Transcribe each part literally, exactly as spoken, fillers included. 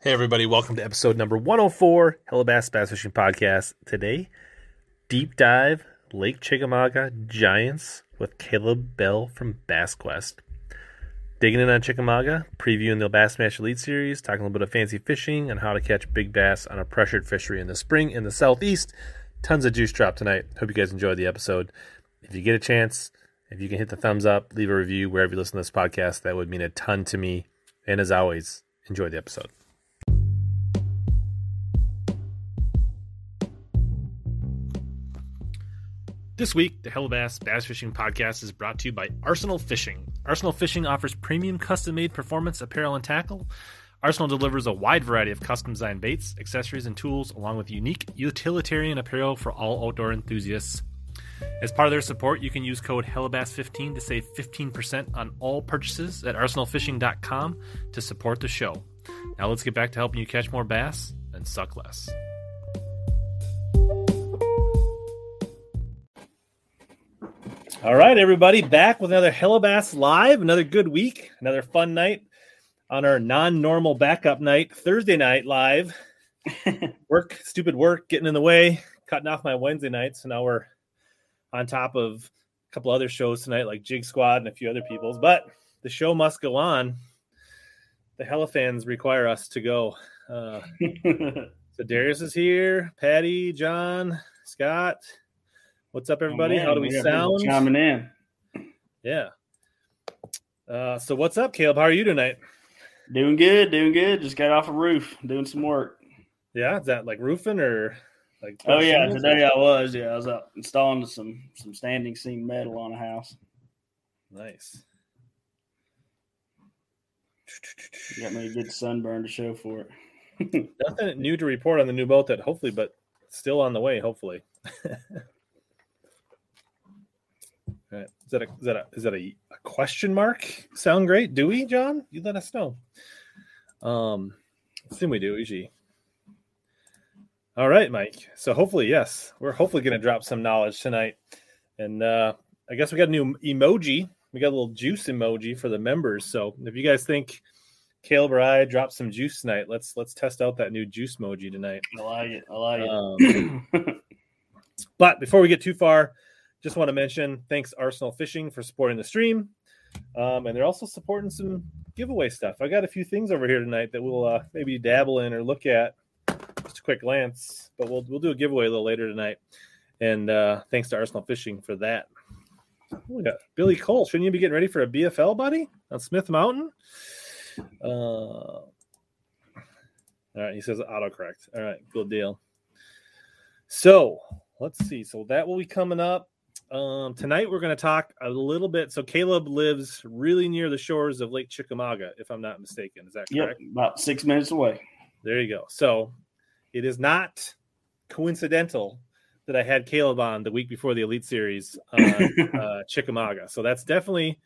Hey everybody, welcome to episode number one oh four, Hella Bass Bass Fishing Podcast. Today, deep dive, Lake Chickamauga Giants with Caleb Bell from Bass Quest. Digging in on Chickamauga, previewing the Bassmaster Elite Series, talking a little bit of fancy fishing and how to catch big bass on a pressured fishery in the spring in the southeast. Tons of juice drop tonight. Hope you guys enjoyed the episode. If you get a chance, if you can hit the thumbs up, leave a review wherever you listen to this podcast, that would mean a ton to me. And as always, enjoy the episode. This week, the Hella Bass Bass Fishing Podcast is brought to you by Arsenal Fishing. Arsenal Fishing offers premium custom-made performance apparel and tackle. Arsenal delivers a wide variety of custom-designed baits, accessories, and tools, along with unique utilitarian apparel for all outdoor enthusiasts. As part of their support, you can use code HellaBass fifteen to save fifteen percent on all purchases at arsenal fishing dot com to support the show. Now let's get back to helping you catch more bass and suck less. All right, everybody, back with another Hella Bass Live, another good week, another fun night on our non-normal backup night, Thursday night live. Work, stupid work, getting in the way, cutting off my Wednesday night, so now we're on top of a couple other shows tonight, like Jig Squad and a few other people's, but the show must go on. The Hella fans require us to go. Uh, so Darius is here, Patty, John, Scott. What's up, everybody? Oh, how do we, we sound? Chiming in. Yeah. Uh, so what's up, Caleb? How are you tonight? Doing good. Doing good. Just got off a roof. Doing some work. Yeah? Is that like roofing or like? Oh, yeah. Today I was. Yeah. I was up installing some, some standing seam metal on a house. Nice. Got me a good sunburn to show for it. Nothing new to report on the new boat that hopefully, but still on the way, hopefully. All right. Is that a is that a, is that a, a question mark? Sound great? Do we, John? You let us know. Um, I assume we do, usually. All right, Mike. So hopefully, yes, we're hopefully going to drop some knowledge tonight. And uh, I guess we got a new emoji. We got a little juice emoji for the members. So if you guys think Caleb or I dropped some juice tonight, let's let's test out that new juice emoji tonight. I like it. I like it. Um, but before we get too far, just want to mention, thanks Arsenal Fishing for supporting the stream. Um, and they're also supporting some giveaway stuff. I got a few things over here tonight that we'll uh, maybe dabble in or look at. Just a quick glance. But we'll we'll do a giveaway a little later tonight. And uh, thanks to Arsenal Fishing for that. We got Billy Cole. Shouldn't you be getting ready for a B F L, buddy? On Smith Mountain? Uh, all right. He says autocorrect. All right. Good deal. So, let's see. So, that will be coming up. Um, tonight we're going to talk a little bit. So Caleb lives really near the shores of Lake Chickamauga, if I'm not mistaken. Is that correct? Yep, about six minutes away. There you go. So it is not coincidental that I had Caleb on the week before the Elite Series on uh, Chickamauga. So that's definitely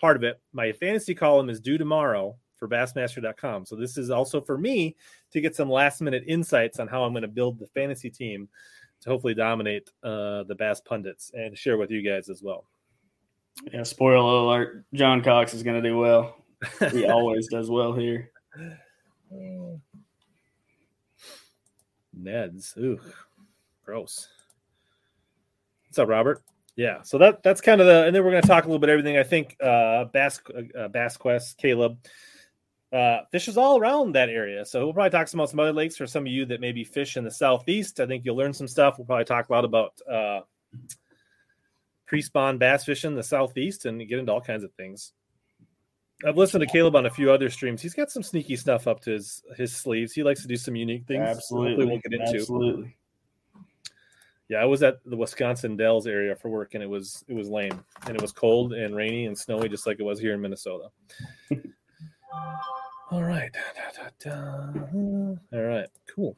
part of it. My fantasy column is due tomorrow for bassmaster dot com. So this is also for me to get some last minute insights on how I'm going to build the fantasy team to hopefully dominate uh, the Bass Pundits and share with you guys as well. Yeah, spoiler alert, John Cox is going to do well. He always does well here. Neds. Ooh, gross. What's up, Robert? Yeah, so that that's kind of the – and then we're going to talk a little bit everything. I think uh, Bass, uh, Bass Quest, Caleb – Uh, fishes all around that area. So we'll probably talk about some other lakes for some of you that maybe fish in the southeast. I think you'll learn some stuff. We'll probably talk a lot about uh, pre-spawn bass fishing in the southeast and get into all kinds of things. I've listened to Caleb on a few other streams. He's got some sneaky stuff up to his, his sleeves. He likes to do some unique things. Absolutely. We'll get into. Absolutely. Yeah, I was at the Wisconsin Dells area for work, and it was it was lame. And it was cold and rainy and snowy, just like it was here in Minnesota. All right. Da, da, da, da. All right. Cool.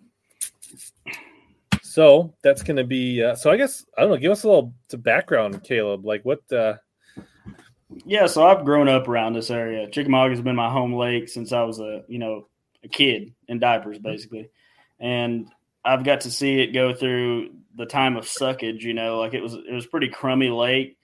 So that's going to be, uh, so I guess, I don't know, give us a little background, Caleb, like what, uh, yeah. So I've grown up around this area. Chickamauga has been my home lake since I was a, you know, a kid in diapers basically. And I've got to see it go through the time of suckage, you know, like it was, it was pretty crummy lake.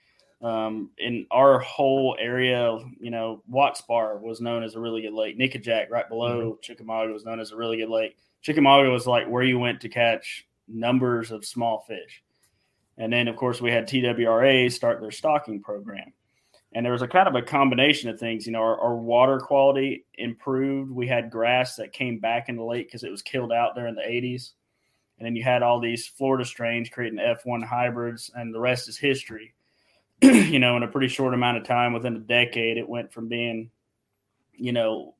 Um, in our whole area, you know, Watts Bar was known as a really good lake. Nickajack right below mm-hmm. Chickamauga was known as a really good lake. Chickamauga was like where you went to catch numbers of small fish. And then, of course, we had T W R A start their stocking program. And there was a kind of a combination of things. You know, our, our water quality improved. We had grass that came back in the lake because it was killed out there in the eighties. And then you had all these Florida strains creating F one hybrids, and the rest is history. You know, in a pretty short amount of time, within a decade, it went from being, you know,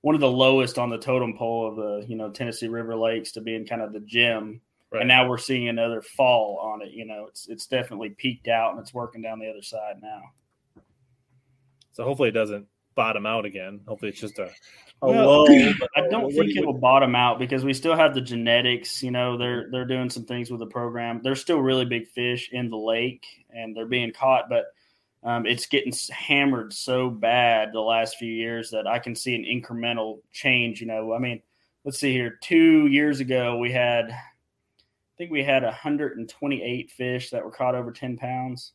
one of the lowest on the totem pole of the, you know, Tennessee River lakes to being kind of the gem. Right. And now we're seeing another fall on it. You know, it's it's definitely peaked out and it's working down the other side now. So hopefully it doesn't bottom out again. Hopefully it's just a, a well, low. I don't think you, it'll bottom out because we still have the genetics. You know, they're they're doing some things with the program. There's still really big fish in the lake and they're being caught, but um, it's getting hammered so bad the last few years that I can see an incremental change. You know, I mean, let's see here. Two years ago we had – I think we had one hundred twenty-eight fish that were caught over ten pounds.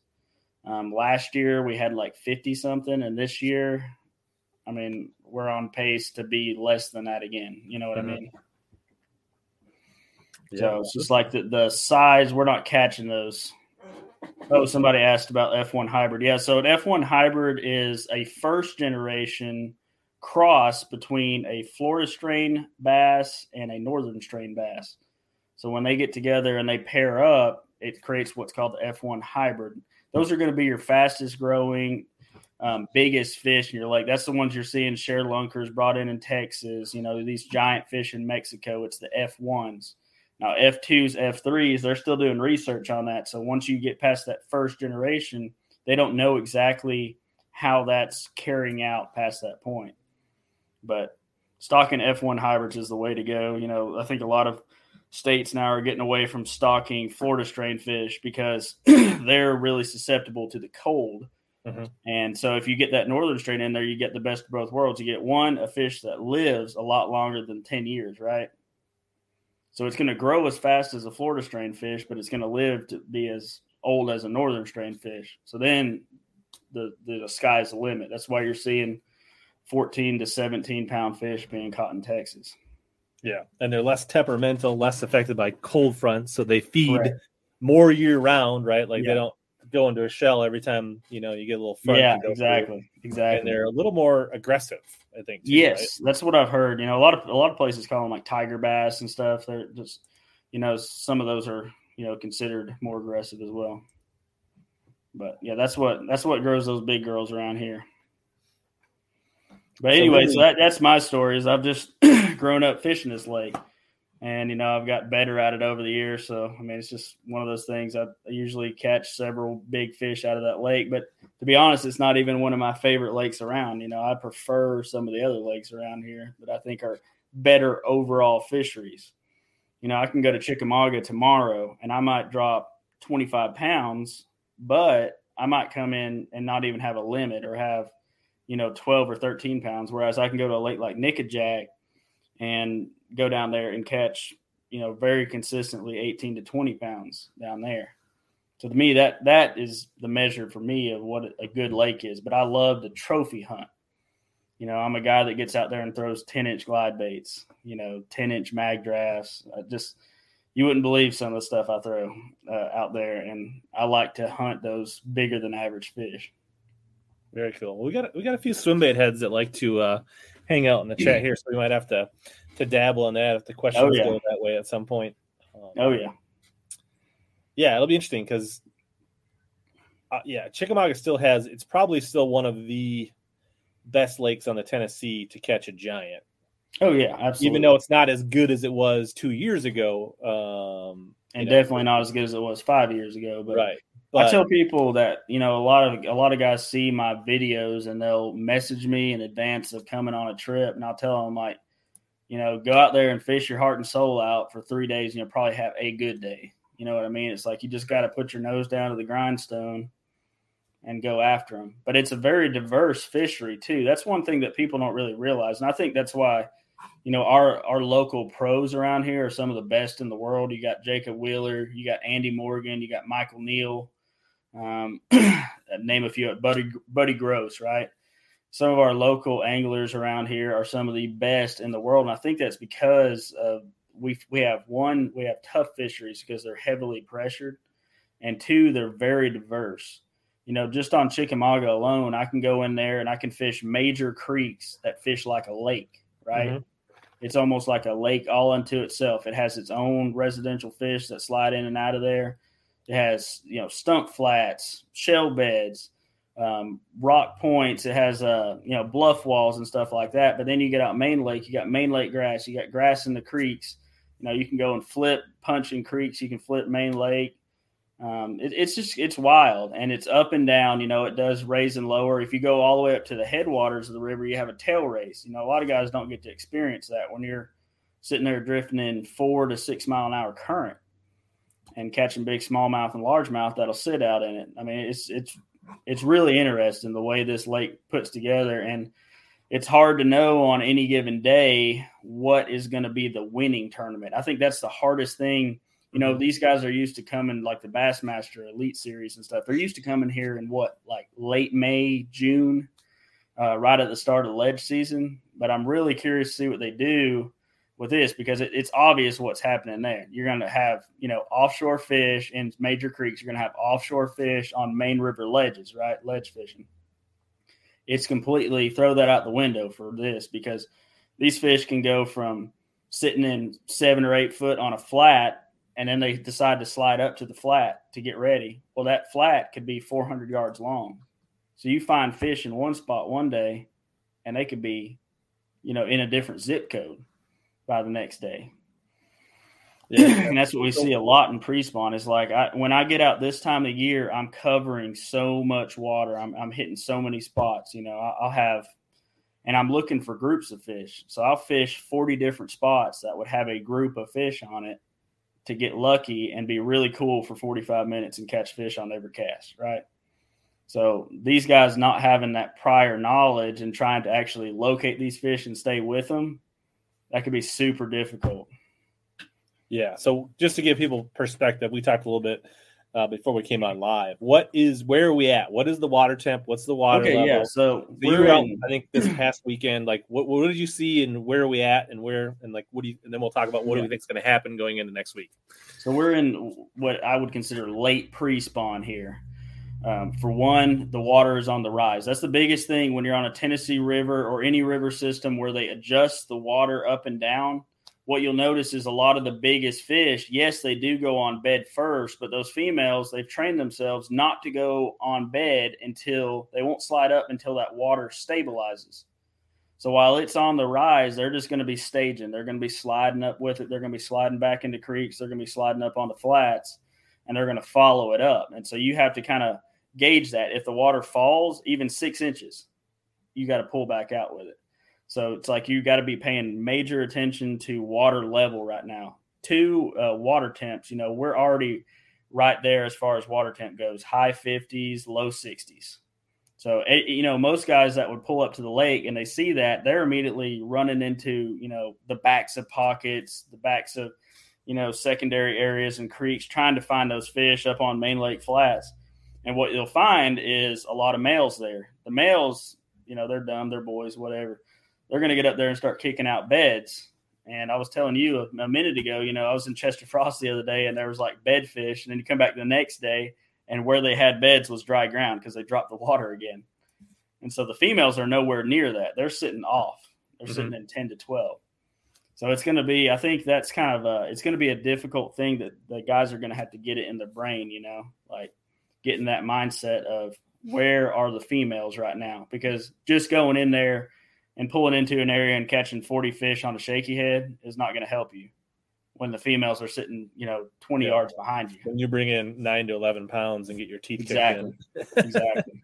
Um, last year we had like fifty something. And this year, I mean, we're on pace to be less than that again. You know what mm-hmm. I mean? Yeah. So it's just like the, the size, we're not catching those. Oh, somebody asked about F one hybrid. Yeah. So an F one hybrid is a first generation cross between a Florida strain bass and a northern strain bass. So when they get together and they pair up, it creates what's called the F one hybrid. Those are going to be your fastest growing, um, biggest fish. And you're like, that's the ones you're seeing Cher Lunkers brought in in Texas. You know, these giant fish in Mexico, it's the F ones. Now, F twos, F threes, they're still doing research on that. So once you get past that first generation, they don't know exactly how that's carrying out past that point. But stocking F one hybrids is the way to go. You know, I think a lot of states now are getting away from stocking Florida strain fish because they're really susceptible to the cold. Mm-hmm. And so if you get that northern strain in there, you get the best of both worlds. You get one, a fish that lives a lot longer than ten years, right? So it's going to grow as fast as a Florida strain fish, but it's going to live to be as old as a northern strain fish. So then the, the, the sky's the limit. That's why you're seeing fourteen to seventeen pound fish being caught in Texas. Yeah, and they're less temperamental, less affected by cold fronts, so they feed right. more year-round, right? Like yeah. they don't go into a shell every time, you know, you get a little front. Yeah, exactly, through. Exactly. And they're a little more aggressive, I think. Too, yes, right? That's what I've heard. You know, a lot of a lot of places call them like tiger bass and stuff. They're just, you know, some of those are, you know, considered more aggressive as well. But, yeah, that's what that's what grows those big girls around here. But anyway, so, maybe, so that, that's my story is I've just grown up fishing this lake and, you know, I've got better at it over the years. So, I mean, it's just one of those things. I, I usually catch several big fish out of that lake, but to be honest, it's not even one of my favorite lakes around. You know, I prefer some of the other lakes around here that I think are better overall fisheries. You know, I can go to Chickamauga tomorrow and I might drop twenty-five pounds, but I might come in and not even have a limit or have, you know, twelve or thirteen pounds, whereas I can go to a lake like Nickajack and go down there and catch, you know, very consistently eighteen to twenty pounds down there. So to me, that that is the measure for me of what a good lake is. But I love to trophy hunt. You know, I'm a guy that gets out there and throws ten-inch glide baits, you know, ten-inch mag drafts. I just you wouldn't believe some of the stuff I throw uh, out there, and I like to hunt those bigger than average fish. Very cool. We got we got a few swimbait heads that like to uh, hang out in the chat here, so we might have to, to dabble in that if the questions oh, yeah. go that way at some point. Um, oh yeah, yeah, it'll be interesting because, uh, yeah, Chickamauga still has it's probably still one of the best lakes on the Tennessee to catch a giant. Oh yeah, absolutely. Even though it's not as good as it was two years ago, um, and you know, definitely not as good as it was five years ago. But right. But, I tell people that, you know, a lot of a lot of guys see my videos and they'll message me in advance of coming on a trip. And I'll tell them, like, you know, go out there and fish your heart and soul out for three days and you'll probably have a good day. You know what I mean? It's like you just got to put your nose down to the grindstone and go after them. But it's a very diverse fishery, too. That's one thing that people don't really realize. And I think that's why, you know, our, our local pros around here are some of the best in the world. You got Jacob Wheeler. You got Andy Morgan. You got Michael Neal. Um, name a few, Buddy, Buddy Gross, right? Some of our local anglers around here are some of the best in the world. And I think that's because of, we we have one, we have tough fisheries because they're heavily pressured, and two, they're very diverse. You know, just on Chickamauga alone, I can go in there and I can fish major creeks that fish like a lake, right? Mm-hmm. It's almost like a lake all unto itself. It has its own residential fish that slide in and out of there. It has, you know, stump flats, shell beds, um, rock points. It has, uh, you know, bluff walls and stuff like that. But then you get out main lake, you got main lake grass, you got grass in the creeks. You know, you can go and flip punching creeks. You can flip main lake. Um, it, it's just, it's wild, and it's up and down. You know, it does raise and lower. If you go all the way up to the headwaters of the river, you have a tail race. You know, a lot of guys don't get to experience that when you're sitting there drifting in four to six mile an hour current and catching big smallmouth and largemouth that'll sit out in it. I mean, it's, it's, it's really interesting the way this lake puts together, and it's hard to know on any given day what is going to be the winning tournament. I think that's the hardest thing. You know, these guys are used to coming, like the Bassmaster Elite Series and stuff. They're used to coming here in what, like late May, June, uh, right at the start of ledge season. But I'm really curious to see what they do with this, because it, it's obvious what's happening there. You're going to have, you know, offshore fish in major creeks. You're going to have offshore fish on main river ledges, right? Ledge fishing. It's completely throw that out the window for this, because these fish can go from sitting in seven or eight foot on a flat, and then they decide to slide up to the flat to get ready. Well, that flat could be four hundred yards long. So you find fish in one spot one day, and they could be, you know, in a different zip code by the next day. Yeah. And that's what we see a lot in pre-spawn. It's like I, when I get out this time of year, I'm covering so much water. I'm, I'm hitting so many spots. You know, I'll have – and I'm looking for groups of fish. So I'll fish forty different spots that would have a group of fish on it, to get lucky and be really cool for forty-five minutes and catch fish on every cast, right? So these guys not having that prior knowledge and trying to actually locate these fish and stay with them, that could be super difficult. Yeah, so just to give people perspective, we talked a little bit uh, before we came on live. What is, where are we at? What is the water temp? What's the water okay, level? Yeah, so, so we're out, I think, this past weekend. Like, what, what did you see, and where are we at, and where, and like, what do you? And then we'll talk about what yeah. do we think is going to happen going into next week. So we're in what I would consider late pre-spawn here. Um, for one, the water is on the rise. That's the biggest thing when you're on a Tennessee river or any river system where they adjust the water up and down. What you'll notice is a lot of the biggest fish, yes, they do go on bed first, but those females, they've trained themselves not to go on bed until they won't slide up until that water stabilizes. So while it's on the rise, they're just going to be staging. They're going to be sliding up with it. They're going to be sliding back into creeks. They're going to be sliding up on the flats, and they're going to follow it up. And so you have to kind of gauge that. If the water falls even six inches, you got to pull back out with it. So it's like you got to be paying major attention to water level right now. Two, uh, water temps, you know, we're already right there as far as water temp goes, high fifties, low sixties. So, it, you know, most guys that would pull up to the lake and they see that, they're immediately running into, you know, the backs of pockets, the backs of, you know, secondary areas and creeks, trying to find those fish up on main lake flats. And what you'll find is a lot of males there. The males, you know, they're dumb, they're boys, whatever. They're going to get up there and start kicking out beds. And I was telling you a, a minute ago, you know, I was in Chester Frost the other day, and there was like bed fish. And then you come back the next day, and where they had beds was dry ground because they dropped the water again. And so the females are nowhere near that. They're sitting off. They're mm-hmm. sitting in ten to twelve. So it's going to be, I think that's kind of a, it's going to be a difficult thing that the guys are going to have to get it in their brain, you know, like getting that mindset of where are the females right now? Because just going in there and pulling into an area and catching forty fish on a shaky head is not going to help you when the females are sitting, you know, twenty yeah. yards behind you. When you bring in nine to eleven pounds and get your teeth exactly. kicked in. exactly.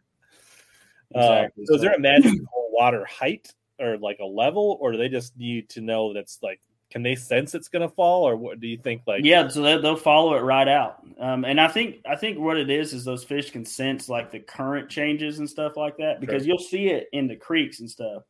Uh, exactly. So is there a magical water height or like a level, or do they just need to know that's like, can they sense it's going to fall, or what do you think? Like, yeah, so they, they'll follow it right out. Um, and I think, I think what it is, is those fish can sense like the current changes and stuff like that, because sure. you'll see it in the creeks and stuff.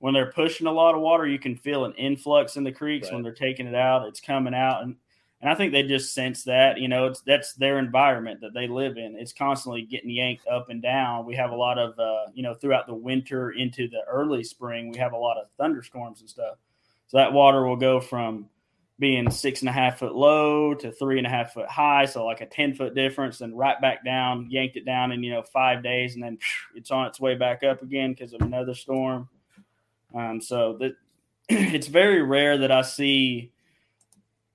When they're pushing a lot of water, you can feel an influx in the creeks. Right. When they're taking it out, it's coming out. And And I think they just sense that, you know, it's, that's their environment that they live in. It's constantly getting yanked up and down. We have a lot of, uh, you know, throughout the winter into the early spring, we have a lot of thunderstorms and stuff. So that water will go from being six and a half foot low to three and a half foot high. So like a ten foot difference, and right back down, yanked it down in, you know, five days. And then it's on its way back up again because of another storm. Um, so that it's very rare that I see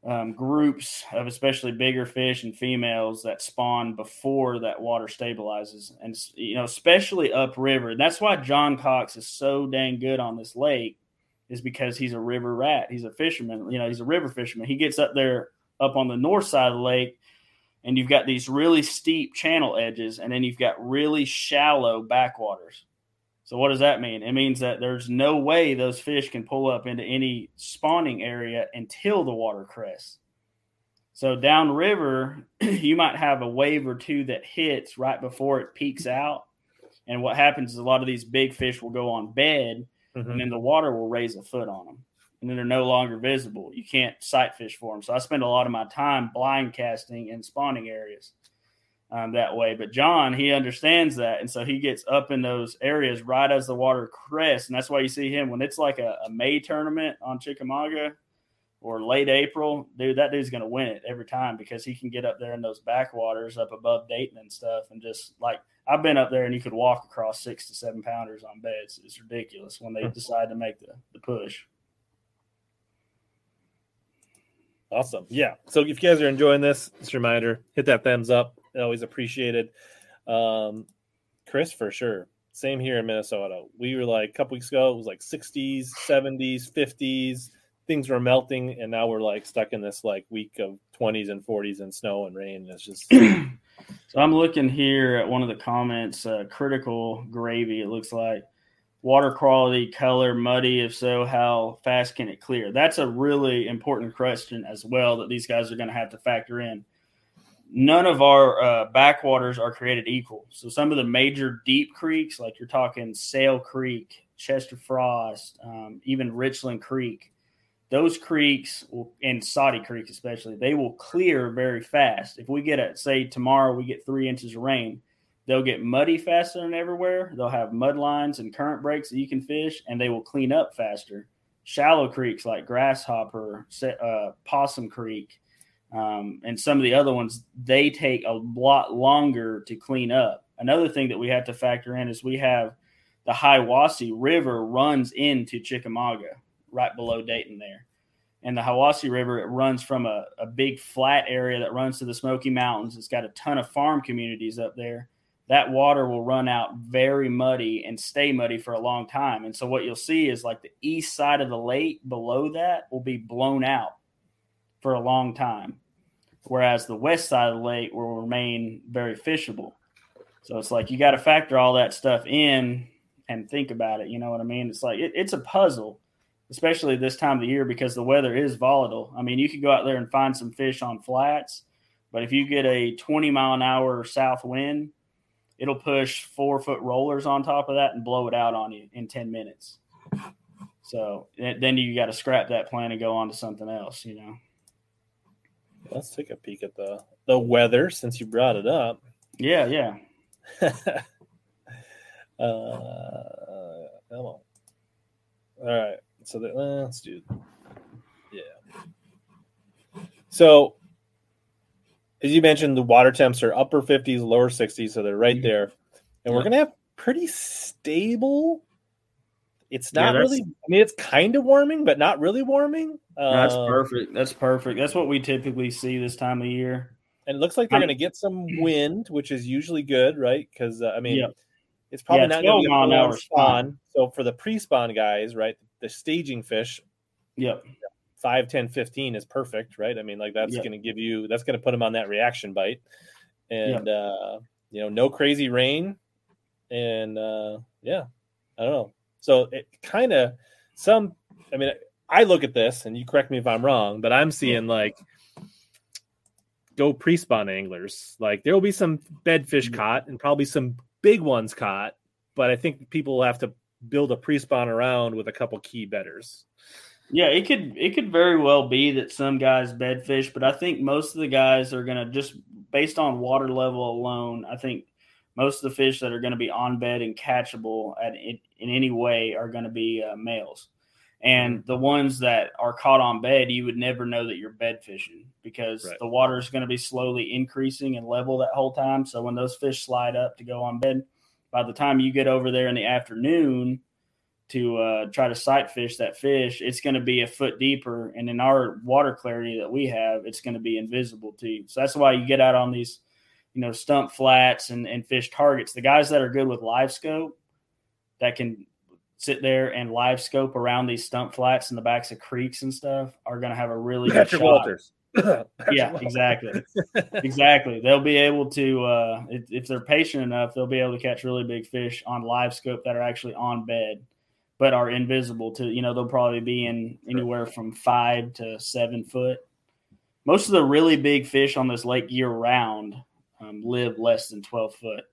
Um, groups of especially bigger fish and females that spawn before that water stabilizes, and you know, especially upriver. That's why John Cox is so dang good on this lake, is because he's a river rat. He's a fisherman. You know, he's a river fisherman. He gets up there, up on the north side of the lake, and you've got these really steep channel edges, and then you've got really shallow backwaters. So what does that mean? It means that there's no way those fish can pull up into any spawning area until the water crests. So downriver, you might have a wave or two that hits right before it peaks out. And what happens is a lot of these big fish will go on bed, mm-hmm. and then the water will raise a foot on them. And then they're no longer visible. You can't sight fish for them. So I spend a lot of my time blind casting in spawning areas. Um, that way. But John, he understands that. And so he gets up in those areas right as the water crests. And that's why you see him when it's like a, a May tournament on Chickamauga or late April, dude, that dude's going to win it every time because he can get up there in those backwaters up above Dayton and stuff. And just like, I've been up there and you could walk across six to seven pounders on beds. It's ridiculous when they decide to make the, the push. Awesome. Yeah. So if you guys are enjoying this, just a reminder, hit that thumbs up. Always appreciated. Um, Chris, for sure. Same here in Minnesota. We were like, a couple weeks ago, it was like sixties, seventies, fifties. Things were melting, and now we're like stuck in this like week of twenties and forties and snow and rain. It's just. So I'm looking here at one of the comments, uh, critical gravy, it looks like. Water quality, color, muddy. If so, how fast can it clear? That's a really important question as well that these guys are going to have to factor in. None of our uh, backwaters are created equal. So some of the major deep creeks, like you're talking Sail Creek, Chester Frost, um, even Richland Creek, those creeks, will, and Soddy Creek especially, they will clear very fast. If we get, a, say, tomorrow we get three inches of rain, they'll get muddy faster than everywhere. They'll have mud lines and current breaks that you can fish, and they will clean up faster. Shallow creeks like Grasshopper, uh, Possum Creek, Um, and some of the other ones, they take a lot longer to clean up. Another thing that we have to factor in is we have the Hiwassee River runs into Chickamauga, right below Dayton there. And the Hiwassee River, it runs from a, a big flat area that runs to the Smoky Mountains. It's got a ton of farm communities up there. That water will run out very muddy and stay muddy for a long time. And so what you'll see is like the east side of the lake below that will be blown out for a long time, whereas the west side of the lake will remain very fishable. So it's like you got to factor all that stuff in and think about it. You know what I mean? It's like it, it's a puzzle, especially this time of the year because the weather is volatile. I mean, you could go out there and find some fish on flats, but if you get a twenty mile an hour south wind, it'll push four foot rollers on top of that and blow it out on you in ten minutes. So then you got to scrap that plan and go on to something else, you know. Let's take a peek at the, the weather since you brought it up. Yeah, yeah. uh, uh, come on. All right. So that, uh, let's do Yeah. So, as you mentioned, the water temps are upper fifties, lower sixties. So they're right there. And we're going to have pretty stable. It's not yeah, really, I mean, it's kind of warming, but not really warming. No, that's um, perfect. That's perfect. That's what we typically see this time of year. And it looks like they're going to get some wind, which is usually good, right? Because, uh, I mean, yeah. it's probably yeah, not going to be a full spawn. So for the pre-spawn guys, right, the staging fish, yep. five, ten, fifteen is perfect, right? I mean, like that's yep. going to give you, that's going to put them on that reaction bite. And, yep. uh, you know, no crazy rain. And, uh, yeah, I don't know. So it kind of some, I mean, I look at this and you correct me if I'm wrong, but I'm seeing like go pre-spawn anglers. Like there will be some bed fish caught and probably some big ones caught, but I think people will have to build a pre-spawn around with a couple key betters. Yeah, it could it could very well be that some guys bed fish, but I think most of the guys are going to just based on water level alone. I think most of the fish that are going to be on bed and catchable at in, in any way are going to be uh, males. And the ones that are caught on bed, you would never know that you're bed fishing because right. the water is going to be slowly increasing in level that whole time. So when those fish slide up to go on bed, by the time you get over there in the afternoon to uh, try to sight fish that fish, it's going to be a foot deeper. And in our water clarity that we have, it's going to be invisible to you. So that's why you get out on these, you know, stump flats and, and fish targets. The guys that are good with live scope that can sit there and live scope around these stump flats in the backs of creeks and stuff are going to have a really good Patrick shot. Walters. Patrick yeah, Walters. exactly. exactly. They'll be able to, uh, if, if they're patient enough, they'll be able to catch really big fish on live scope that are actually on bed, but are invisible to, you know, they'll probably be in anywhere from five to seven foot. Most of the really big fish on this lake year round um, live less than twelve foot.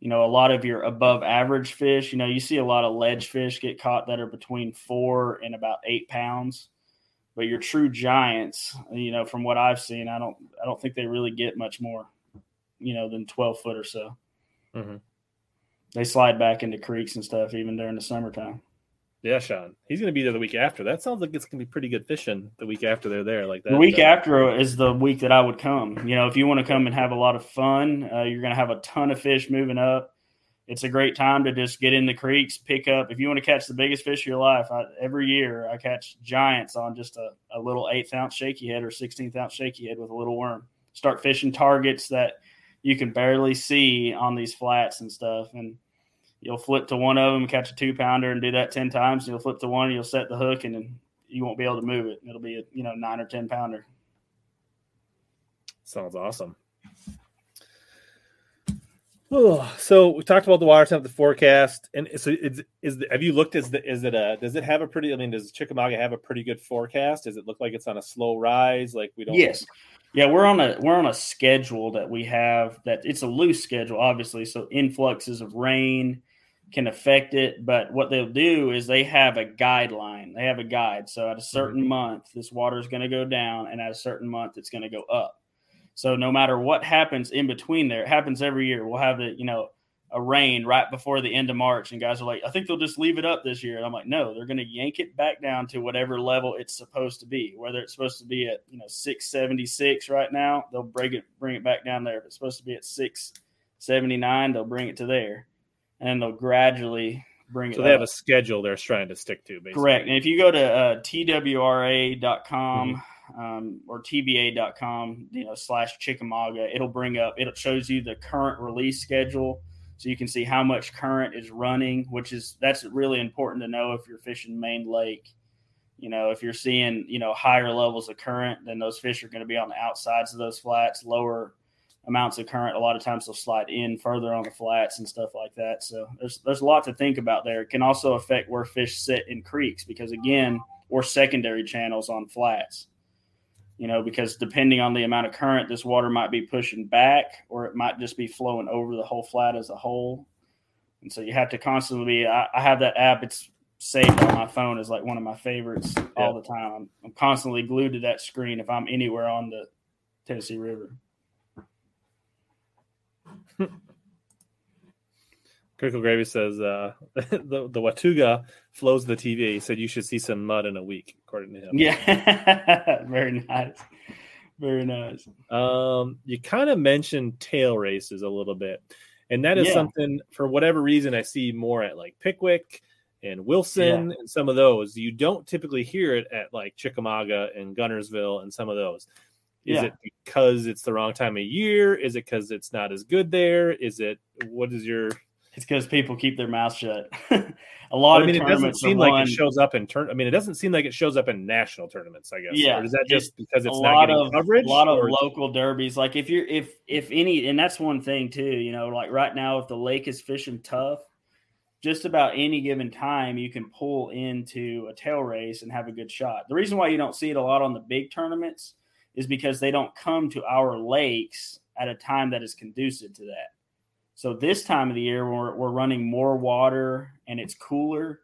You know, a lot of your above average fish, you know, you see a lot of ledge fish get caught that are between four and about eight pounds. But your true giants, you know, from what I've seen, I don't I don't think they really get much more, you know, than twelve foot or so. Mm-hmm. They slide back into creeks and stuff even during the summertime. Yeah, Sean. He's going to be there the week after. That sounds like it's going to be pretty good fishing the week after they're there like that. The week so. after is the week that I would come. You know, if you want to come and have a lot of fun, uh, you're going to have a ton of fish moving up. It's a great time to just get in the creeks, pick up. If you want to catch the biggest fish of your life, I, every year I catch giants on just a, a little eighth-ounce shaky head or sixteenth-ounce shaky head with a little worm. Start fishing targets that you can barely see on these flats and stuff, and you'll flip to one of them, catch a two-pounder, and do that ten times. And you'll flip to one, and you'll set the hook, and then you won't be able to move it. It'll be a you know nine or ten-pounder. Sounds awesome. Oh, so we talked about the water temp, the forecast, and so is is the, have you looked? Is the is it a does it have a pretty? I mean, does Chickamauga have a pretty good forecast? Does it look like it's on a slow rise? Like we don't. Yes. Yeah, we're on a we're on a schedule that we have that it's a loose schedule, obviously. So influxes of rain can affect it, but what they'll do is they have a guideline. They have a guide. So at a certain mm-hmm. month, this water is going to go down, and at a certain month, it's going to go up. So no matter what happens in between there, it happens every year. We'll have the you know a rain right before the end of March, and guys are like, I think they'll just leave it up this year. And I'm like, no, they're going to yank it back down to whatever level it's supposed to be. Whether it's supposed to be at you know six seventy-six right now, they'll bring it bring it back down there. If it's supposed to be at six seventy-nine, they'll bring it to there, and they'll gradually bring it. So they up. have a schedule they're trying to stick to, basically. Correct. And if you go to uh, T W R A dot com mm-hmm. um, or T B A dot com, you know slash Chickamauga, it'll bring up. It shows you the current release schedule. So you can see how much current is running, which is that's really important to know if you're fishing main lake. You know, if you're seeing, you know, higher levels of current, then those fish are going to be on the outsides of those flats, lower amounts of current. A lot of times they'll slide in further on the flats and stuff like that. So there's there's a lot to think about there. It can also affect where fish sit in creeks because, again, or secondary channels on flats. You know, because depending on the amount of current, this water might be pushing back or it might just be flowing over the whole flat as a whole. And so you have to constantly be, I, I have that app. It's saved on my phone as like one of my favorites yeah. all the time. I'm, I'm constantly glued to that screen if I'm anywhere on the Tennessee River. Crickle Gravy says uh, the, the Watuga flows the T V. He said you should see some mud in a week, according to him. Yeah, very nice. Very nice. Um, you kind of mentioned tail races a little bit. And that is yeah. something, for whatever reason, I see more at like Pickwick and Wilson yeah. and some of those. You don't typically hear it at like Chickamauga and Gunnersville and some of those. Is yeah. it because it's the wrong time of year? Is it because it's not as good there? Is it, what is your... It's because people keep their mouth shut. A lot I mean, of it tournaments doesn't seem like won. It shows up in turn. I mean, it doesn't seem like it shows up in national tournaments. I guess. Yeah. Or is that just because it's not getting of, coverage? A lot or? of local derbies. Like if you're if if any, and that's one thing too. You know, like right now, if the lake is fishing tough, just about any given time you can pull into a tail race and have a good shot. The reason why you don't see it a lot on the big tournaments is because they don't come to our lakes at a time that is conducive to that. So this time of the year, when we're, we're running more water and it's cooler,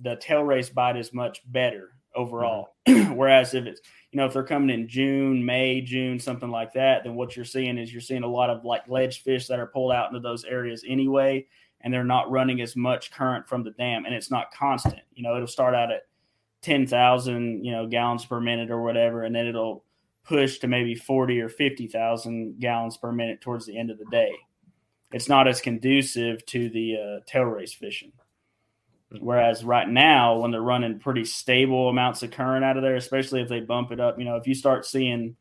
the tail race bite is much better overall. Mm-hmm. Whereas if it's, you know, if they're coming in June, May, June, something like that, then what you're seeing is you're seeing a lot of like ledge fish that are pulled out into those areas anyway, and they're not running as much current from the dam, and it's not constant. You know, it'll start out at ten thousand, you know, gallons per minute or whatever, and then it'll push to maybe forty or fifty thousand gallons per minute towards the end of the day. It's not as conducive to the uh, tail race fishing. Whereas right now, when they're running pretty stable amounts of current out of there, especially if they bump it up, you know, if you start seeing,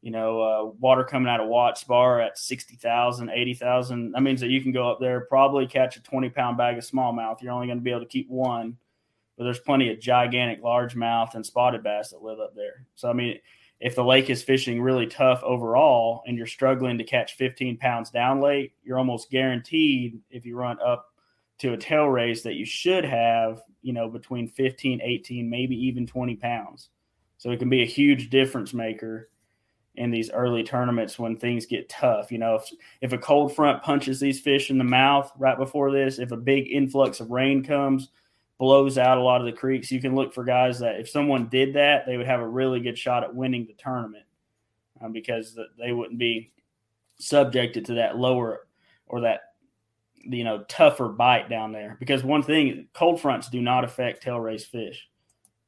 you know, uh, water coming out of Watts Bar at sixty thousand, eighty thousand, that means that you can go up there, probably catch a twenty-pound bag of smallmouth. You're only going to be able to keep one, but there's plenty of gigantic largemouth and spotted bass that live up there. So, I mean, if the lake is fishing really tough overall and you're struggling to catch fifteen pounds down lake, you're almost guaranteed if you run up to a tail race that you should have, you know, between fifteen, eighteen, maybe even twenty pounds. So it can be a huge difference maker in these early tournaments when things get tough. You know, if, if a cold front punches these fish in the mouth right before this, if a big influx of rain comes, blows out a lot of the creeks, you can look for guys that if someone did that, they would have a really good shot at winning the tournament um, because the, they wouldn't be subjected to that lower or that, you know, tougher bite down there. Because one thing, cold fronts do not affect tail race fish.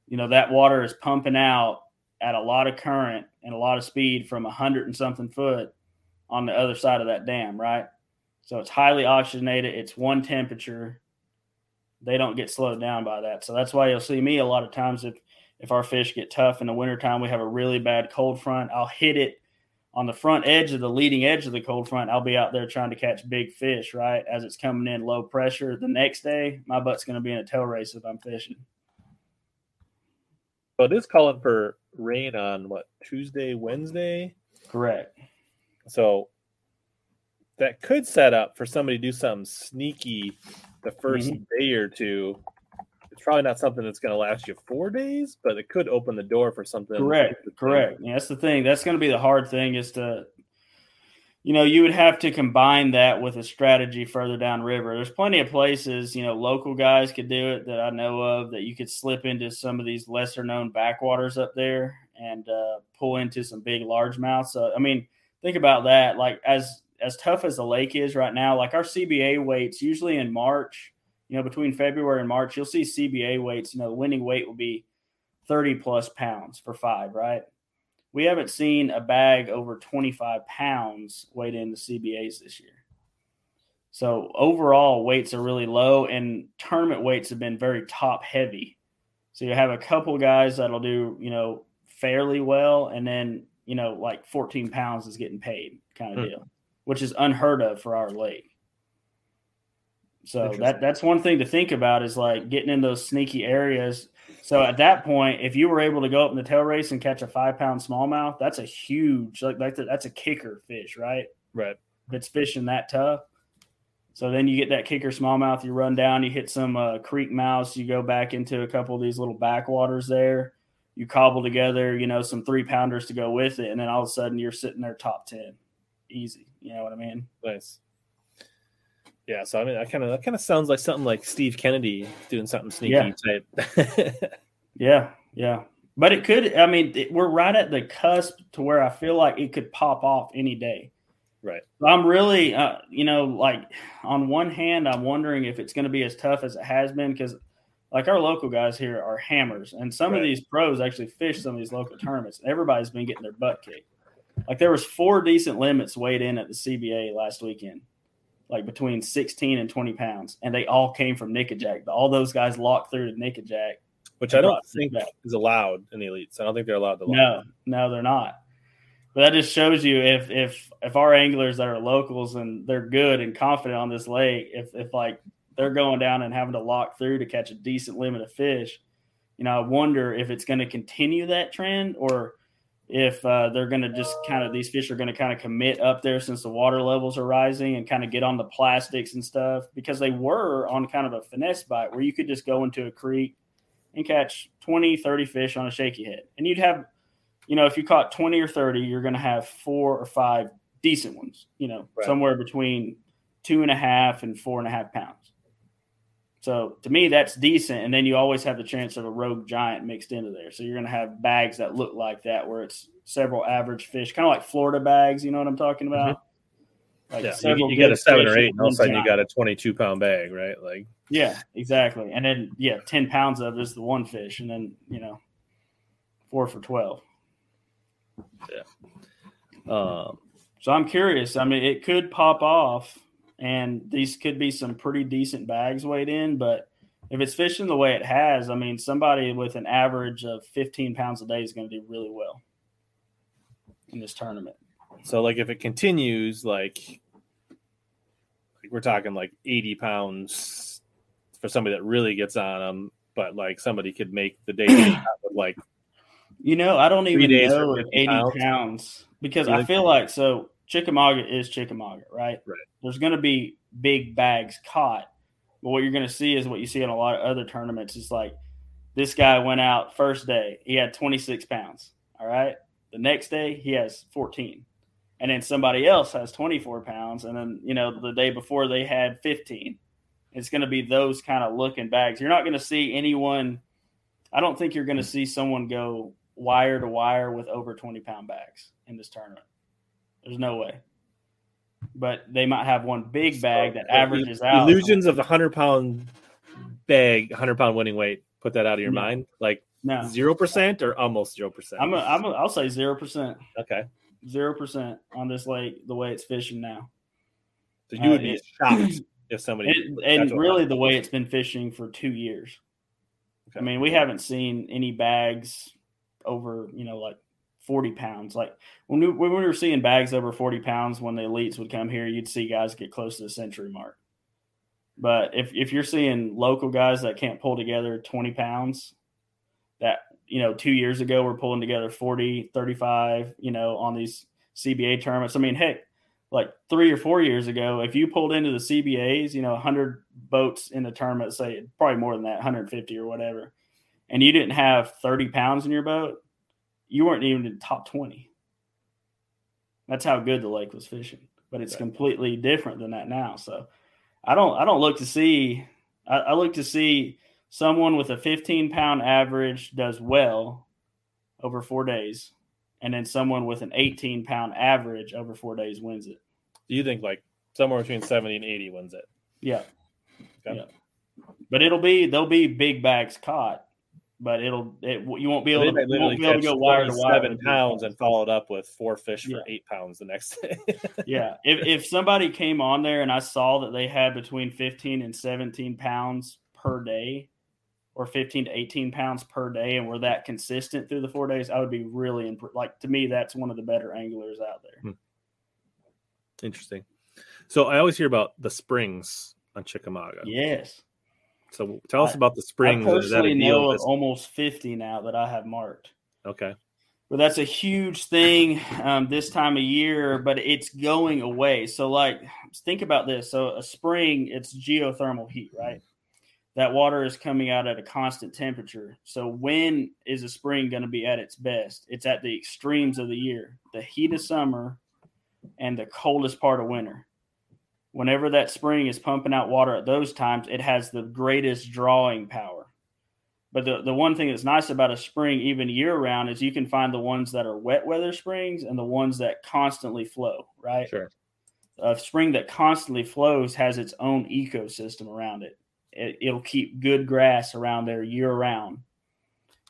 You know, that water is pumping out at a lot of current and a lot of speed from a hundred and something foot on the other side of that dam, right? So it's highly oxygenated. It's one temperature. They don't get slowed down by that. So that's why you'll see me a lot of times if, if our fish get tough in the wintertime, we have a really bad cold front. I'll hit it on the front edge of the leading edge of the cold front. I'll be out there trying to catch big fish, right? As it's coming in low pressure the next day, my butt's going to be in a tail race if I'm fishing. So it is calling for rain on what, Tuesday, Wednesday? Correct. So that could set up for somebody to do something sneaky the first mm-hmm. day or two. It's probably not something that's going to last you four days, but it could open the door for something. Correct, correct. Yeah, that's the thing. That's going to be the hard thing is to, you know, you would have to combine that with a strategy further down river. There's plenty of places, you know, local guys could do it that I know of that you could slip into some of these lesser known backwaters up there and uh, pull into some big largemouths. So, I mean, think about that. Like as, as tough as the lake is right now, like our C B A weights usually in March, you know, between February and March, you'll see C B A weights, you know, the winning weight will be thirty plus pounds for five, right? We haven't seen a bag over twenty-five pounds weighed in the C B As this year. So overall weights are really low and tournament weights have been very top heavy. So you have a couple guys that'll do, you know, fairly well. And then, you know, like fourteen pounds is getting paid kind of mm-hmm. deal, which is unheard of for our lake. So that that's one thing to think about is like getting in those sneaky areas. So at that point, if you were able to go up in the tail race and catch a five-pound smallmouth, that's a huge like, – like that's a kicker fish, right? Right. If it's fishing that tough. So then you get that kicker smallmouth, you run down, you hit some uh, creek mouse, you go back into a couple of these little backwaters there, you cobble together, you know, some three-pounders to go with it, and then all of a sudden you're sitting there top ten. Easy. You know what I mean? Nice. Yeah. So, I mean, I kind of, that kind of sounds like something like Steve Kennedy doing something sneaky yeah. type. yeah. Yeah. But it could, I mean, it, we're right at the cusp to where I feel like it could pop off any day. Right. So I'm really, uh, you know, like on one hand, I'm wondering if it's going to be as tough as it has been. Cause like our local guys here are hammers and some right. of these pros actually fish some of these local tournaments. Everybody's been getting their butt kicked. Like there was four decent limits weighed in at the C B A last weekend, like between sixteen and twenty pounds, and they all came from Nickajack. All those guys locked through to Nickajack, which I don't think is allowed in the elites. I don't think they're allowed to. No, no, they're not. But that just shows you if if if our anglers that are locals and they're good and confident on this lake, if if like they're going down and having to lock through to catch a decent limit of fish, you know, I wonder if it's going to continue that trend or. If uh, they're going to just kind of – these fish are going to kind of commit up there since the water levels are rising and kind of get on the plastics and stuff because they were on kind of a finesse bite where you could just go into a creek and catch twenty, thirty fish on a shaky head. And you'd have – you know, if you caught twenty or thirty, you're going to have four or five decent ones, you know, right. somewhere between two and a half and four and a half pounds. So to me, that's decent. And then you always have the chance of a rogue giant mixed into there. So you're going to have bags that look like that, where it's several average fish, kind of like Florida bags. You know what I'm talking about? Mm-hmm. Like yeah, you, you get a seven or eight, and all of a sudden you got a twenty-two pound bag, right? Like, yeah, exactly. And then, yeah, ten pounds of it is the one fish. And then, you know, four for twelve. Yeah. Um, so I'm curious. I mean, it could pop off. And these could be some pretty decent bags weighed in, but if it's fishing the way it has, I mean, somebody with an average of fifteen pounds a day is going to do really well in this tournament. So, like, if it continues, like, like we're talking like eighty pounds for somebody that really gets on them, but like somebody could make the day with like, you know, I don't even know if eighty pounds, because I feel like so. Chickamauga is Chickamauga, right? Right. There's going to be big bags caught. But what you're going to see is what you see in a lot of other tournaments. It's like this guy went out first day. He had twenty-six pounds, all right? The next day, he has fourteen. And then somebody else has twenty-four pounds. And then, you know, the day before they had fifteen. It's going to be those kind of looking bags. You're not going to see anyone – I don't think you're going to see someone go wire to wire with over twenty-pound bags in this tournament. There's no way. But they might have one big bag that averages out. Illusions of the one hundred pound bag, one hundred pound winning weight, put that out of your no. mind? Like no. zero percent or almost zero percent? I'm a, I'm a, I'll say zero percent. Okay. zero percent on this lake, the way it's fishing now. So you would uh, be it, shocked if somebody... And, and really the way it's been fishing for two years. Okay. I mean, we haven't seen any bags over, you know, like, forty pounds. Like when we, when we were seeing bags over forty pounds, when the elites would come here, you'd see guys get close to the century mark. But if, if you're seeing local guys that can't pull together twenty pounds that, you know, two years ago, we're pulling together forty, thirty-five, you know, on these C B A tournaments. I mean, heck, like three or four years ago, if you pulled into the C B As, you know, one hundred boats in the tournament, say probably more than that, one hundred fifty or whatever, and you didn't have thirty pounds in your boat, you weren't even in the top twenty. That's how good the lake was fishing, but it's right. completely different than that now. So I don't, I don't look to see, I, I look to see someone with a fifteen pound average does well over four days. And then someone with an eighteen pound average over four days wins it. Do you think like somewhere between seventy and eighty wins it? Yeah. Okay. Yeah. But it'll be, there'll be big bags caught. But it'll it, you won't be able to, won't be able to go wire to wire. Seven pounds and followed up with four fish for yeah. eight pounds the next day. yeah, if if somebody came on there and I saw that they had between fifteen and seventeen pounds per day, or fifteen to eighteen pounds per day, and were that consistent through the four days, I would be really imp- like to me that's one of the better anglers out there. Hmm. Interesting. So I always hear about the springs on Chickamauga. Yes. So tell us about the springs. I personally know of almost fifty now that I have marked. Okay. Well, that's a huge thing um, this time of year, but it's going away. So, like, think about this. So a spring, it's geothermal heat, right? That water is coming out at a constant temperature. So when is a spring going to be at its best? It's at the extremes of the year, the heat of summer and the coldest part of winter. Whenever that spring is pumping out water at those times, it has the greatest drawing power. But the, the one thing that's nice about a spring, even year-round, is you can find the ones that are wet-weather springs and the ones that constantly flow, right? Sure. A spring that constantly flows has its own ecosystem around it. it it'll keep good grass around there year-round.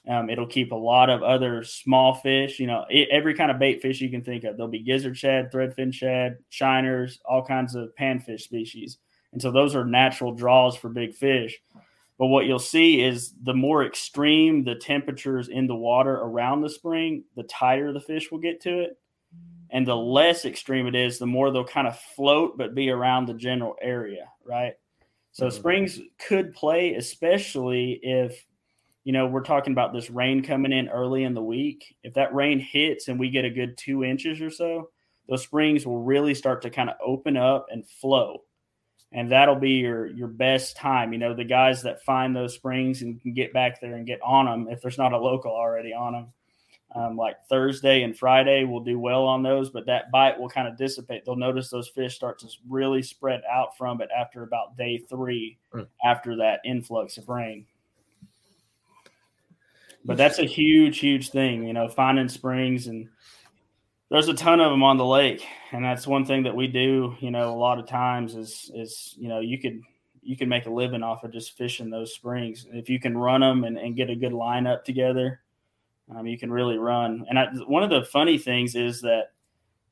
Um, it'll keep a lot of other small fish, you know, it, every kind of bait fish you can think of. There'll be gizzard shad, threadfin shad, shiners, all kinds of panfish species. And so those are natural draws for big fish. But what you'll see is the more extreme the temperatures in the water around the spring, the tighter the fish will get to it. And the less extreme it is, the more they'll kind of float but be around the general area, right? So mm-hmm. springs could play, especially if, you know, we're talking about this rain coming in early in the week. If that rain hits and we get a good two inches or so, those springs will really start to kind of open up and flow. And that'll be your, your best time. You know, the guys that find those springs and can get back there and get on them, if there's not a local already on them, Um, like Thursday and Friday will do well on those, but that bite will kind of dissipate. They'll notice those fish start to really spread out from it after about day three, mm. after that influx of rain. But that's a huge, huge thing, you know, finding springs, and there's a ton of them on the lake. And that's one thing that we do, you know, a lot of times is, is, you know, you could, you can make a living off of just fishing those springs. If you can run them and, and get a good lineup together, um, you can really run. And I, one of the funny things is that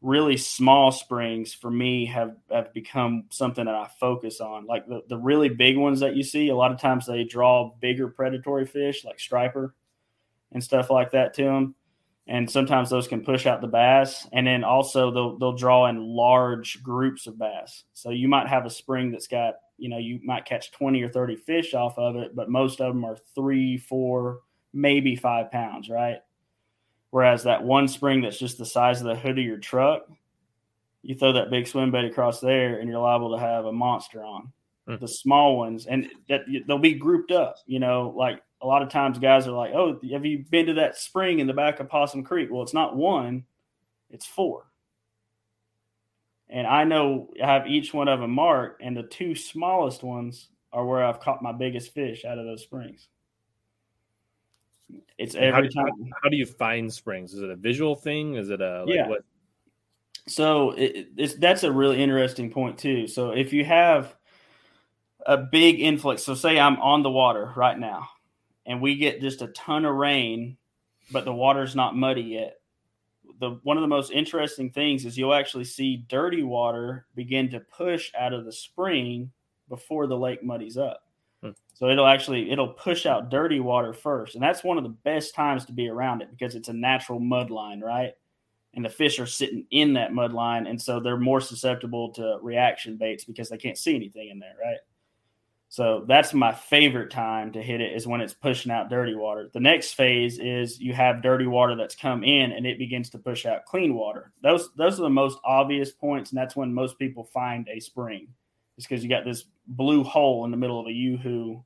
really small springs for me have, have become something that I focus on. Like the, the really big ones that you see, a lot of times they draw bigger predatory fish like striper and stuff like that to them. And sometimes those can push out the bass. And then also they'll, they'll draw in large groups of bass. So you might have a spring that's got, you know, you might catch twenty or thirty fish off of it, but most of them are three, four, maybe five pounds, right? Whereas that one spring that's just the size of the hood of your truck, you throw that big swim bait across there and you're liable to have a monster on. Mm. The small ones, and that, they'll be grouped up, you know, like a lot of times guys are like, oh, have you been to that spring in the back of Possum Creek? Well, it's not one, it's four. And I know I have each one of them marked, and the two smallest ones are where I've caught my biggest fish out of those springs. It's every how time. You, how do you find springs? Is it a visual thing? Is it a like yeah. what? So it, it's that's a really interesting point too. So if you have a big influx, so say I'm on the water right now, and we get just a ton of rain, but the water's not muddy yet. The one of the most interesting things is you'll actually see dirty water begin to push out of the spring before the lake muddies up. Hmm. So it'll actually, it'll push out dirty water first. And that's one of the best times to be around it because it's a natural mud line, right? And the fish are sitting in that mud line. And so they're more susceptible to reaction baits because they can't see anything in there, right? So that's my favorite time to hit it is when it's pushing out dirty water. The next phase is you have dirty water that's come in and it begins to push out clean water. Those those are the most obvious points, and that's when most people find a spring. It's because you got this blue hole in the middle of a yoo-hoo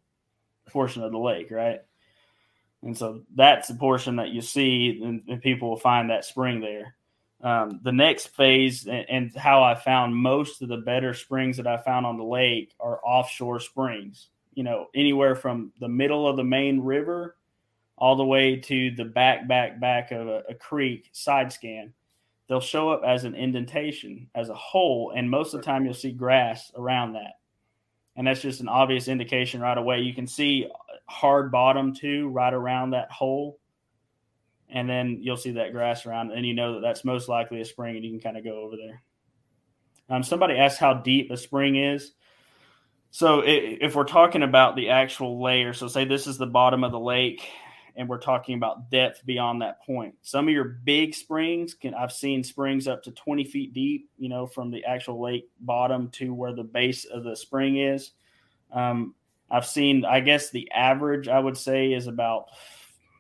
portion of the lake, right? And so that's the portion that you see, and, and people will find that spring there. Um, the next phase and, and how I found most of the better springs that I found on the lake are offshore springs, you know, anywhere from the middle of the main river all the way to the back, back, back of a, a creek side scan. They'll show up as an indentation, as a hole. And most of the time you'll see grass around that. And that's just an obvious indication right away. You can see hard bottom too, right around that hole. And then you'll see that grass around, and you know that that's most likely a spring, and you can kind of go over there. Um, somebody asked how deep a spring is. So it, if we're talking about the actual layer, so say this is the bottom of the lake, and we're talking about depth beyond that point. Some of your big springs, can I've seen springs up to twenty feet deep, you know, from the actual lake bottom to where the base of the spring is. Um, I've seen, I guess the average, I would say, is about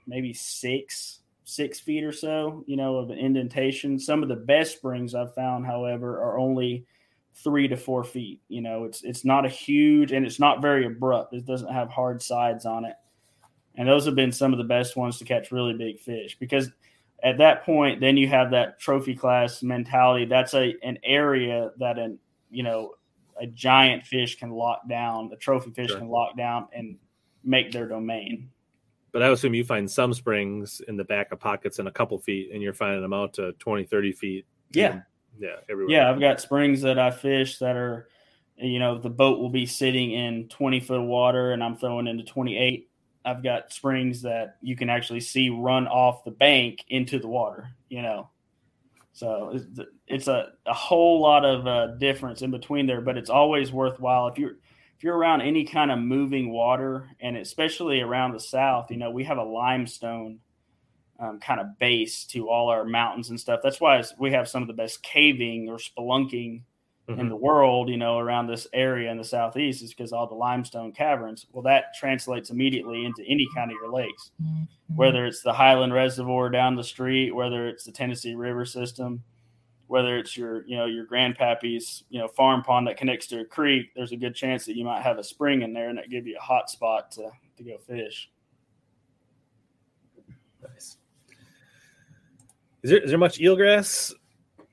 maybe six six feet or so, you know, of an indentation. Some of the best springs I've found, however, are only three to four feet. You know, it's, it's not a huge, and it's not very abrupt. It doesn't have hard sides on it. And those have been some of the best ones to catch really big fish, because at that point, then you have that trophy class mentality. That's a, an area that, an, you know, a giant fish can lock down, a trophy fish sure. can lock down and make their domain. But I assume you find some springs in the back of pockets in a couple feet, and you're finding them out to twenty, thirty feet. Yeah. And, yeah. Everywhere. Yeah. I've got springs that I fish that are, you know, the boat will be sitting in twenty foot of water and I'm throwing into twenty-eight. I've got springs that you can actually see run off the bank into the water, you know? So it's a, a whole lot of uh, difference in between there, but it's always worthwhile. If you're, If you're around any kind of moving water, and especially around the south, you know, we have a limestone um, kind of base to all our mountains and stuff. That's why we have some of the best caving or spelunking mm-hmm. in the world, you know, around this area in the southeast, is because all the limestone caverns. Well, that translates immediately into any kind of your lakes, mm-hmm. whether it's the Highland Reservoir down the street, whether it's the Tennessee River system, whether it's your, you know, your grandpappy's, you know, farm pond that connects to a creek, there's a good chance that you might have a spring in there, and that give you a hot spot to, to go fish. Nice. Is there, is there much eelgrass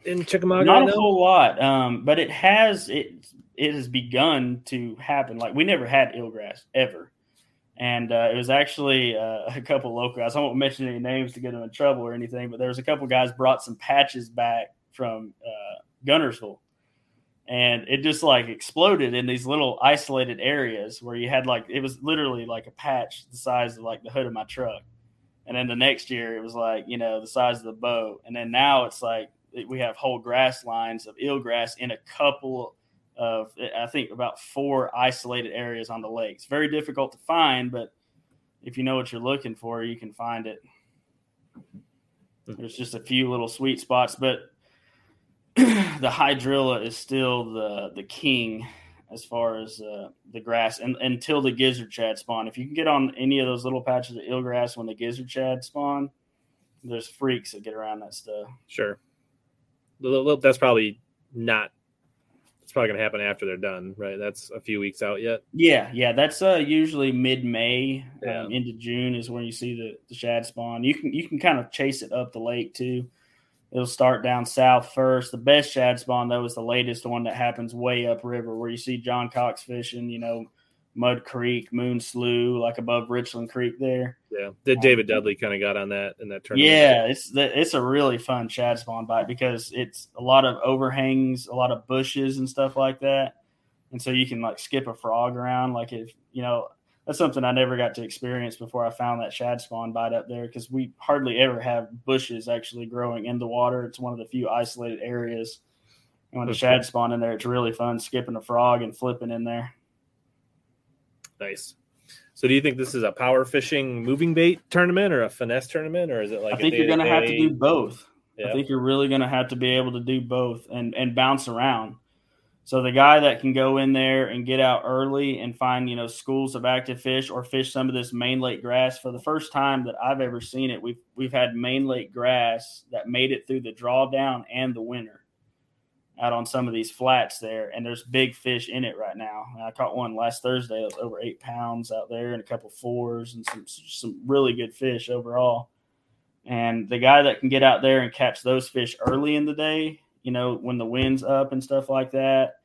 in Chickamauga? Not right a whole now? lot, um, but it has it it has begun to happen. Like, we never had eelgrass ever, and uh, it was actually uh, a couple local guys. I won't mention any names to get them in trouble or anything, but there was a couple guys brought some patches back from uh, Gunnersville, and it just like exploded in these little isolated areas where you had like it was literally like a patch the size of like the hood of my truck. And then the next year, it was like, you know, the size of the boat. And then now it's like we have whole grass lines of eelgrass in a couple of, I think, about four isolated areas on the lake. It's very difficult to find, but if you know what you're looking for, you can find it. There's just a few little sweet spots, but the hydrilla is still the, the king as far as uh, the grass, and until the gizzard shad spawn. If you can get on any of those little patches of eelgrass when the gizzard shad spawn, there's freaks that get around that stuff. Sure. That's probably not – it's probably going to happen after they're done, right? That's a few weeks out yet? Yeah, yeah. That's uh, usually mid-May, yeah. um, into June is when you see the, the shad spawn. You can you can kind of chase it up the lake too. It'll start down south first. The best shad spawn, though, is the latest one that happens way upriver where you see John Cox fishing, you know, Mud Creek, Moon Slough, like above Richland Creek there. Yeah. Did David um, Dudley kind of got on that in that tournament? Yeah, it's the, it's a really fun shad spawn bite because it's a lot of overhangs, a lot of bushes and stuff like that. And so you can, like, skip a frog around. Like, if, you know, that's something I never got to experience before I found that shad spawn bite up there because we hardly ever have bushes actually growing in the water. It's one of the few isolated areas. And when the shad spawn in there, it's really fun skipping a frog and flipping in there. Nice. So do you think this is a power fishing moving bait tournament or a finesse tournament, or is it like I think a you're going to have to do both. Yeah. I think you're really going to have to be able to do both and, and bounce around. So the guy that can go in there and get out early and find, you know, schools of active fish or fish some of this main lake grass. For the first time that I've ever seen it, we've, we've had main lake grass that made it through the drawdown and the winter out on some of these flats there. And there's big fish in it right now. I caught one last Thursday that was over eight pounds out there and a couple fours and some, some really good fish overall. And the guy that can get out there and catch those fish early in the day, you know, when the wind's up and stuff like that,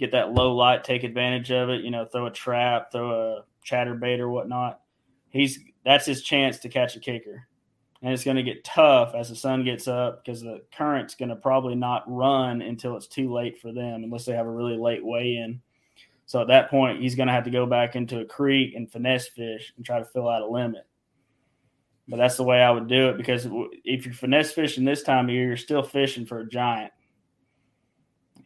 get that low light, take advantage of it, you know, throw a trap, throw a chatterbait or whatnot. He's that's his chance to catch a kicker. And it's going to get tough as the sun gets up because the current's going to probably not run until it's too late for them unless they have a really late weigh-in. So at that point, he's going to have to go back into a creek and finesse fish and try to fill out a limit. But that's the way I would do it, because if you're finesse fishing this time of year, you're still fishing for a giant.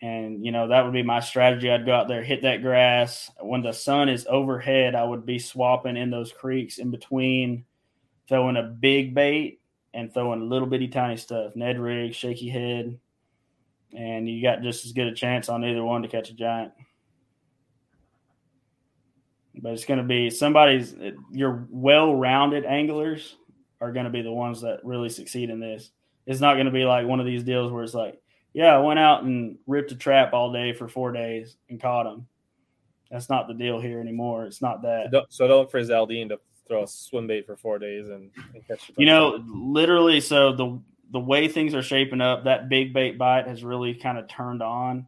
And, you know, that would be my strategy. I'd go out there, hit that grass. When the sun is overhead, I would be swapping in those creeks in between, throwing a big bait and throwing little bitty tiny stuff, Ned rig, shaky head. And you got just as good a chance on either one to catch a giant. But it's going to be somebody's – your well-rounded anglers are going to be the ones that really succeed in this. It's not going to be like one of these deals where it's like, yeah, I went out and ripped a trap all day for four days and caught them. That's not the deal here anymore. It's not that. So don't, so don't frizzle Dean to throw a swim bait for four days and, and catch it. You know, literally, so the the way things are shaping up, that big bait bite has really kind of turned on.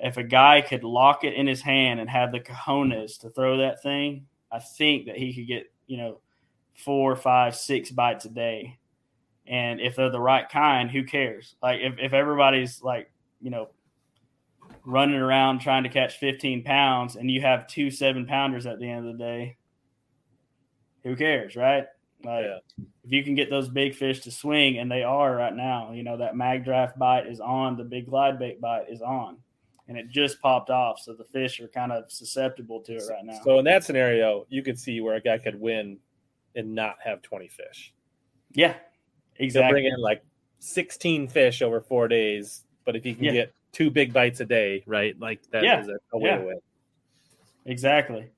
If a guy could lock it in his hand and have the cojones to throw that thing, I think that he could get, you know, four, five, six bites a day. And if they're the right kind, who cares? Like if, if everybody's like, you know, running around trying to catch fifteen pounds and you have two seven pounders at the end of the day, who cares, right? Like yeah. If you can get those big fish to swing, and they are right now, you know, that mag draft bite is on, the big glide bait bite is on. And it just popped off, so the fish are kind of susceptible to it right now. So in that scenario, you could see where a guy could win and not have twenty fish. Yeah, exactly. He'll bring in like sixteen fish over four days, but if he can yeah. get two big bites a day, right, like that yeah. is a, a way yeah. to win. Exactly.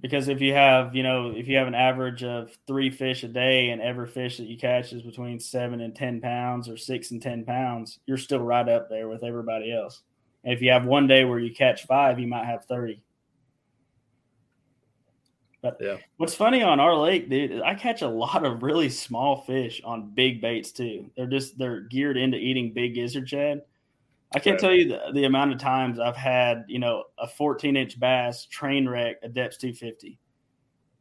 Because if you have, you know, if you have an average of three fish a day and every fish that you catch is between seven and ten pounds or six and ten pounds, you're still right up there with everybody else. If you have one day where you catch five, you might have thirty. But yeah. What's funny on our lake, dude, I catch a lot of really small fish on big baits too. They're just they're geared into eating big gizzard shad. I can't right. tell you the, the amount of times I've had, you know, a fourteen inch bass train wreck a Depth two fifty,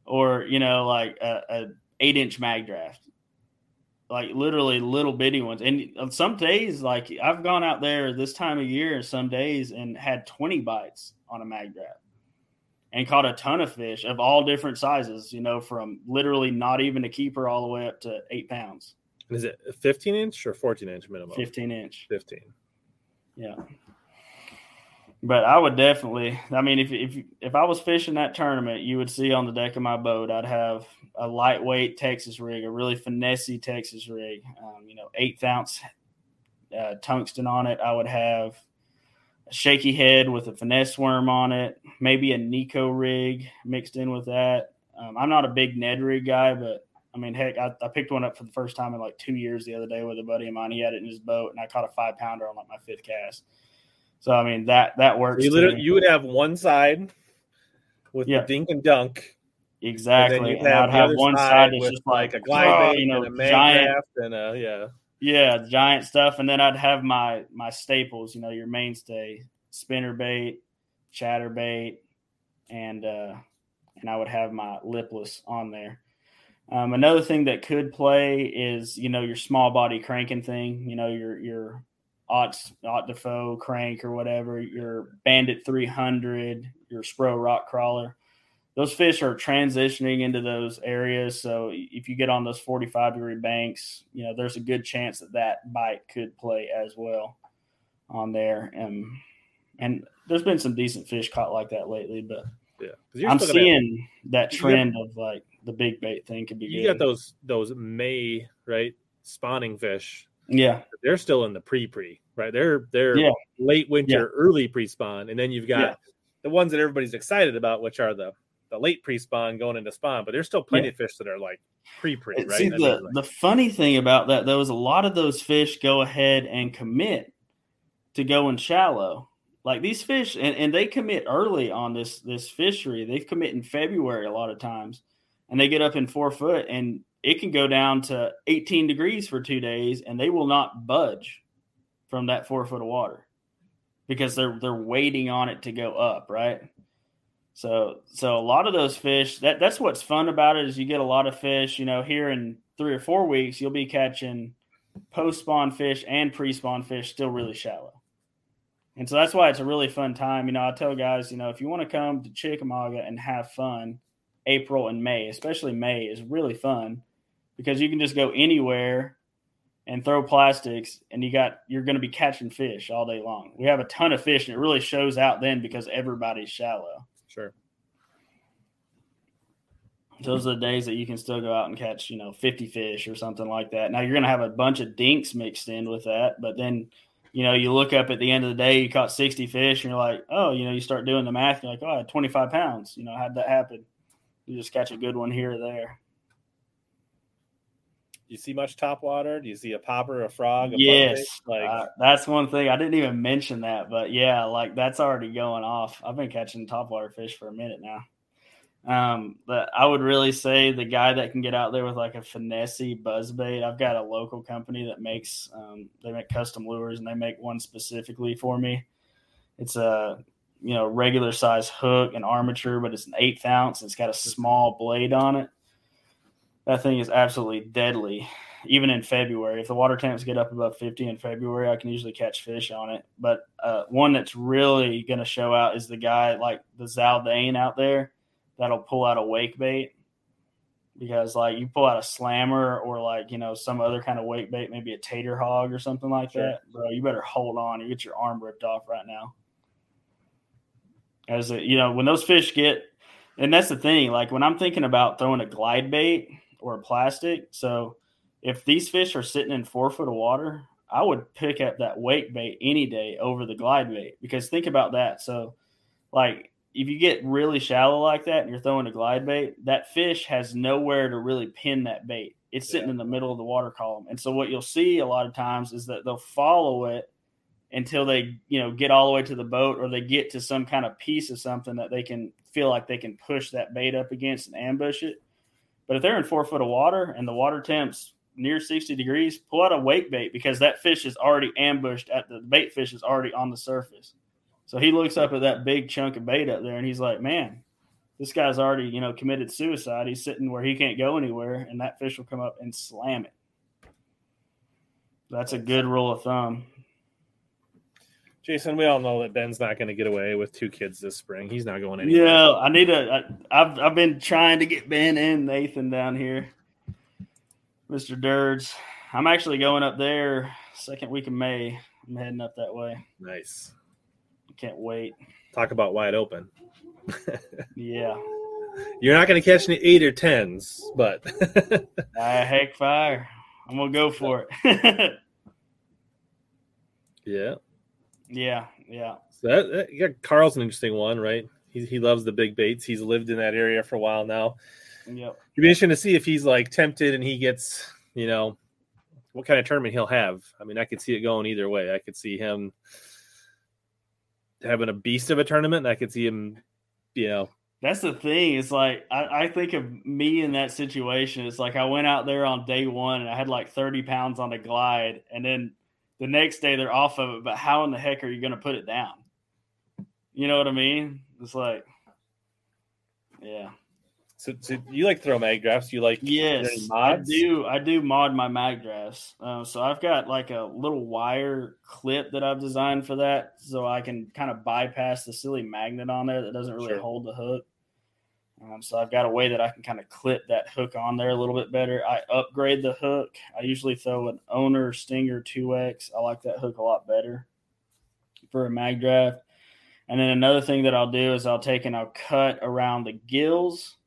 or you know, like a, a eight inch mag draft, like literally little bitty ones. And some days, like I've gone out there this time of year, some days and had twenty bites on a mag draft. And caught a ton of fish of all different sizes, you know, from literally not even a keeper all the way up to eight pounds. Is it a fifteen inch or fourteen inch minimum? fifteen inch. fifteen. Yeah. But I would definitely, I mean, if if if I was fishing that tournament, you would see on the deck of my boat, I'd have a lightweight Texas rig, a really finessey Texas rig, um, you know, eighth ounce uh, tungsten on it. I would have a shaky head with a finesse worm on it, maybe a Nico rig mixed in with that. Um, I'm not a big Ned rig guy, but I mean, heck, I, I picked one up for the first time in like two years the other day with a buddy of mine. He had it in his boat, and I caught a five pounder on like my fifth cast. So I mean, that that works. So you literally, you would have one side with yeah. the dink and dunk, exactly. And, and I'd have one side that's just like, like a glide bait, you know, and a giant draft and a yeah. Yeah, giant stuff. And then I'd have my my staples, you know, your mainstay, spinnerbait, chatterbait, and uh, and I would have my lipless on there. Um, another thing that could play is, you know, your small body cranking thing, you know, your your Ott, Ott Defoe crank or whatever, your Bandit three hundred, your Spro rock crawler. Those fish are transitioning into those areas, so if you get on those forty-five degree banks, you know, there's a good chance that that bite could play as well on there. And and there's been some decent fish caught like that lately, but yeah, you're I'm seeing at, that trend got, of like the big bait thing could be. You good. Got those those May right spawning fish. Yeah, they're still in the pre-pre right. They're they're yeah. late winter, yeah. early pre-spawn, and then you've got yeah. the ones that everybody's excited about, which are the the late pre-spawn going into spawn, but there's still plenty yeah. of fish that are like pre-pre, right? See, the, like, the funny thing about that, though, is a lot of those fish go ahead and commit to going shallow. Like these fish, and, and they commit early on this this fishery. They commit in February a lot of times, and they get up in four foot, and it can go down to eighteen degrees for two days, and they will not budge from that four foot of water because they're they're waiting on it to go up, right? So, so a lot of those fish, that, that's what's fun about it is you get a lot of fish, you know, here in three or four weeks, you'll be catching post-spawn fish and pre-spawn fish still really shallow. And so that's why it's a really fun time. You know, I tell guys, you know, if you want to come to Chickamauga and have fun, April and May, especially May, is really fun because you can just go anywhere and throw plastics, and you got you're going to be catching fish all day long. We have a ton of fish, and it really shows out then because everybody's shallow. Sure. Those are the days that you can still go out and catch, you know, fifty fish or something like that. Now you're going to have a bunch of dinks mixed in with that, but then, you know, you look up at the end of the day, you caught sixty fish, and you're like, oh, you know, you start doing the math, you're like, oh, I had twenty-five pounds. You know, how'd that happen? You just catch a good one here or there. Do you see much topwater? Do you see a popper, a frog? A yes. Like uh, that's one thing. I didn't even mention that, but yeah, like that's already going off. I've been catching topwater fish for a minute now. Um, but I would really say the guy that can get out there with like a finessey buzzbait. I've got a local company that makes, um, they make custom lures, and they make one specifically for me. It's a, you know, regular size hook and armature, but it's an eighth ounce. It's got a small blade on it. That thing is absolutely deadly, even in February. If the water temps get up above fifty in February, I can usually catch fish on it. But uh, one that's really going to show out is the guy like the Zaldane out there that'll pull out a wake bait. Because, like, you pull out a slammer or, like, you know, some other kind of wake bait, maybe a tater hog or something like sure. that. Bro, you better hold on. You get your arm ripped off right now. As, a, you know, when those fish get – and that's the thing. Like, when I'm thinking about throwing a glide bait – or plastic. So if these fish are sitting in four foot of water, I would pick up that wake bait any day over the glide bait, because think about that. So like if you get really shallow like that and you're throwing a glide bait, that fish has nowhere to really pin that bait. It's sitting yeah. in the middle of the water column. And so what you'll see a lot of times is that they'll follow it until they, you know, get all the way to the boat, or they get to some kind of piece of something that they can feel like they can push that bait up against and ambush it. But if they're in four foot of water and the water temp's near sixty degrees, pull out a wake bait because that fish is already ambushed at the, the bait fish is already on the surface. So he looks up at that big chunk of bait up there and he's like, man, this guy's already, you know, committed suicide. He's sitting where he can't go anywhere, and that fish will come up and slam it. That's a good rule of thumb. Jason, we all know that Ben's not going to get away with two kids this spring. He's not going anywhere. Yeah, I need a – I've I've been trying to get Ben and Nathan down here, Mister Dirds. I'm actually going up there second week of May. I'm heading up that way. Nice. Can't wait. Talk about wide open. Yeah. You're not going to catch any eight or tens, but – uh, heck fire. I'm going to go for it. Yeah. Yeah, yeah. So that, that, yeah, Carl's an interesting one, right? He he loves the big baits. He's lived in that area for a while now. Yep. It'd be interesting to see if he's like tempted and he gets, you know, what kind of tournament he'll have. I mean, I could see it going either way. I could see him having a beast of a tournament. And I could see him, you know. That's the thing. It's like I, I think of me in that situation. It's like I went out there on day one and I had like thirty pounds on a glide, and then the next day they're off of it, but how in the heck are you going to put it down? You know what I mean? It's like, yeah. So, so you like throw mag drafts? You like? Yes, I do. I do mod my mag drafts. Uh, so I've got like a little wire clip that I've designed for that, so I can kind of bypass the silly magnet on there that doesn't really sure. hold the hook. Um, so I've got a way that I can kind of clip that hook on there a little bit better. I upgrade the hook. I usually throw an Owner Stinger two X. I like that hook a lot better for a mag draft. And then another thing that I'll do is I'll take and I'll cut around the gills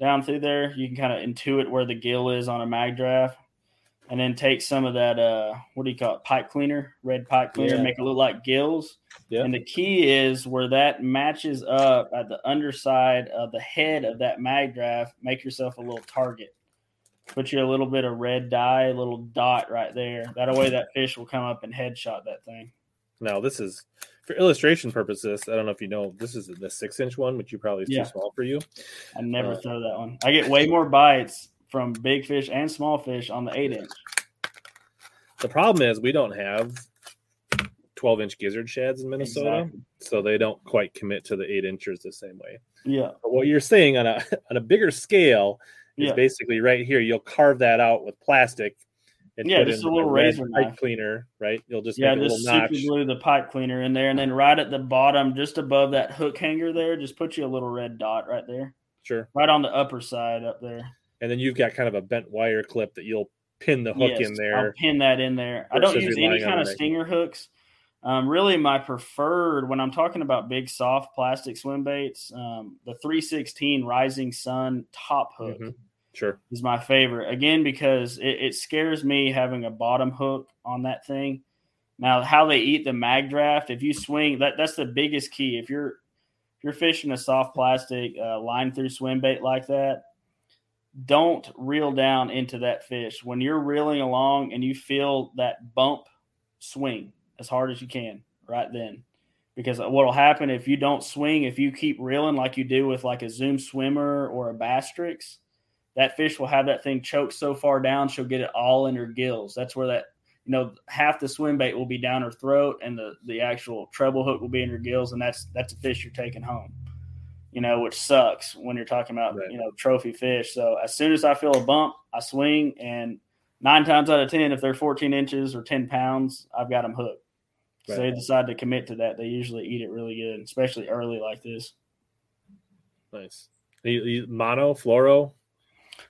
down through there. You can kind of intuit where the gill is on a mag draft. And then take some of that, uh, what do you call it, pipe cleaner, red pipe cleaner, yeah. make it look like gills. Yeah. And the key is where that matches up at the underside of the head of that mag draft, make yourself a little target. Put your little bit of red dye, a little dot right there. That way that fish will come up and headshot that thing. Now, this is, for illustration purposes, I don't know if you know, this is the six-inch one, which you probably is yeah. too small for you. I never uh, throw that one. I get way more bites from big fish and small fish on the eight-inch. The problem is we don't have twelve-inch gizzard shads in Minnesota, exactly. So they don't quite commit to the eight-inchers the same way. Yeah. But what you're saying on a on a bigger scale is yeah. basically right here. You'll carve that out with plastic. And yeah, just a little razor pipe cleaner, right? You'll just yeah, make just a little notch. Super glue the pipe cleaner in there, and then right at the bottom, just above that hook hanger there, just put you a little red dot right there. Sure. Right on the upper side up there. And then you've got kind of a bent wire clip that you'll pin the hook yes, in there. I'll pin that in there. I don't use any kind of stinger hooks. Um, really, my preferred, when I'm talking about big, soft plastic swim baits, um, the three sixteen Rising Sun top hook mm-hmm. sure. is my favorite. Again, because it, it scares me having a bottom hook on that thing. Now, how they eat the mag draft, if you swing, that that's the biggest key. If you're, if you're fishing a soft plastic uh, line through swim bait like that, don't reel down into that fish. When you're reeling along and you feel that bump, swing as hard as you can right then. Because what will happen if you don't swing, if you keep reeling like you do with like a Zoom Swimmer or a Bastrix, that fish will have that thing choked so far down, she'll get it all in her gills. That's where that, you know, half the swim bait will be down her throat and the, the actual treble hook will be in her gills, and that's that's a fish you're taking home. You know, which sucks when you're talking about, right. you know, trophy fish. So as soon as I feel a bump, I swing, and nine times out of ten, if they're fourteen inches or ten pounds, I've got them hooked. Right. So they decide to commit to that. They usually eat it really good, especially early like this. Nice. You, you, mono, fluoro?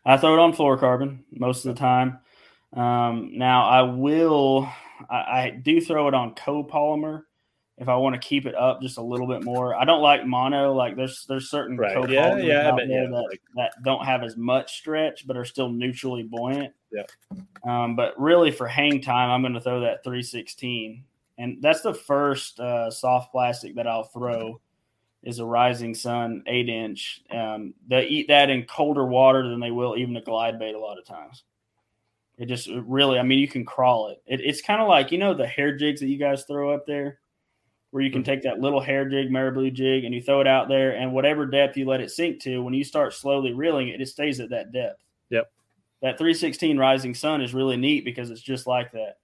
I throw it on fluorocarbon most of the time. Um, now, I will I, I do throw it on copolymer. If I want to keep it up just a little bit more, I don't like mono. Like there's there's certain right. copolymers yeah, yeah, out there yeah. that, that don't have as much stretch, but are still neutrally buoyant. Yeah. Um, but really for hang time, I'm going to throw that three sixteen, and that's the first uh, soft plastic that I'll throw is a Rising Sun eight inch. Um, they eat that in colder water than they will even a glide bait a lot of times. It just it really, I mean, you can crawl it. it it's kind of like you know the hair jigs that you guys throw up there. where you can take that little hair jig, marabou jig, and you throw it out there, and whatever depth you let it sink to, when you start slowly reeling it, it stays at that depth. Yep. That three sixteen Rising Sun is really neat because it's just like that.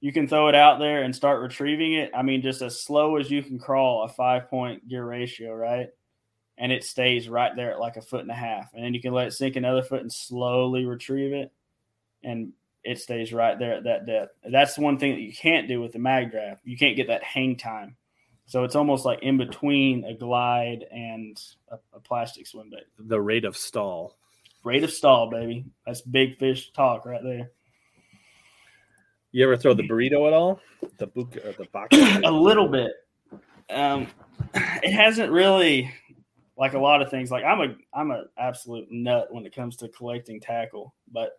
You can throw it out there and start retrieving it. I mean, just as slow as you can crawl, a five-point gear ratio, right? And it stays right there at like a foot and a half. And then you can let it sink another foot and slowly retrieve it, and it stays right there at that depth. That's one thing that you can't do with the mag draft. You can't get that hang time. So it's almost like in between a glide and a, a plastic swim bait. The rate of stall. Rate of stall, baby. That's big fish talk right there. You ever throw the burrito at all? The book, or the box? A little bit. Um, it hasn't really, like a lot of things. Like I'm a, I'm an absolute nut when it comes to collecting tackle, but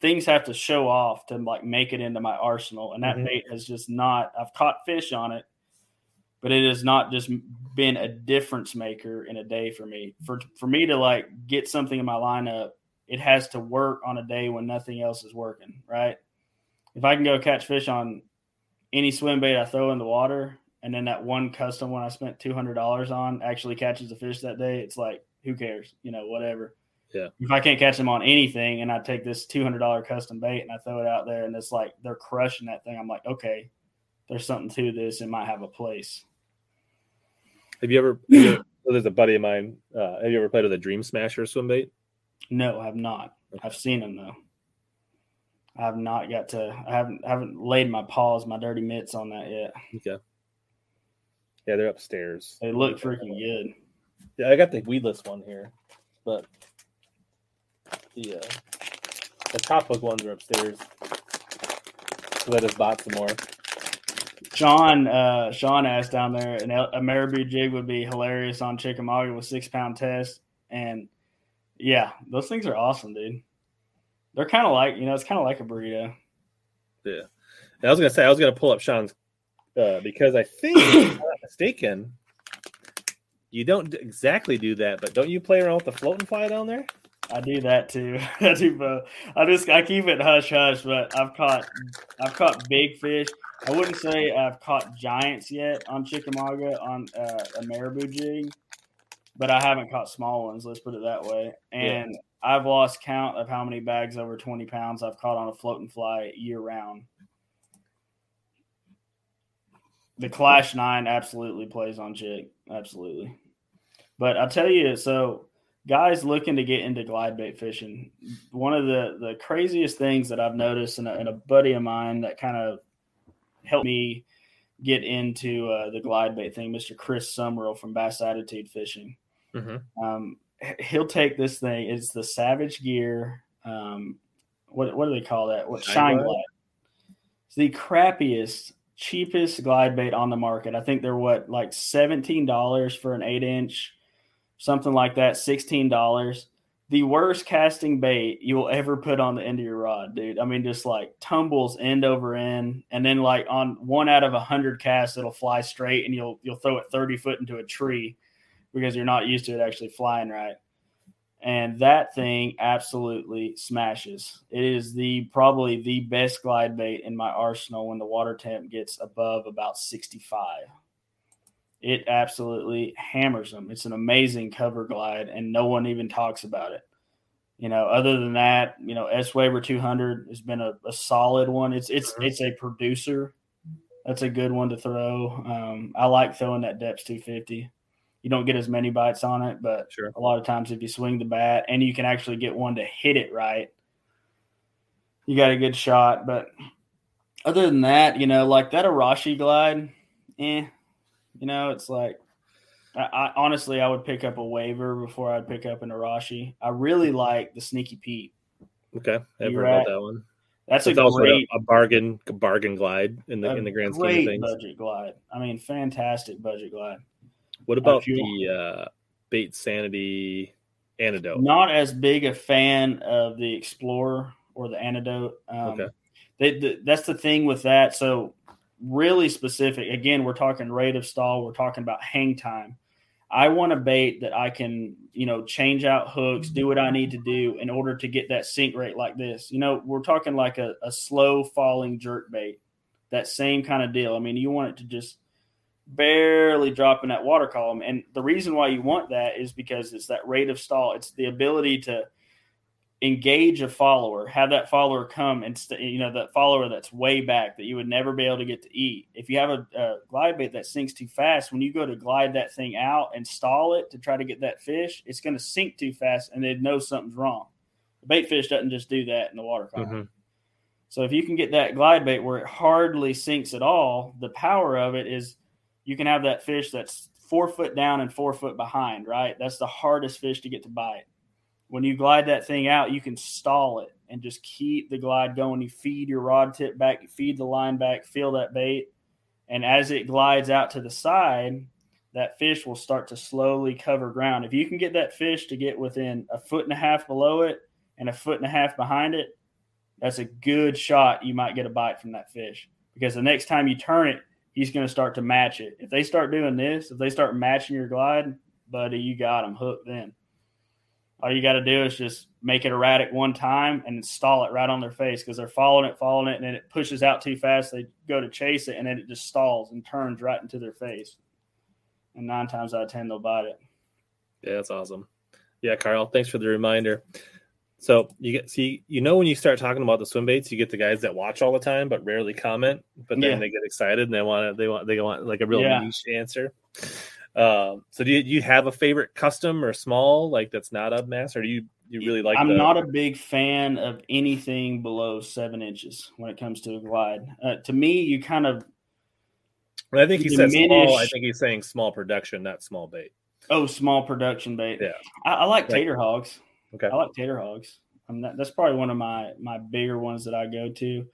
things have to show off to like make it into my arsenal. And that mm-hmm. bait has just not. I've caught fish on it, but it has not just been a difference maker in a day for me. For for me to like get something in my lineup, it has to work on a day when nothing else is working, right? If I can go catch fish on any swim bait I throw in the water, and then that one custom one I spent two hundred dollars on actually catches a fish that day, it's like, who cares? You know, whatever. Yeah. If I can't catch them on anything and I take this two hundred dollars custom bait and I throw it out there and it's like they're crushing that thing, I'm like, okay, there's something to this. It might have a place. Have you ever, have you ever there's a buddy of mine, uh, have you ever played with a Dream Smasher swim bait? No, I have not. Okay. I've seen them though. I have not got to. I haven't. I haven't laid my paws, my dirty mitts on that yet. Okay. Yeah, they're upstairs. They look freaking good. Yeah, I got the weedless one here, but the uh, the top hook ones are upstairs. So I just bought some more. Sean, uh, Sean asked down there, an, a marabou jig would be hilarious on Chickamauga with six pound test, and yeah, those things are awesome, dude. They're kind of like, you know, it's kind of like a burrito. Yeah. And I was going to say, I was going to pull up Sean's, uh, because I think, if I'm not mistaken, you don't exactly do that, but don't you play around with the floating fly down there? I do that too. I do both. I just, I keep it hush hush, but I've caught, I've caught big fish. I wouldn't say I've caught giants yet on Chickamauga on uh, a marabou jig, but I haven't caught small ones. Let's put it that way. And yeah. I've lost count of how many bags over twenty pounds I've caught on a floating fly year round. The Clash nine absolutely plays on jig. Absolutely. But I tell you, so guys looking to get into glide bait fishing, one of the, the craziest things that I've noticed, and a, and a buddy of mine that kind of helped me get into uh, the glide bait thing, Mister Chris Summerall from Bass Attitude Fishing. Mm-hmm. Um, he'll take this thing. It's the Savage Gear. Um, what what do they call that? What Shine Glide? It's the crappiest, cheapest glide bait on the market. I think they're what, like seventeen dollars for an eight inch, something like that. sixteen dollars. The worst casting bait you will ever put on the end of your rod, dude. I mean, just like tumbles end over end, and then like on one out of a hundred casts, it'll fly straight, and you'll you'll throw it thirty foot into a tree, because you're not used to it actually flying right. And that thing absolutely smashes. It is the probably the best glide bait in my arsenal when the water temp gets above about sixty-five. It absolutely hammers them. It's an amazing cover glide, and no one even talks about it. You know, other than that, you know, S Waver two hundred has been a, a solid one. It's it's it's a producer. That's a good one to throw. Um, I like throwing that Depth two fifty. You don't get as many bites on it, but sure. A lot of times if you swing the bat and you can actually get one to hit it right, you got a good shot. But other than that, you know, like that Arashi glide, eh, you know, it's like I, I honestly, I would pick up a Waver before I'd pick up an Arashi. I really like the Sneaky Pete. Okay, I've heard about that one. That's it's a also great, a, a bargain, a bargain glide in the in the grand scheme of things. Budget glide. I mean, fantastic budget glide. What about the uh, Bait Sanity Antidote? Not as big a fan of the Explorer or the Antidote. Um, okay. They, the, that's the thing with that. So really specific. Again, we're talking rate of stall. We're talking about hang time. I want a bait that I can, you know, change out hooks, do what I need to do in order to get that sink rate like this. You know, we're talking like a, a slow falling jerk bait, that same kind of deal. I mean, you want it to just barely dropping that water column. And the reason why you want that is because it's that rate of stall. It's the ability to engage a follower, have that follower come and, st- you know, that follower that's way back that you would never be able to get to eat. If you have a, a glide bait that sinks too fast, when you go to glide that thing out and stall it to try to get that fish, it's going to sink too fast and they'd know something's wrong. The bait fish doesn't just do that in the water column. Mm-hmm. So if you can get that glide bait where it hardly sinks at all, the power of it is you can have that fish that's four foot down and four foot behind, right? That's the hardest fish to get to bite. When you glide that thing out, you can stall it and just keep the glide going. You feed your rod tip back, you feed the line back, feel that bait. And as it glides out to the side, that fish will start to slowly cover ground. If you can get that fish to get within a foot and a half below it and a foot and a half behind it, that's a good shot. You might get a bite from that fish because the next time you turn it, he's going to start to match it. If they start doing this, if they start matching your glide, buddy, you got them hooked then. All you got to do is just make it erratic one time and stall it right on their face because they're following it, following it, and then it pushes out too fast. They go to chase it, and then it just stalls and turns right into their face. And nine times out of ten, they'll bite it. Yeah, that's awesome. Yeah, Carl, thanks for the reminder. So you get see, you know, when you start talking about the swim baits, you get the guys that watch all the time but rarely comment, but then yeah. they get excited and they want they want they want like a real yeah. niche answer. Um, so do you, do you have a favorite custom or small, like that's not a mass, or do you, you really like, I'm the... not a big fan of anything below seven inches when it comes to a glide. Uh, to me, you kind of, well, I think he diminish... said small, I think he's saying small production, not small bait. Oh, small production bait. Yeah. I, I like tater hogs. Okay. I like tater hogs. I'm not, that's probably one of my, my bigger ones that I go to.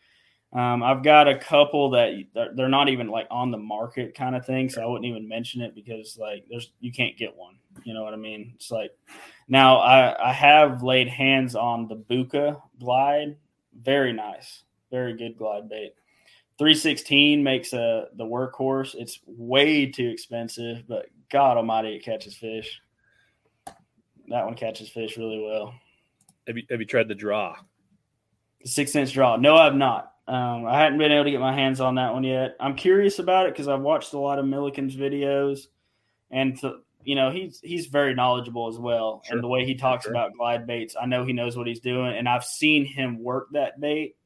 Um, I've got a couple that they're not even like on the market kind of thing. So I wouldn't even mention it because like there's, you can't get one, you know what I mean? It's like, now I, I have laid hands on the Buka glide. Very nice. Very good glide bait. three sixteen makes a, the workhorse. It's way too expensive, but God almighty, it catches fish. That one catches fish really well. Have you, have you tried the draw? The six inch draw? No, I have not. Um, I hadn't been able to get my hands on that one yet. I'm curious about it because I've watched a lot of Milliken's videos, and to, you know he's he's very knowledgeable as well. Sure. And the way he talks sure. about glide baits, I know he knows what he's doing. And I've seen him work that bait,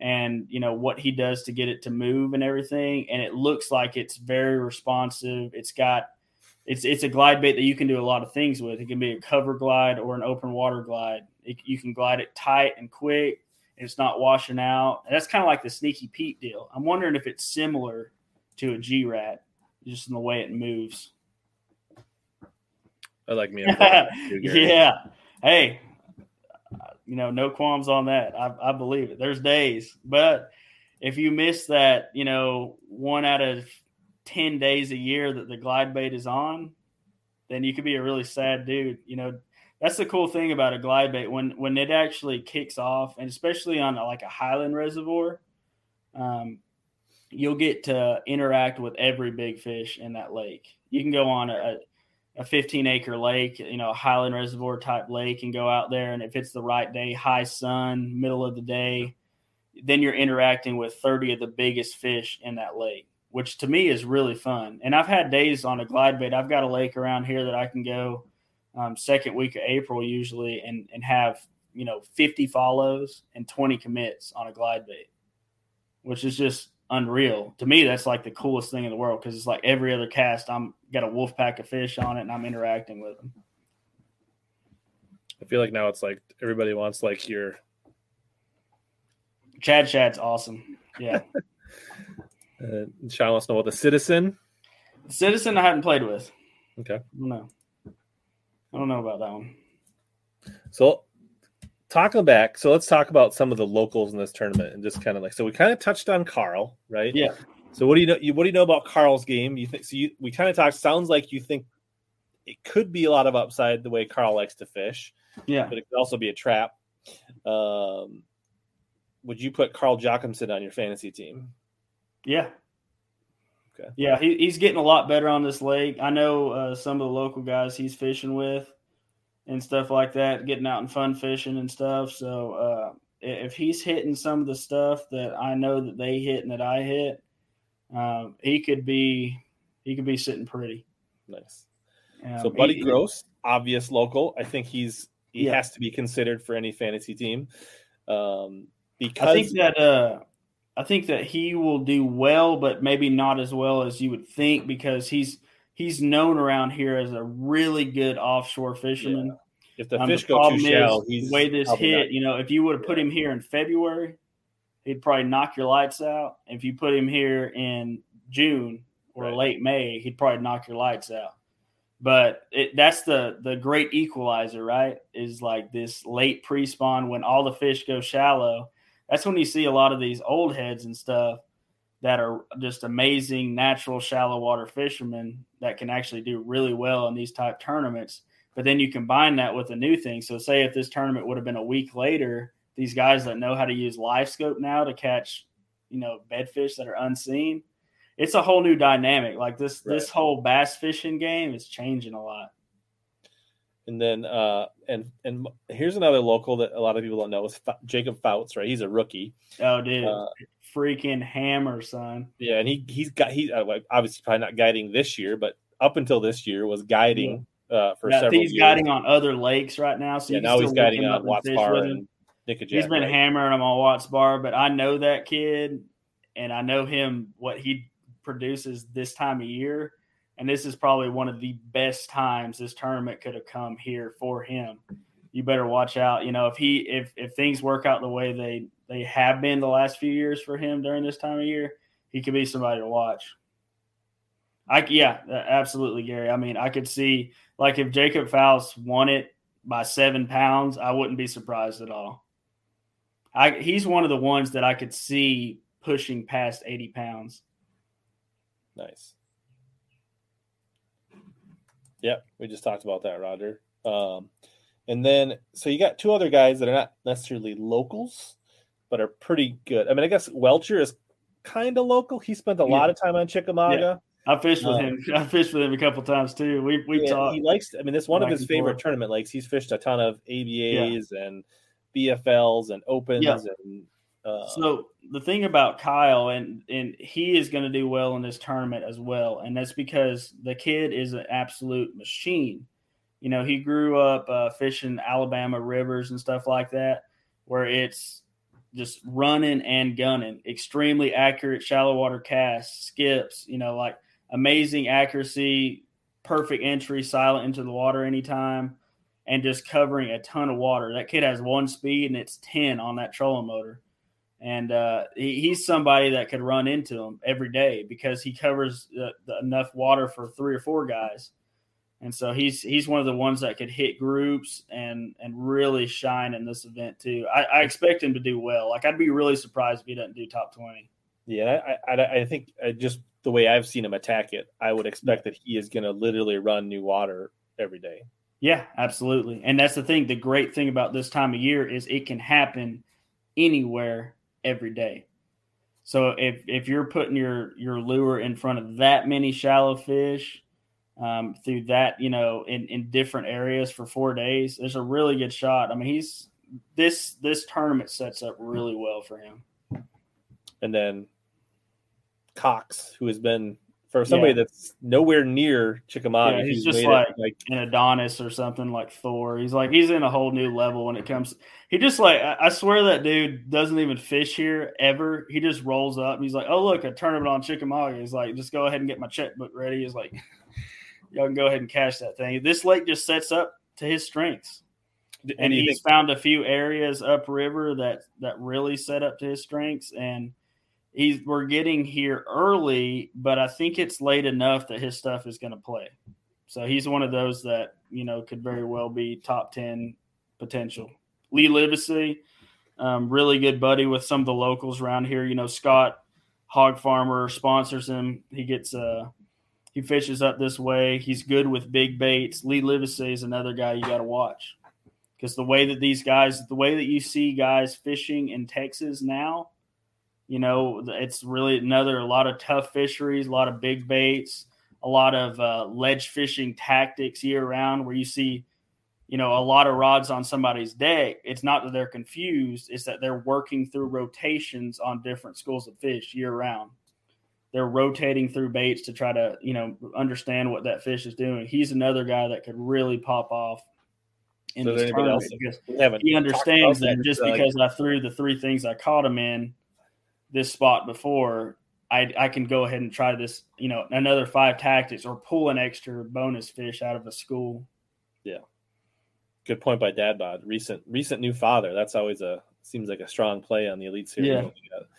and you know what he does to get it to move and everything. And it looks like it's very responsive. It's got it's it's a glide bait that you can do a lot of things with. It can be a cover glide or an open water glide. It, you can glide it tight and quick. It's not washing out. And that's kind of like the Sneaky Pete deal. I'm wondering if it's similar to a G-Rat, just in the way it moves. I like me. Yeah. Hey, you know, no qualms on that. I, I believe it. There's days. But if you miss that, you know, one out of ten days a year that the glide bait is on, then you could be a really sad dude, you know. That's the cool thing about a glide bait when when it actually kicks off, and especially on a, like a Highland Reservoir, um, you'll get to interact with every big fish in that lake. You can go on a a fifteen acre lake, you know, a Highland Reservoir type lake, and go out there. And if it's the right day, high sun, middle of the day, then you're interacting with thirty of the biggest fish in that lake, which to me is really fun. And I've had days on a glide bait. I've got a lake around here that I can go. Um, second week of April usually and, and have, you know, fifty follows and twenty commits on a glide bait, which is just unreal. To me, that's like the coolest thing in the world because it's like every other cast, I'm got a wolf pack of fish on it and I'm interacting with them. I feel like now it's like everybody wants like your Chad Shad's awesome. Yeah. uh, Sean wants to know about the Citizen. The Citizen I hadn't played with. Okay. No. I don't know about that one. So talking back, so let's talk about some of the locals in this tournament and just kind of like, so we kind of touched on Carl, right? Yeah. So what do you know? You, what do you know about Carl's game? You think, so you, we kind of talked, sounds like you think it could be a lot of upside the way Carl likes to fish. Yeah. But it could also be a trap. Um, would you put Carl Jockinson on your fantasy team? Yeah. Okay. Yeah, he, he's getting a lot better on this lake. I know uh, some of the local guys he's fishing with and stuff like that, getting out and fun fishing and stuff. So uh, if he's hitting some of the stuff that I know that they hit and that I hit, uh, he could be he could be sitting pretty. Nice. Um, so Buddy he, Gross, obvious local. I think he's he yeah. has to be considered for any fantasy team. Um, because I think that uh, I think that he will do well, but maybe not as well as you would think, because he's he's known around here as a really good offshore fisherman. Yeah. If the um, fish the go too shallow, he's the way this hit. Not. You know, if you would have put him here in February, he'd probably knock your lights out. If you put him here in June or right. late May, he'd probably knock your lights out. But it, that's the the great equalizer, right? Is like this late pre-spawn when all the fish go shallow. That's when you see a lot of these old heads and stuff that are just amazing natural shallow water fishermen that can actually do really well in these type tournaments. But then you combine that with a new thing. So say if this tournament would have been a week later, these guys that know how to use LiveScope now to catch, you know, bedfish that are unseen, it's a whole new dynamic. Like this, right. this whole bass fishing game is changing a lot. And then, uh, and and here's another local that a lot of people don't know is F- Jacob Foutz, right? He's a rookie. Oh, dude, uh, freaking hammer, son! Yeah, and he he's got he obviously probably not guiding this year, but up until this year was guiding yeah. uh, for yeah, several. He's years. guiding on other lakes right now. So yeah, now he's guiding on Watts Bar and Nickajack. He's been right? hammering him on Watts Bar, but I know that kid, and I know him what he. produces this time of year, and this is probably one of the best times this tournament could have come here for him. You better watch out. You know, if he if if things work out the way they they have been the last few years for him during this time of year, he could be somebody to watch. I yeah, absolutely, Gary. I mean, I could see, like, if Jacob Foutz won it by seven pounds, I wouldn't be surprised at all. I he's one of the ones that I could see pushing past eighty pounds. Nice. Yep, we just talked about that, Roger. Um, and then, so you got two other guys that are not necessarily locals, but are pretty good. I mean, I guess Welcher is kind of local. He spent a yeah. lot of time on Chickamauga. Yeah. I fished with um, him. I fished with him a couple times too. We we yeah, talked. He likes. I mean, that's one of his favorite forward. tournament lakes. He's fished a ton of A B As yeah. and B F Ls and Opens yeah. and. So the thing about Kyle, and, and he is going to do well in this tournament as well, and that's because the kid is an absolute machine. You know, he grew up uh, fishing Alabama rivers and stuff like that, where it's just running and gunning, extremely accurate shallow water casts, skips, you know, like amazing accuracy, perfect entry, silent into the water anytime, and just covering a ton of water. That kid has one speed, and it's ten on that trolling motor. And uh, he, he's somebody that could run into him every day because he covers uh, the, enough water for three or four guys. And so he's he's one of the ones that could hit groups and and really shine in this event too. I, I expect him to do well. Like, I'd be really surprised if he doesn't do top twenty. Yeah, I, I, I think just the way I've seen him attack it, I would expect that he is going to literally run new water every day. Yeah, absolutely. And that's the thing. The great thing about this time of year is it can happen anywhere, every day. So if if you're putting your your lure in front of that many shallow fish um through that, you know, in in different areas for four days, there's a really good shot. I mean, he's this this tournament sets up really well for him. And then Cox, who has been for somebody yeah. that's nowhere near Chickamauga, yeah, he's, he's just like, it, like an Adonis or something, like Thor. He's like he's in a whole new level when it comes. He just like I, I swear that dude doesn't even fish here ever. He just rolls up and he's like, "Oh look, a tournament on Chickamauga." He's like, "Just go ahead and get my checkbook ready." He's like, "Y'all can go ahead and cash that thing." This lake just sets up to his strengths, and, and he's think- found a few areas upriver that that really set up to his strengths and. He's, we're getting here early, but I think it's late enough that his stuff is going to play. So he's one of those that, you know, could very well be top ten potential. Lee Livesey, um, really good buddy with some of the locals around here. You know, Scott Hog Farmer sponsors him. He gets uh, he fishes up this way. He's good with big baits. Lee Livesey is another guy you got to watch because the way that these guys, the way that you see guys fishing in Texas now. You know, it's really another, a lot of tough fisheries, a lot of big baits, a lot of uh, ledge fishing tactics year round where you see, you know, a lot of rods on somebody's deck. It's not that they're confused. It's that they're working through rotations on different schools of fish year round. they're rotating through baits to try to, you know, understand what that fish is doing. He's another guy that could really pop off in so this trial because he understands that just uh, because I threw the three things I caught him in this spot before, I, I can go ahead and try this, you know, another five tactics or pull an extra bonus fish out of a school. Yeah. Good point by Dad Bod. Recent recent new father. That's always a seems like a strong play on the Elite Series. Yeah,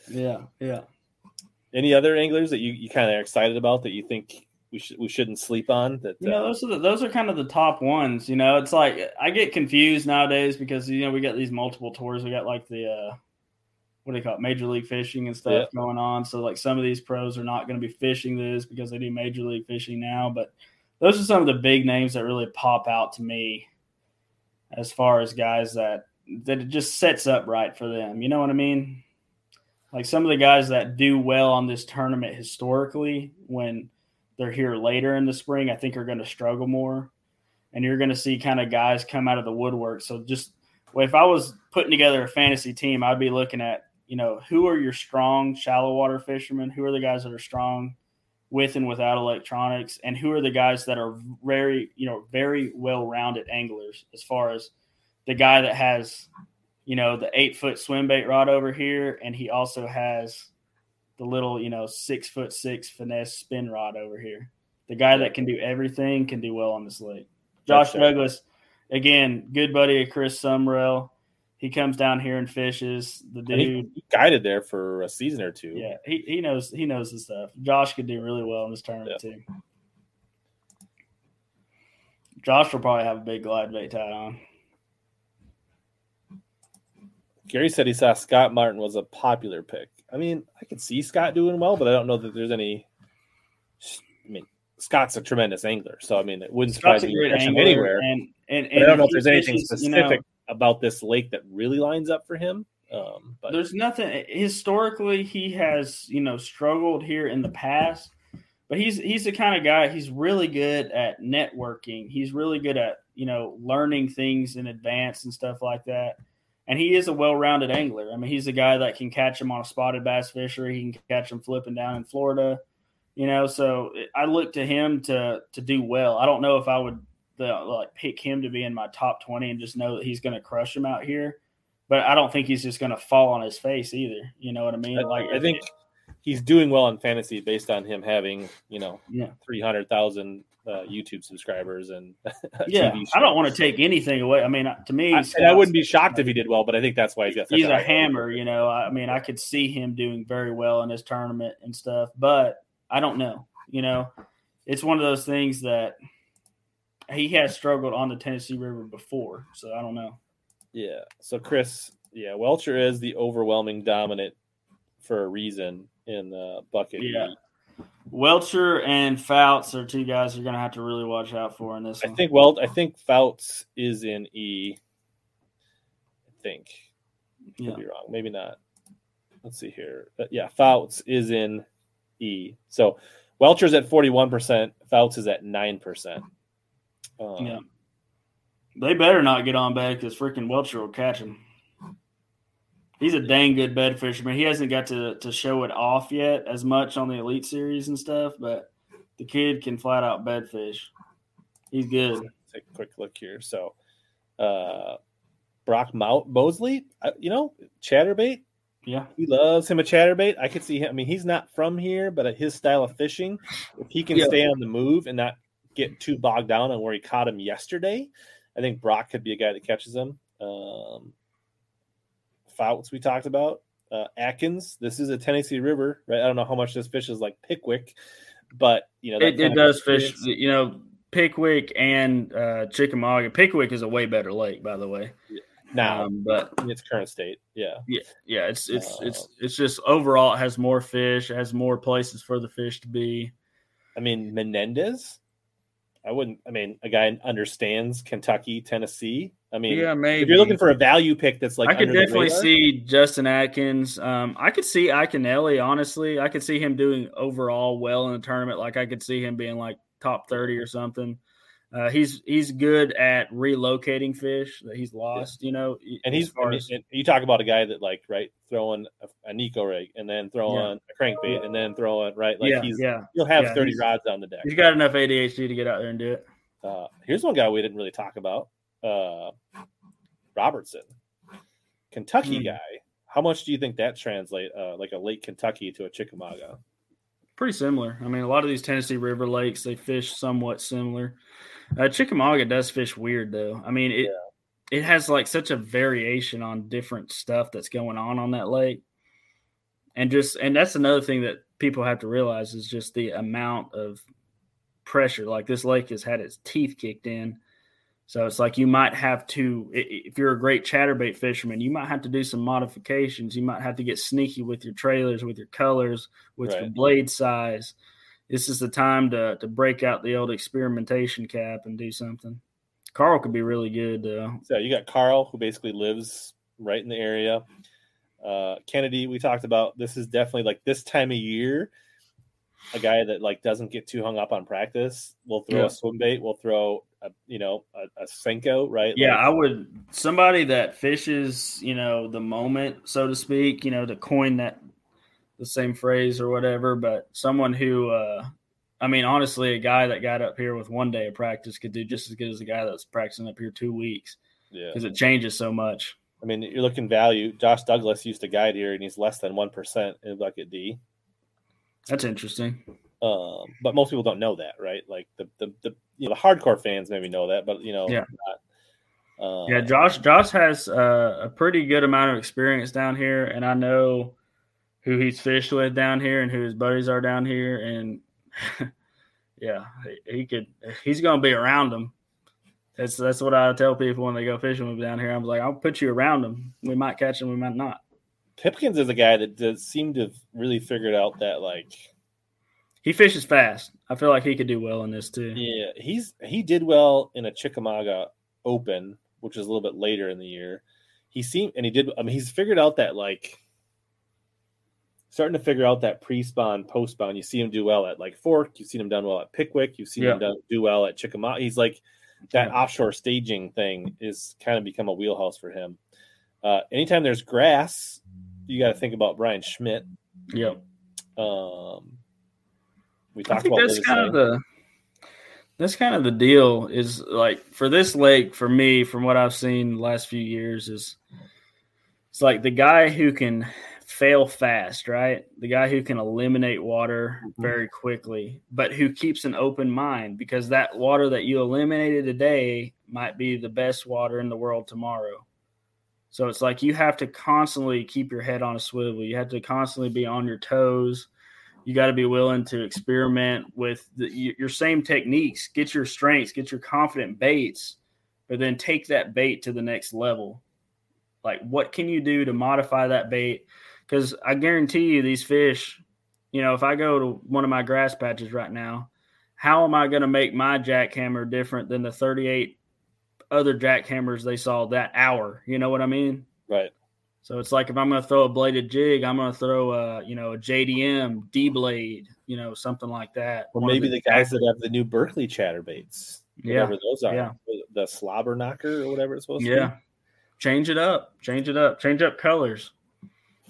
yeah, yeah. Any other anglers that you, you kind of are excited about that you think we should we shouldn't sleep on? That you know, uh, those are the, those are kind of the top ones. You know, it's like I get confused nowadays because you know we got these multiple tours. We got like the uh, what do you call it, Major League Fishing and stuff yeah. going on. So like some of these pros are not going to be fishing this because they do Major League Fishing now. But those are some of the big names that really pop out to me. As far as guys that, that it just sets up right for them. You know what I mean? Like some of the guys that do well on this tournament historically when they're here later in the spring, I think are going to struggle more. And you're going to see kind of guys come out of the woodwork. So just if I was putting together a fantasy team, I'd be looking at, you know, who are your strong shallow water fishermen? Who are the guys that are strong with and without electronics, and who are the guys that are very, you know, very well-rounded anglers as far as the guy that has, you know, the eight-foot swim bait rod over here, and he also has the little, you know, six-foot-six finesse spin rod over here. The guy that can do everything can do well on this lake. Josh That's Douglas, right. Again, good buddy of Chris Sumrell. He comes down here and fishes. The dude he, he guided there for a season or two. Yeah, he, he knows he knows his stuff. Josh could do really well in this tournament yeah. too. Josh will probably have a big glide bait tied on. Gary said he saw Scott Martin was a popular pick. I mean, I could see Scott doing well, but I don't know that there's any. I mean, Scott's a tremendous angler, so I mean, it wouldn't Scott's surprise me anywhere. And, and, and I don't know if there's anything fishes, specific. You know, about this lake that really lines up for him. Um, but there's nothing historically he has, you know, struggled here in the past, but he's, he's the kind of guy, he's really good at networking. He's really good at, you know, learning things in advance and stuff like that. And he is a well-rounded angler. I mean, he's a guy that can catch him on a spotted bass fishery. He can catch him flipping down in Florida, you know? So I look to him to, to do well. I don't know if I would, The, like pick him to be in my top twenty and just know that he's going to crush him out here. But I don't think he's just going to fall on his face either. You know what I mean? I, like I think it, he's doing well in fantasy based on him having, you know, yeah. three hundred thousand uh, YouTube subscribers and yeah, T V shows. I don't want to take anything away. I mean, to me, I, Scott's, and I wouldn't be shocked if he did well, but I think that's why he's got such he's a, a hammer, you know. I mean, I could see him doing very well in this tournament and stuff, but I don't know. You know, it's one of those things that he has struggled on the Tennessee River before, so I don't know. Yeah. So, Chris, yeah, Welcher is the overwhelming dominant for a reason in the bucket. Yeah. Welcher and Foutz are two guys you're going to have to really watch out for in this I one. Think, well, I think Foutz is in E, I think. Could yeah. be wrong. Maybe not. Let's see here. But yeah, Foutz is in E. So, Welcher's at forty-one percent. Foutz is at nine percent. Um, yeah, they better not get on bad because freaking Welcher will catch him. He's a dang good bed fisherman. He hasn't got to, to show it off yet as much on the Elite Series and stuff, but the kid can flat out bed fish. He's good. Let's take a quick look here. So, uh, Brock Mount Bosley, uh, you know, chatterbait. Yeah, he loves him a chatterbait. I could see him. I mean, he's not from here, but his style of fishing, if he can yeah. stay on the move and not get too bogged down on where he caught him yesterday, I think Brock could be a guy that catches him. Um, Foutz we talked about. Uh, Atkins, this is a Tennessee River, right? I don't know how much this fish is like Pickwick, but you know it, it does fish. You know Pickwick and uh, Chickamauga. Pickwick is a way better lake, by the way. Yeah. Now, um, but in its current state, yeah, yeah, yeah. It's it's uh, it's it's just overall it has more fish, it has more places for the fish to be. I mean Menendez. I wouldn't. I mean, a guy understands Kentucky, Tennessee. I mean, yeah, maybe. If you're looking for a value pick, that's like I could definitely see Justin Atkins. Um, I could see Iaconelli. Honestly, I could see him doing overall well in the tournament. Like I could see him being like top thirty or something. Uh, he's he's good at relocating fish that he's lost, yeah. you know. And he's and as, you talk about a guy that like right throwing a, a Nico rig and then throwing yeah. a crankbait and then throwing right like yeah, he's yeah. he'll have yeah, thirty rods on the deck. He's got enough A D H D to get out there and do it. Uh, here's one guy we didn't really talk about, uh, Robertson, Kentucky mm. guy. How much do you think that translates, uh, like a Lake Kentucky to a Chickamauga? Pretty similar. I mean, a lot of these Tennessee River lakes, they fish somewhat similar. Uh, Chickamauga does fish weird, though. I mean, it yeah. it has like such a variation on different stuff that's going on on that lake, and just and that's another thing that people have to realize is just the amount of pressure. Like this lake has had its teeth kicked in, so it's like you might have to, if you're a great chatterbait fisherman, you might have to do some modifications. You might have to get sneaky with your trailers, with your colors, with right. your blade size. This is the time to to break out the old experimentation cap and do something. Carl could be really good, though. So you got Carl, who basically lives right in the area. Uh, Kennedy, we talked about. This is definitely like this time of year, a guy that like doesn't get too hung up on practice. We'll throw yeah. a swim bait. We'll throw a, you know, a, a Senko, right? Yeah, like, I would somebody that fishes, you know, the moment, so to speak, you know, to coin that the same phrase or whatever, but someone who, uh, I mean, honestly, a guy that got up here with one day of practice could do just as good as a guy that's practicing up here two weeks. Yeah, because it changes so much. I mean, you're looking value. Josh Douglas used to guide here, and he's less than one percent in bucket D. That's interesting. Um, but most people don't know that, right? Like the the the you know the hardcore fans maybe know that, but you know, yeah, not, um, yeah. Josh Josh has uh, a pretty good amount of experience down here, and I know who he's fished with down here and who his buddies are down here, and yeah, he, he could he's gonna be around them. That's that's what I tell people when they go fishing with down here. I'm like, I'll put you around them. We might catch them, we might not. Pipkins is a guy that does seem to have really figured out that like. He fishes fast. I feel like he could do well in this too. Yeah, he's he did well in a Chickamauga Open, which is a little bit later in the year. He seemed and he did. I mean, he's figured out that like starting to figure out that pre-spawn, post-spawn. You see him do well at like Fork. You've seen him done well at Pickwick. You've seen yeah. him done, do well at Chickamauga. He's like that yeah. offshore staging thing is kind of become a wheelhouse for him. Uh, anytime there's grass, you got to think about Brian Schmidt. Yeah. Um. We I think about that's kind thing. of the that's kind of the deal is like for this lake for me from what I've seen the last few years is it's like the guy who can fail fast, right? The guy who can eliminate water mm-hmm. very quickly, but who keeps an open mind because that water that you eliminated today might be the best water in the world tomorrow. So it's like you have to constantly keep your head on a swivel. You have to constantly be on your toes. You got to be willing to experiment with the, your same techniques, get your strengths, get your confident baits, but then take that bait to the next level. Like, what can you do to modify that bait? Because I guarantee you these fish, you know, if I go to one of my grass patches right now, how am I going to make my jackhammer different than the thirty-eight other jackhammers they saw that hour? You know what I mean? Right. So it's like if I'm going to throw a bladed jig, I'm going to throw a, you know, a J D M, D-blade, you know, something like that. Or well, maybe the, the guys that have the new Berkeley chatterbaits, yeah, whatever those are, yeah. the slobber knocker or whatever it's supposed yeah. to be. Yeah, change it up, change it up, change up colors,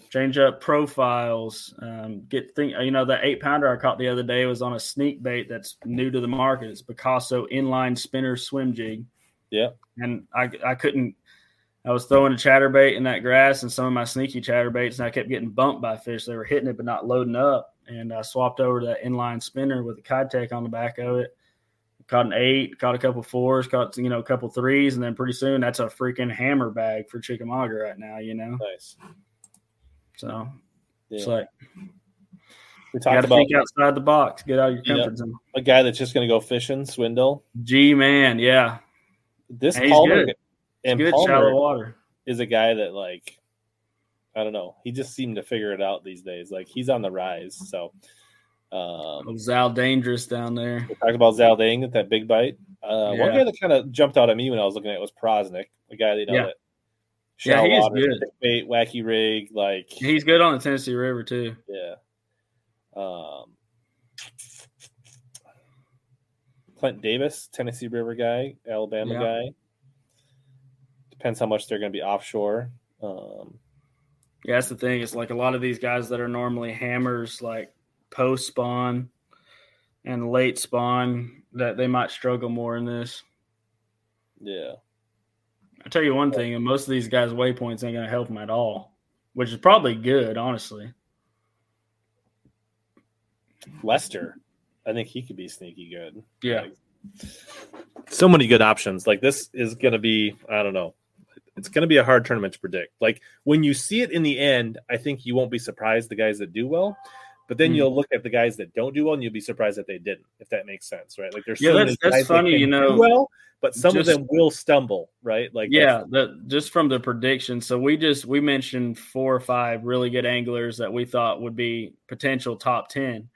change up profiles. Um, get thing, you know, that eight pounder I caught the other day was on a sneak bait that's new to the market. It's Picasso inline spinner swim jig. Yeah, and I I couldn't. I was throwing a chatterbait in that grass and some of my sneaky chatterbaits, and I kept getting bumped by fish. They were hitting it but not loading up, and I swapped over to that inline spinner with a Kitech on the back of it. Caught an eight, caught a couple fours, caught you know a couple threes, and then pretty soon that's a freaking hammer bag for Chickamauga right now, you know. Nice. So yeah. it's like we talked you gotta about think outside the box, get out of your comfort yeah, zone. A guy that's just going to go fishing, Swindle. Gee, man, yeah. This Palmer. And good Palmer shallow water is a guy that like I don't know. He just seemed to figure it out these days. Like he's on the rise. So um, Zal Dangerous down there. We talked about Zal Dang at that big bite. Uh, yeah. One guy that kind of jumped out at me when I was looking at it was Prosnick, the guy that you know yeah. that shallow yeah, he water, is good. Bait, wacky rig, like he's good on the Tennessee River too. Yeah. Um Clint Davis, Tennessee River guy, Alabama yeah. guy. Depends how much they're going to be offshore. Um, yeah, that's the thing. It's like a lot of these guys that are normally hammers, like post spawn and late spawn, that they might struggle more in this. Yeah. I tell you one thing, and most of these guys' waypoints ain't going to help them at all, which is probably good, honestly. Lester, I think he could be sneaky good. Yeah. Like, so many good options. Like, this is going to be, I don't know, it's going to be a hard tournament to predict. Like, when you see it in the end, I think you won't be surprised the guys that do well, but then mm. you'll look at the guys that don't do well and you'll be surprised that they didn't, if that makes sense, right? Like, there's yeah, so that's, that's guys funny, that you know, do well, but some just, of them will stumble, right? Like, yeah, the, just from the prediction. So we just, we mentioned four or five really good anglers that we thought would be potential top ten.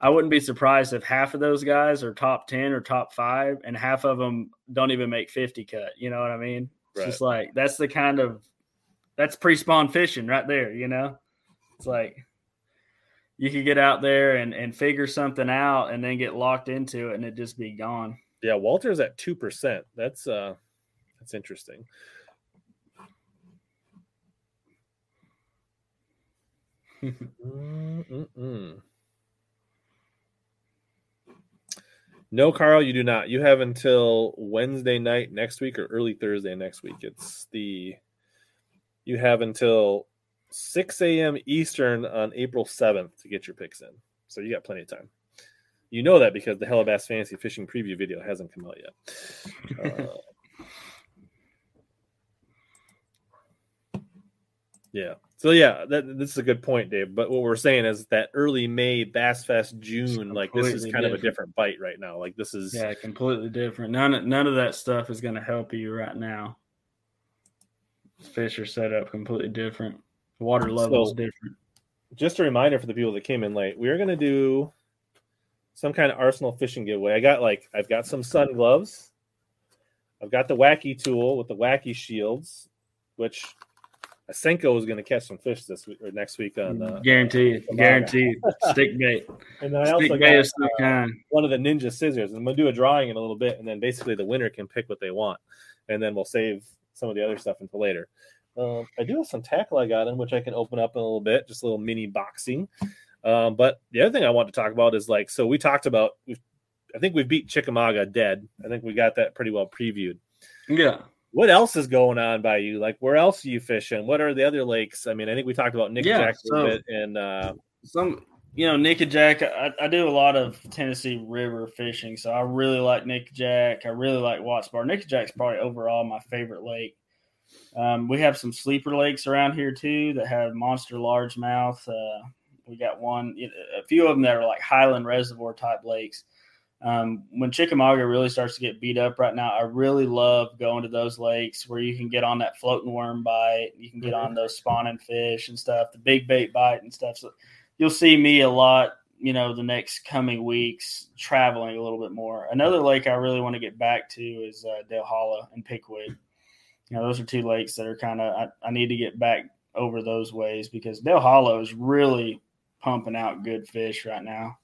I wouldn't be surprised if half of those guys are top ten or top five, and half of them don't even make fifty cut. You know what I mean? It's right. Just like, that's the kind of, that's pre-spawn fishing right there. You know, it's like you could get out there and, and figure something out and then get locked into it and it just be gone. Yeah. Walter's at two percent. That's uh that's interesting. Mm-mm-mm. No, Carl, you do not. You have until Wednesday night next week or early Thursday next week. It's the you have until six a.m. Eastern on April seventh to get your picks in. So you got plenty of time. You know that because the Hella Bass Fantasy Fishing Preview video hasn't come out yet. uh, yeah. So, yeah, that, this is a good point, Dave. But what we're saying is that early May, Bass Fest, June, like this is kind different. of a different bite right now. Like this is – Yeah, completely different. None of, none of that stuff is going to help you right now. Fish are set up completely different. Water level is so, different. Just a reminder for the people that came in late, we are going to do some kind of Arsenal fishing giveaway. I got like – I've got some sun gloves. I've got the wacky tool with the wacky shields, which – Senko is going to catch some fish this week or next week on uh, guaranteed, uh, guaranteed stick bait. And then I stick also got uh, kind. one of the ninja scissors. I'm going to do a drawing in a little bit, and then basically the winner can pick what they want, and then we'll save some of the other stuff until later. Um, I do have some tackle I got in which I can open up in a little bit, just a little mini boxing. Um, but the other thing I want to talk about is like, so we talked about, we've, I think we beat Chickamauga dead. I think we got that pretty well previewed. Yeah. What else is going on by you? Like, where else are you fishing? What are the other lakes? I mean, I think we talked about Nickajack yeah, so, a little bit. And, uh, some, you know, Nickajack, I, I do a lot of Tennessee River fishing. So I really like Nickajack. I really like Watts Bar. Nickajack's probably overall my favorite lake. Um, we have some sleeper lakes around here, too, that have monster largemouth. Uh, we got one, a few of them that are like Highland Reservoir type lakes. Um, when Chickamauga really starts to get beat up right now, I really love going to those lakes where you can get on that floating worm bite. You can get on those spawning fish and stuff, the big bait bite and stuff. So you'll see me a lot, you know, the next coming weeks traveling a little bit more. Another lake I really want to get back to is uh, Dale Hollow and Pickwick. You know, those are two lakes that are kind of I, I need to get back over those ways because Dale Hollow is really pumping out good fish right now.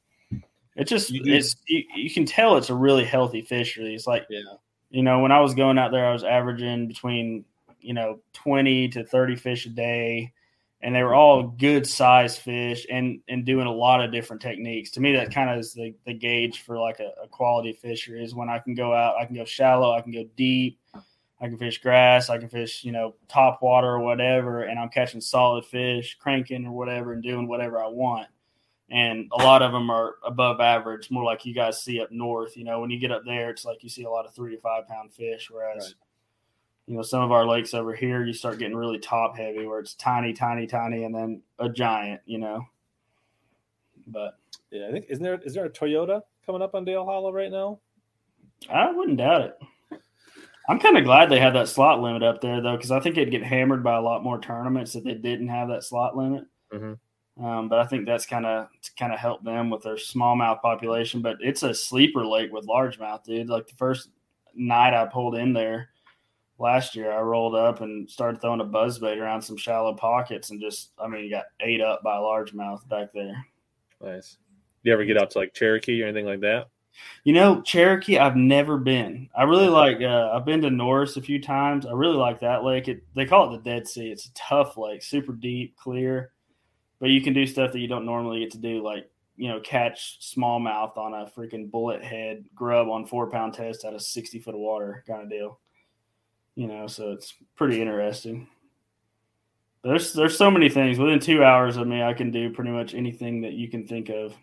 It's just, it's, you, you can tell it's a really healthy fishery. It's like, yeah. you know, when I was going out there, I was averaging between, you know, twenty to thirty fish a day, and they were all good sized fish and, and doing a lot of different techniques. To me, that kind of is the, the gauge for like a, a quality fishery is when I can go out, I can go shallow, I can go deep, I can fish grass, I can fish, you know, top water or whatever, and I'm catching solid fish, cranking or whatever, and doing whatever I want. And a lot of them are above average, more like you guys see up north. You know, when you get up there, it's like you see a lot of three to five pound fish. Whereas, right. you know, some of our lakes over here, you start getting really top heavy where it's tiny, tiny, tiny, and then a giant, you know. But yeah, I think, isn't there, is there a Toyota coming up on Dale Hollow right now? I wouldn't doubt it. I'm kind of glad they had that slot limit up there, though, because I think it'd get hammered by a lot more tournaments if they didn't have that slot limit. Mm-hmm. Um, but I think that's kind of kind of helped them with their smallmouth population. But it's a sleeper lake with largemouth, dude. Like the first night I pulled in there last year, I rolled up and started throwing a buzzbait around some shallow pockets and just, I mean, got ate up by largemouth back there. Nice. Do you ever get out to like Cherokee or anything like that? You know, Cherokee, I've never been. I really like uh, – I've been to Norris a few times. I really like that lake. It, they call it the Dead Sea. It's a tough lake, super deep, clear. But you can do stuff that you don't normally get to do, like, you know, catch smallmouth on a freaking bullet head grub on four-pound test out of sixty foot of water kind of deal. You know, so it's pretty interesting. But there's there's so many things. Within two hours of me, I can do pretty much anything that you can think of.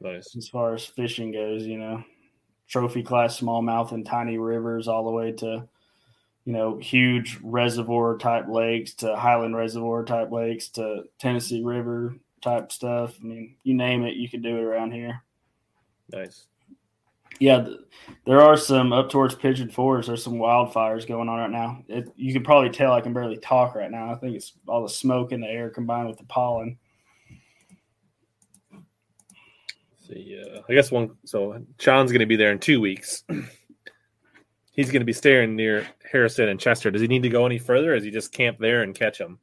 Nice. As far as fishing goes, you know, trophy class smallmouth and tiny rivers all the way to, you know, huge reservoir type lakes to Highland Reservoir type lakes to Tennessee River type stuff. I mean, you name it, you can do it around here. Nice. Yeah, th- there are some up towards Pigeon Forge. There's some wildfires going on right now. It, you can probably tell I can barely talk right now. I think it's all the smoke in the air combined with the pollen. Yeah, I guess one. So Sean's going to be there in two weeks. He's going to be staying near Harrison and Chester. Does he need to go any further, or does he just camp there and catch them?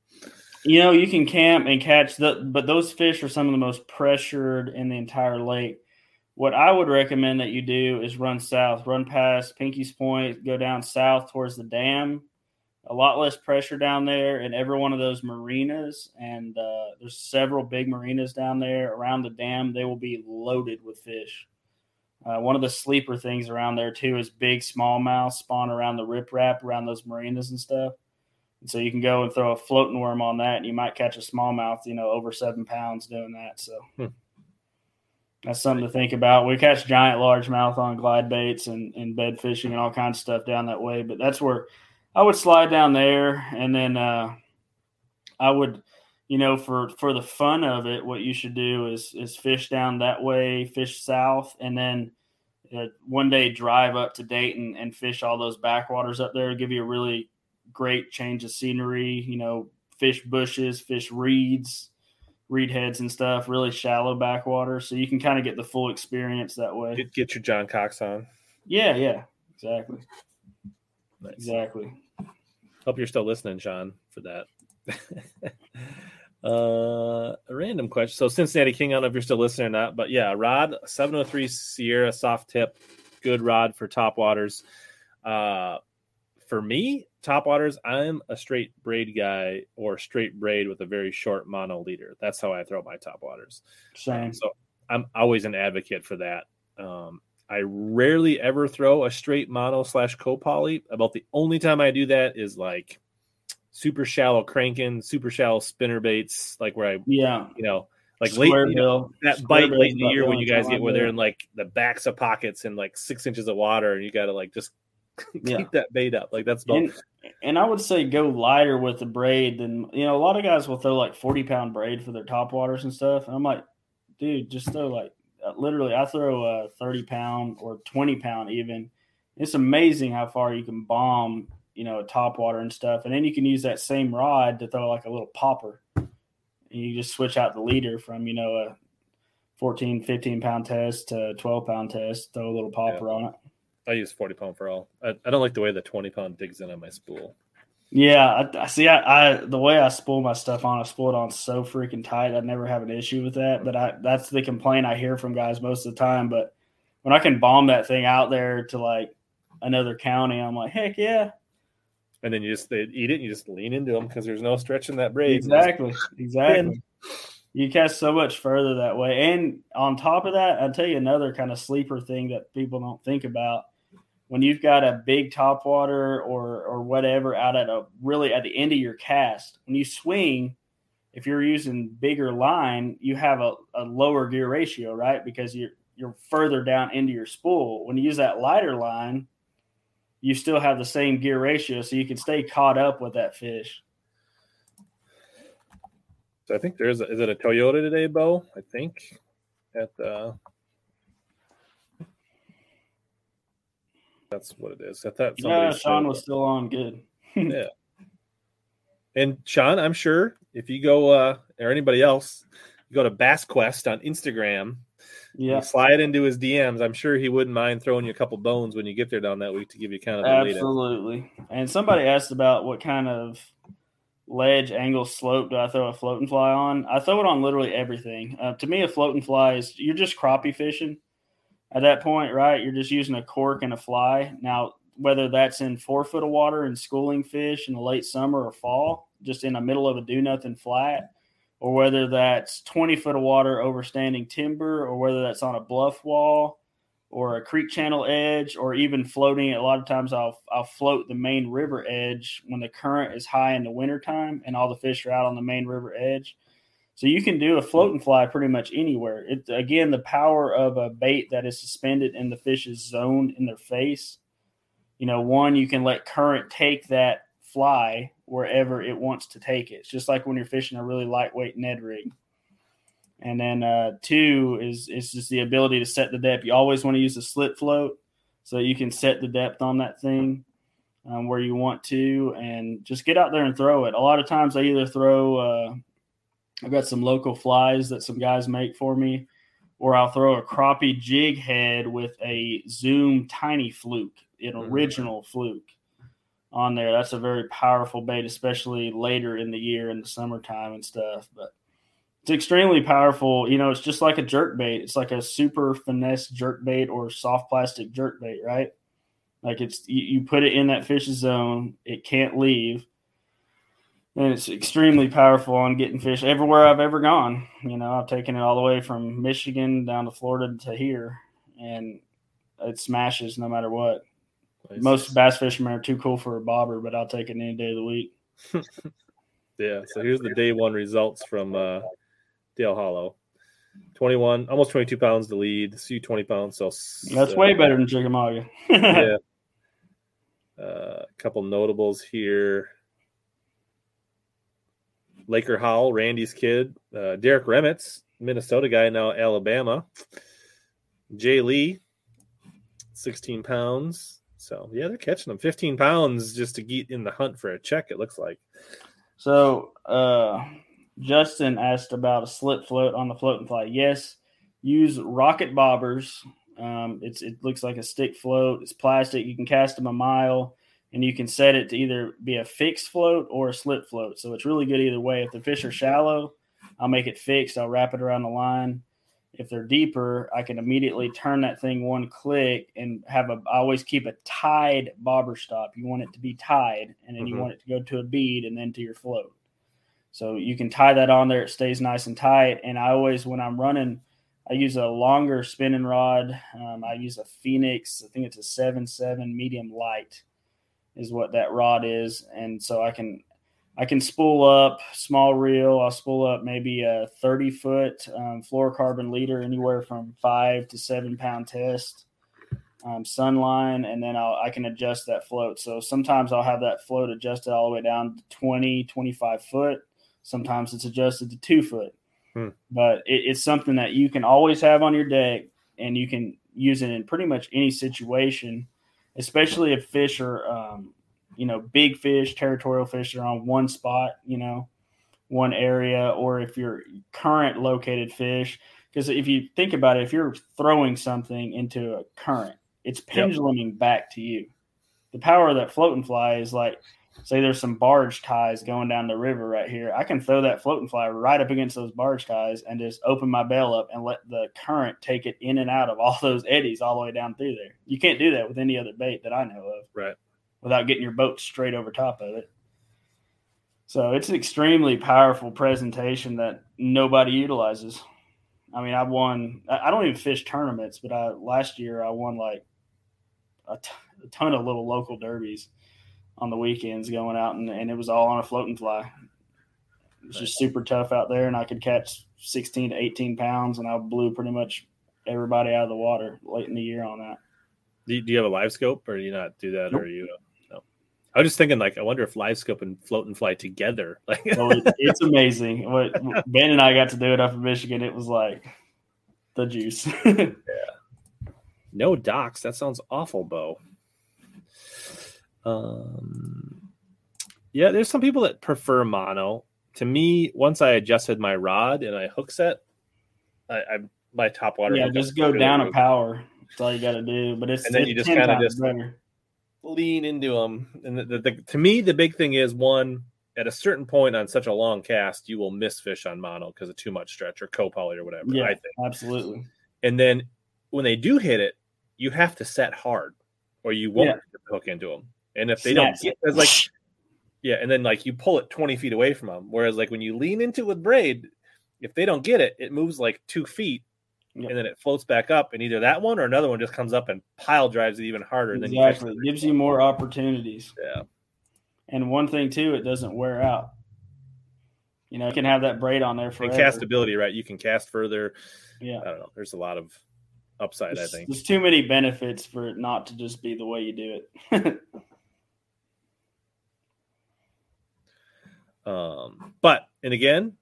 You know, you can camp and catch, the, but those fish are some of the most pressured in the entire lake. What I would recommend that you do is run south, run past Pinky's Point, go down south towards the dam. A lot less pressure down there in every one of those marinas, and uh, there's several big marinas down there around the dam. They will be loaded with fish. Uh, one of the sleeper things around there, too, is big smallmouth spawn around the riprap, around those marinas and stuff. And so you can go and throw a floating worm on that, and you might catch a smallmouth, you know, over seven pounds doing that. So hmm. that's something to think about. We catch giant largemouth on glide baits and, and bed fishing and all kinds of stuff down that way, but that's where – I would slide down there, and then uh, I would, you know, for, for the fun of it, what you should do is is fish down that way, fish south, and then uh, one day drive up to Dayton and fish all those backwaters up there. It'll give you a really great change of scenery, you know, fish bushes, fish reeds, reed heads and stuff, really shallow backwaters. So you can kind of get the full experience that way. Get your John Cox on. Yeah, yeah, exactly. Nice. Exactly. Hope you're still listening, Sean, for that. uh, a random question. So Cincinnati King, I don't know if you're still listening or not, but yeah, rod seven oh three Sierra soft tip, good rod for topwaters. Uh, for me, topwaters, I'm a straight braid guy or straight braid with a very short mono leader. That's how I throw my topwaters. Same. So I'm always an advocate for that. Um, I rarely ever throw a straight mono slash co-poly. About the only time I do that is like super shallow cranking, super shallow spinner baits, like where I, yeah, you know, like late, you know, that bite late in the year when you guys get where they're in like the backs of pockets and like six inches of water, and you got to like just keep yeah. that bait up. Like that's about. And, and I would say go lighter with the braid than, you know, a lot of guys will throw like forty pound braid for their topwaters and stuff. And I'm like, dude, just throw like, literally, I throw a thirty pound or twenty pound even. It's amazing how far you can bomb, you know, a topwater and stuff. And then you can use that same rod to throw like a little popper. And you just switch out the leader from, you know, a fourteen, fifteen pound test to a twelve pound test, throw a little popper yeah. on it. I use forty pound for all. I, I don't like the way the twenty pound digs in on my spool. Yeah, I, I see. I, I the way I spool my stuff on, I spool it on so freaking tight. I never have an issue with that. But I that's the complaint I hear from guys most of the time. But when I can bomb that thing out there to like another county, I'm like, heck yeah! And then you just they eat it, and you just lean into them because there's no stretching that braid. Exactly, exactly. You catch so much further that way. And on top of that, I'll tell you another kind of sleeper thing that people don't think about. When you've got a big topwater or or whatever out at a really at the end of your cast, when you swing, if you're using bigger line, you have a, a lower gear ratio, right? Because you're you're further down into your spool. When you use that lighter line, you still have the same gear ratio, so you can stay caught up with that fish. So I think there's a, is it a Toyota today, Bo? I think at the. That's what it is. I thought yeah, Sean was still on. Good. yeah. And Sean, I'm sure if you go uh, or anybody else, you go to Bass Quest on Instagram. Yeah. Slide into his D Ms. I'm sure he wouldn't mind throwing you a couple bones when you get there down that week to give you kind of the absolutely. Lead-up. And somebody asked about what kind of ledge, angle, slope do I throw a floating fly on? I throw it on literally everything. Uh, to me, a floating fly is you're just crappie fishing. at that point, right? You're just using a cork and a fly. Now, whether that's in four foot of water and schooling fish in the late summer or fall, just in the middle of a do-nothing flat, or whether that's twenty foot of water over standing timber, or whether that's on a bluff wall or a creek channel edge, or even floating. A lot of times I'll I'll float the main river edge when the current is high in the wintertime and all the fish are out on the main river edge. So you can do a float and fly pretty much anywhere. It, again, the power of a bait that is suspended and the fish is zoned in their face. You know, one, you can let current take that fly wherever it wants to take it. It's just like when you're fishing a really lightweight Ned rig. And then uh, two is it's just the ability to set the depth. You always want to use a slip float so you can set the depth on that thing um, where you want to, and just get out there and throw it. A lot of times I either throw uh, – I've got some local flies that some guys make for me, or I'll throw a crappie jig head with a Zoom tiny fluke, an original fluke on there. That's a very powerful bait, especially later in the year in the summertime and stuff. But it's extremely powerful. You know, it's just like a jerk bait. It's like a super finesse jerk bait or soft plastic jerk bait, right? Like it's you, you put it in that fish's zone, it can't leave, and it's extremely powerful on getting fish everywhere I've ever gone. You know, I've taken it all the way from Michigan down to Florida to here, and it smashes no matter what. Places. Most bass fishermen are too cool for a bobber, but I'll take it any day of the week. Yeah, so here's the day one results from uh, Dale Hollow. twenty-one, almost twenty-two pounds to lead, see twenty pounds. So that's uh, way better than Chickamauga. Yeah. A uh, couple notables here. Laker Howell, Randy's kid. Uh, Derek Remitz, Minnesota guy, now Alabama. Jay Lee, sixteen pounds. So, yeah, they're catching them. fifteen pounds just to get in the hunt for a check, it looks like. So, uh, Justin asked about a slip float on the float and fly. Yes, use rocket bobbers. Um, it's It looks like a stick float. It's plastic. You can cast them a mile, and you can set it to either be a fixed float or a slip float. So, it's really good either way. If the fish are shallow, I'll make it fixed. I'll wrap it around the line. If they're deeper, I can immediately turn that thing one click and have a – I always keep a tied bobber stop. You want it to be tied, and then mm-hmm. you want it to go to a bead and then to your float. So you can tie that on there. It stays nice and tight. And I always – when I'm running, I use a longer spinning rod. Um, I use a Phoenix. I think it's a seven seven medium light is what that rod is. And so I can – I can spool up small reel. I'll spool up maybe a thirty-foot um, fluorocarbon leader, anywhere from five to seven-pound test, um, sunline, and then I'll, I can adjust that float. So sometimes I'll have that float adjusted all the way down to twenty, twenty-five foot. Sometimes it's adjusted to two foot. Hmm. But it, it's something that you can always have on your deck, and you can use it in pretty much any situation, especially if fish are um, – you know, big fish, territorial fish that are on one spot, you know, one area, or if you're current located fish. Because if you think about it, if you're throwing something into a current, it's penduluming yep. back to you. The power of that float and fly is like, say there's some barge ties going down the river right here. I can throw that float and fly right up against those barge ties and just open my bail up and let the current take it in and out of all those eddies all the way down through there. You can't do that with any other bait that I know of. Right. Without getting your boat straight over top of it. So it's an extremely powerful presentation that nobody utilizes. I mean, I won – I don't even fish tournaments, but I, last year I won like a, t- a ton of little local derbies on the weekends going out, and, and it was all on a float and fly. It was just super tough out there, and I could catch sixteen to eighteen pounds, and I blew pretty much everybody out of the water late in the year on that. Do you, do you have a live scope, or do you not do that? Nope. Or you – I was just thinking, like, I wonder if LiveScope and float and fly together. Like, well, it, it's amazing. What Ben and I got to do it up in Michigan. It was like the juice. Yeah. No docks. That sounds awful, Bo. Um, yeah, there's some people that prefer mono. To me, once I adjusted my rod and I hook set, I, I my top water. Yeah, just go down a power. That's all you got to do. But it's and then it's you just kind of just. Better. Lean into them, and the, the, the, to me, the big thing is one. At a certain point on such a long cast, you will miss fish on mono because of too much stretch or co-poly or whatever. Yeah, I think. Absolutely. And then when they do hit it, you have to set hard or you won't yeah. hook into them. And if they Snaps. don't, it's like, yeah. And then like you pull it twenty feet away from them. Whereas like when you lean into it with braid, if they don't get it, it moves like two feet yeah. and then it floats back up. And either that one or another one just comes up and pile drives it even harder. Exactly. Than you actually it gives you more opportunities. Yeah. And one thing too, it doesn't wear out. You know, you can have that braid on there forever. And castability, right? You can cast further. Yeah. I don't know. There's a lot of upside, there's, I think. There's too many benefits for it not to just be the way you do it. Um, but, and again,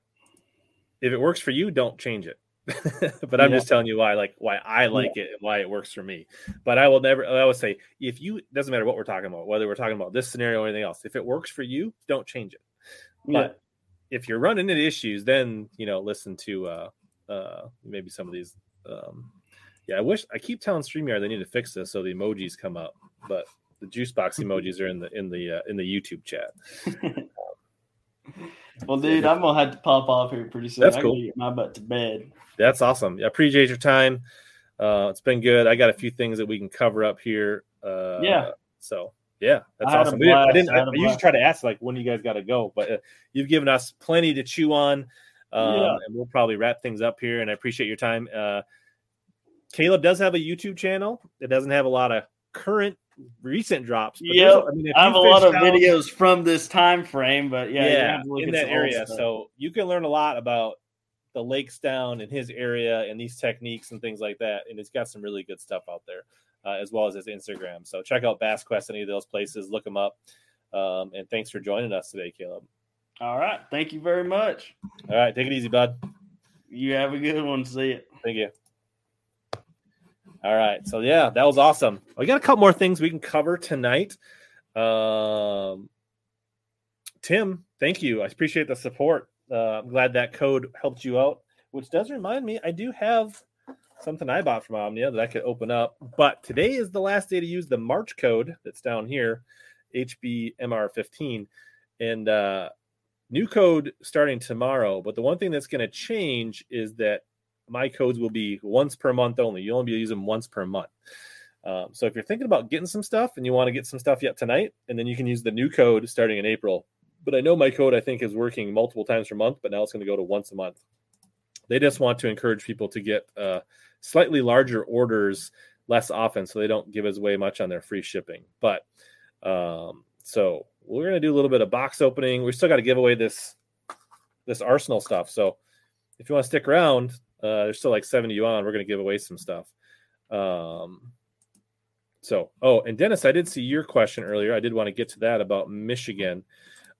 if it works for you, don't change it. But I'm yeah. just telling you why, like why I like yeah. it and why it works for me. But I will never, I always say, if you, doesn't matter what we're talking about, whether we're talking about this scenario or anything else, if it works for you, don't change it. Yeah. But if you're running into issues, then, you know, listen to uh, uh, maybe some of these. Um, yeah, I wish, I keep telling StreamYard they need to fix this so the emojis come up, but the juice box emojis are in the in the uh, in the YouTube chat. Well, dude, I'm gonna have to pop off here pretty soon. That's cool. I can get my butt to bed. That's awesome. I appreciate your time. Uh, it's been good. I got a few things that we can cover up here. Uh, yeah. So. Yeah, that's I awesome. Blast, I didn't. I, I usually try to ask like when you guys got to go, but uh, you've given us plenty to chew on, um, yeah. and we'll probably wrap things up here. And I appreciate your time. Uh, Caleb does have a YouTube channel. It doesn't have a lot of current, recent drops. Yeah, I, mean, I have a lot of out, videos from this time frame, but yeah, yeah have to look in that area. So you can learn a lot about the lakes down in his area and these techniques and things like that. And it's got some really good stuff out there. Uh, as well as his Instagram. So check out Bass Quest, any of those places, look them up. Um, and thanks for joining us today, Caleb. All right. Thank you very much. All right. Take it easy, bud. You have a good one. See you. Thank you. All right. So, yeah, that was awesome. We got a couple more things we can cover tonight. Um, Tim, thank you. I appreciate the support. Uh, I'm glad that code helped you out, which does remind me, I do have something I bought from Omnia that I could open up. But today is the last day to use the March code that's down here, H B M R fifteen. And uh, new code starting tomorrow. But the one thing that's going to change is that my codes will be once per month only. You'll only be using them once per month. Um, so if you're thinking about getting some stuff and you want to get some stuff yet tonight, and then you can use the new code starting in April. But I know my code, I think, is working multiple times per month, but now it's going to go to once a month. They just want to encourage people to get uh, slightly larger orders less often so they don't give us way much on their free shipping. But um, so we're going to do a little bit of box opening. We still got to give away this this Arsenal stuff. So if you want to stick around, uh, there's still like seventy on. We're going to give away some stuff. Um, so, oh, and Dennis, I did see your question earlier. I did want to get to that about Michigan.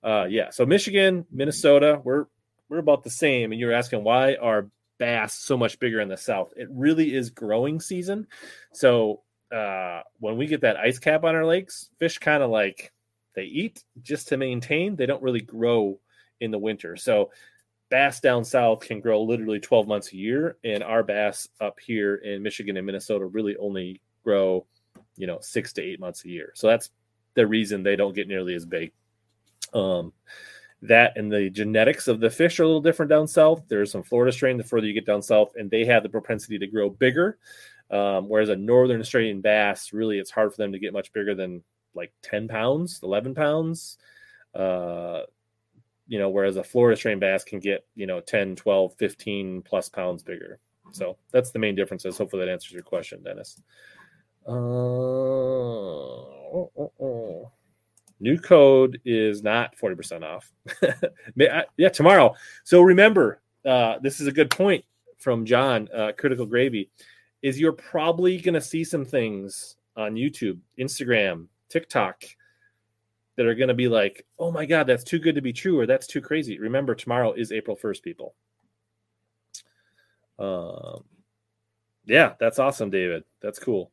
Uh, yeah, so Michigan, Minnesota, we're We're about the same, and you're asking why are bass so much bigger in the South? It really is growing season. So uh, when we get that ice cap on our lakes, fish kind of like they eat just to maintain. They don't really grow in the winter. So bass down South can grow literally twelve months a year, and our bass up here in Michigan and Minnesota really only grow, you know, six to eight months a year. So that's the reason they don't get nearly as big. Um That and the genetics of the fish are a little different down south. There's some Florida strain the further you get down south, and they have the propensity to grow bigger. Um, whereas a northern Australian bass, really, it's hard for them to get much bigger than like ten pounds, eleven pounds. Uh, you know, whereas a Florida strain bass can get, you know, ten, twelve, fifteen plus pounds bigger. So that's the main differences. Hopefully that answers your question, Dennis. Uh, oh, oh, oh. New code is not forty percent off. Yeah, tomorrow. So remember, uh, this is a good point from John, uh, Critical Gravy, is you're probably going to see some things on YouTube, Instagram, TikTok that are going to be like, oh, my God, that's too good to be true or that's too crazy. Remember, tomorrow is April first, people. Um, yeah, that's awesome, David. That's cool.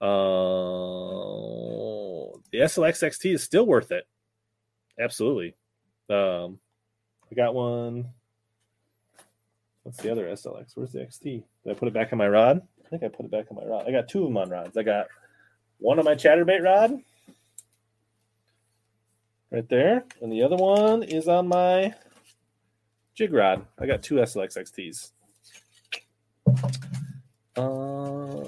Uh, the S L X X T is still worth it. Absolutely. Um, I got one. What's the other S L X? Where's the X T? Did I put it back on my rod? I think I put it back on my rod. I got two of them on rods. I got one on my chatterbait rod right there, and the other one is on my jig rod. I got two S L X X Ts. Uh,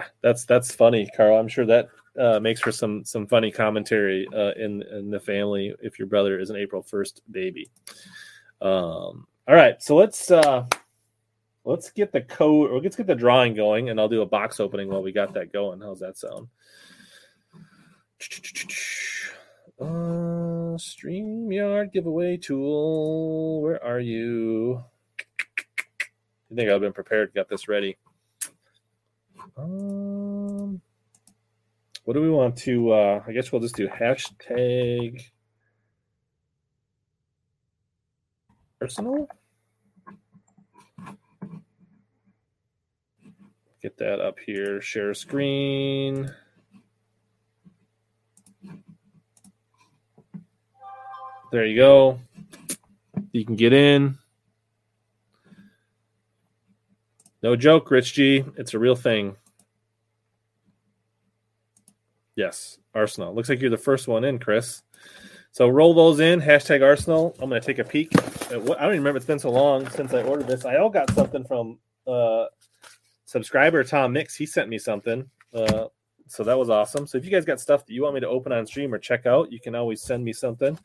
Ha, that's that's funny, Carl. I'm sure that uh, makes for some some funny commentary uh, in in the family if your brother is an April first baby. Um, all right, so let's uh, let's get the code or let's get the drawing going, and I'll do a box opening while we got that going. How's that sound? Uh, StreamYard giveaway tool. Where are you? I think I've been prepared. Got this ready. Um, what do we want to? Uh, I guess we'll just do hashtag personal. Get that up here. Share screen. There you go. You can get in. No joke, Rich G. It's a real thing. Yes, Arsenal. Looks like you're the first one in, Chris. So roll those in. Hashtag Arsenal. I'm going to take a peek at what, I don't even remember. It's been so long since I ordered this. I all got something from uh, subscriber Tom Nix. He sent me something. Uh, so that was awesome. So if you guys got stuff that you want me to open on stream or check out, you can always send me something.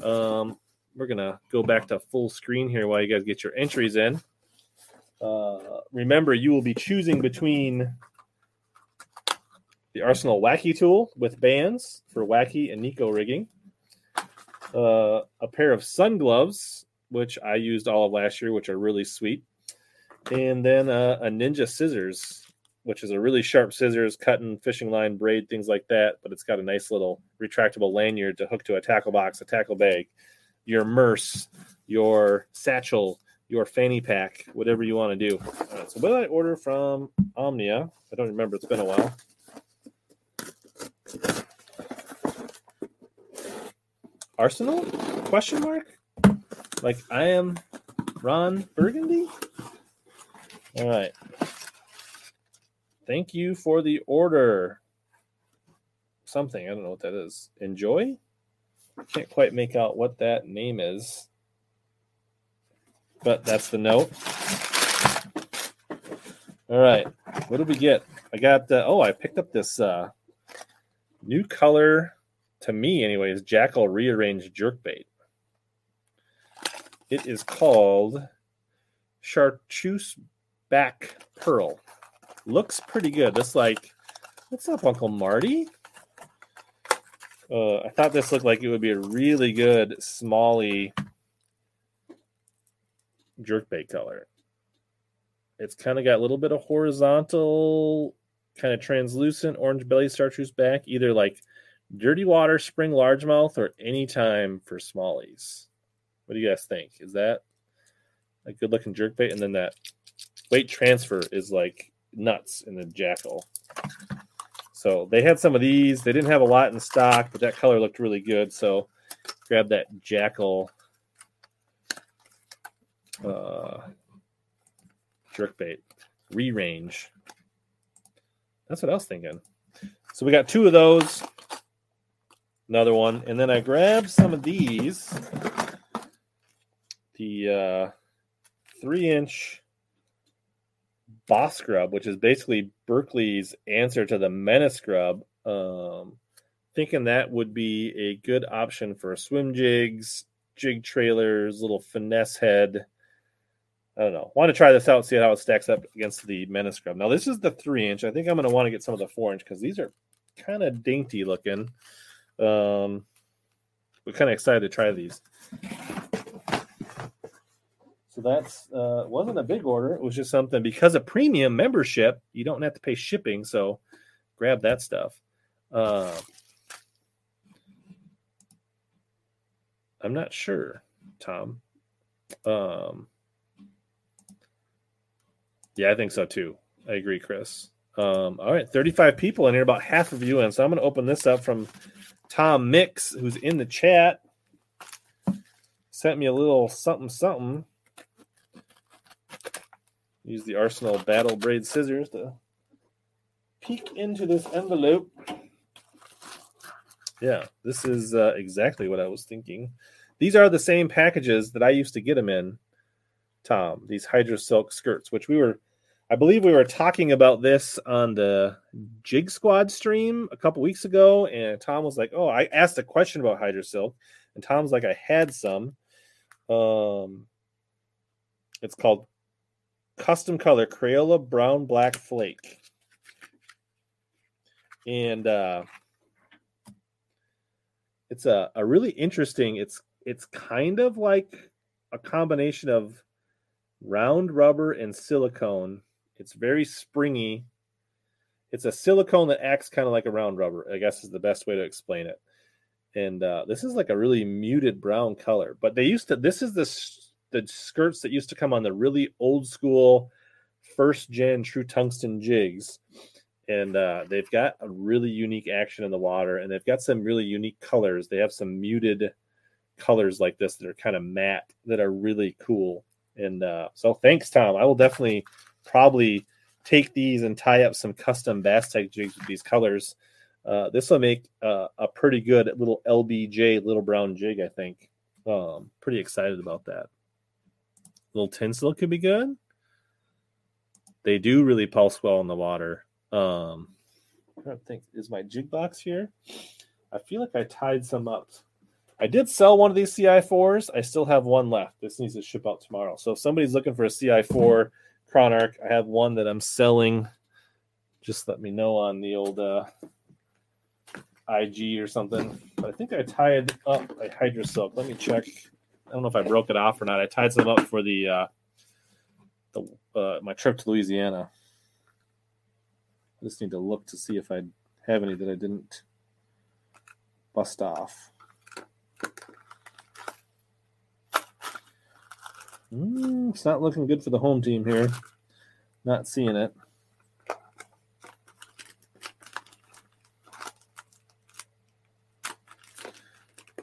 Um, we're going to go back to full screen here while you guys get your entries in. Uh, remember, you will be choosing between the Arsenal Wacky Tool with bands for Wacky and Nico rigging, uh, a pair of sun gloves, which I used all of last year, which are really sweet, and then uh, a Ninja Scissors, which is a really sharp scissors, cutting, fishing line, braid, things like that. But it's got a nice little retractable lanyard to hook to a tackle box, a tackle bag, your merce, your satchel, your fanny pack, whatever you want to do. All right, so what did I order from Omnia? I don't remember. It's been a while. Arsenal? Question mark? Like I am Ron Burgundy? All right. Thank you for the order. Something. I don't know what that is. Enjoy? I can't quite make out what that name is. But that's the note. All right. What did we get? I got, uh, oh, I picked up this uh, new color, to me anyways, Jackal Rearranged Jerkbait. It is called Chartreuse Back Pearl. Looks pretty good. This like, what's up, Uncle Marty? Uh, I thought this looked like it would be a really good smallie jerkbait color. It's kind of got a little bit of horizontal, kind of translucent orange belly chartreuse back, either like dirty water, spring largemouth, or any time for smallies. What do you guys think? Is that a good looking jerkbait? And then that weight transfer is like nuts in the Jackal. So they had some of these. They didn't have a lot in stock, but that color looked really good. So grab that Jackal uh, jerkbait re-range. That's what I was thinking. So we got two of those, another one, and then I grabbed some of these. The uh, three-inch Boss Scrub, which is basically Berkeley's answer to the Menace Scrub. Um, thinking that would be a good option for swim jigs, jig trailers, little finesse head. I don't know. Want to try this out and see how it stacks up against the Menace Scrub. Now, this is the three-inch. I think I'm going to want to get some of the four-inch because these are kind of dainty looking. Um, we're kind of excited to try these. So that's uh, wasn't a big order. It was just something because of premium membership, you don't have to pay shipping. So grab that stuff. Uh, I'm not sure, Tom. Um, yeah, I think so too. I agree, Chris. Um, all right, thirty-five people in here, about half of you in. So I'm going to open this up from Tom Mix, who's in the chat. Sent me a little something, something. Use the Arsenal Battle Braid Scissors to peek into this envelope. Yeah, this is uh, exactly what I was thinking. These are the same packages that I used to get them in, Tom, these Hydro Silk skirts, which we were, I I believe we were talking about this on the Jig Squad stream a couple weeks ago, and Tom was like, oh, I asked a question about hydrosilk, and Tom's like, I had some. Um, it's called Custom Color Crayola Brown Black Flake. And uh, it's a, a really interesting, it's it's kind of like a combination of round rubber and silicone. It's very springy. It's a silicone that acts kind of like a round rubber, I guess is the best way to explain it. And uh, this is like a really muted brown color. But they used to, this is the, the skirts that used to come on the really old school first gen true tungsten jigs. And uh, they've got a really unique action in the water, and they've got some really unique colors. They have some muted colors like this that are kind of matte that are really cool. And uh, so thanks, Tom. I will definitely probably take these and tie up some custom Bass Tech jigs with these colors. Uh, this will make uh, a pretty good little L B J, little brown jig, I think. Um, pretty excited about that. Little tinsel could be good. They do really pulse well in the water. Um, I don't think, is my jig box here? I feel like I tied some up. I did sell one of these C I fours. I still have one left. This needs to ship out tomorrow. So if somebody's looking for a C I four Cronarch, I have one that I'm selling. Just let me know on the old uh, I G or something. But I think I tied up a hydrosilk. Let me check. I don't know if I broke it off or not. I tied some up for the, uh, the uh, my trip to Louisiana. I just need to look to see if I have any that I didn't bust off. Mm, it's not looking good for the home team here. Not seeing it.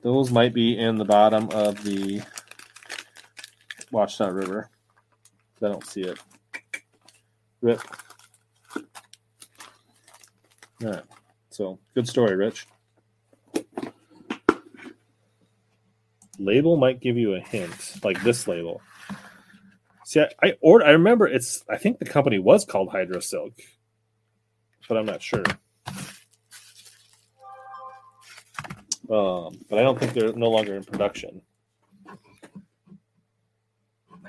Those might be in the bottom of the Watchtower River. I don't see it. Rip. All right. So, good story, Rich. Label might give you a hint, like this label. See, I, I order. I remember it's. I think the company was called Hydrosilk, but I'm not sure. Um, but I don't think they're no longer in production.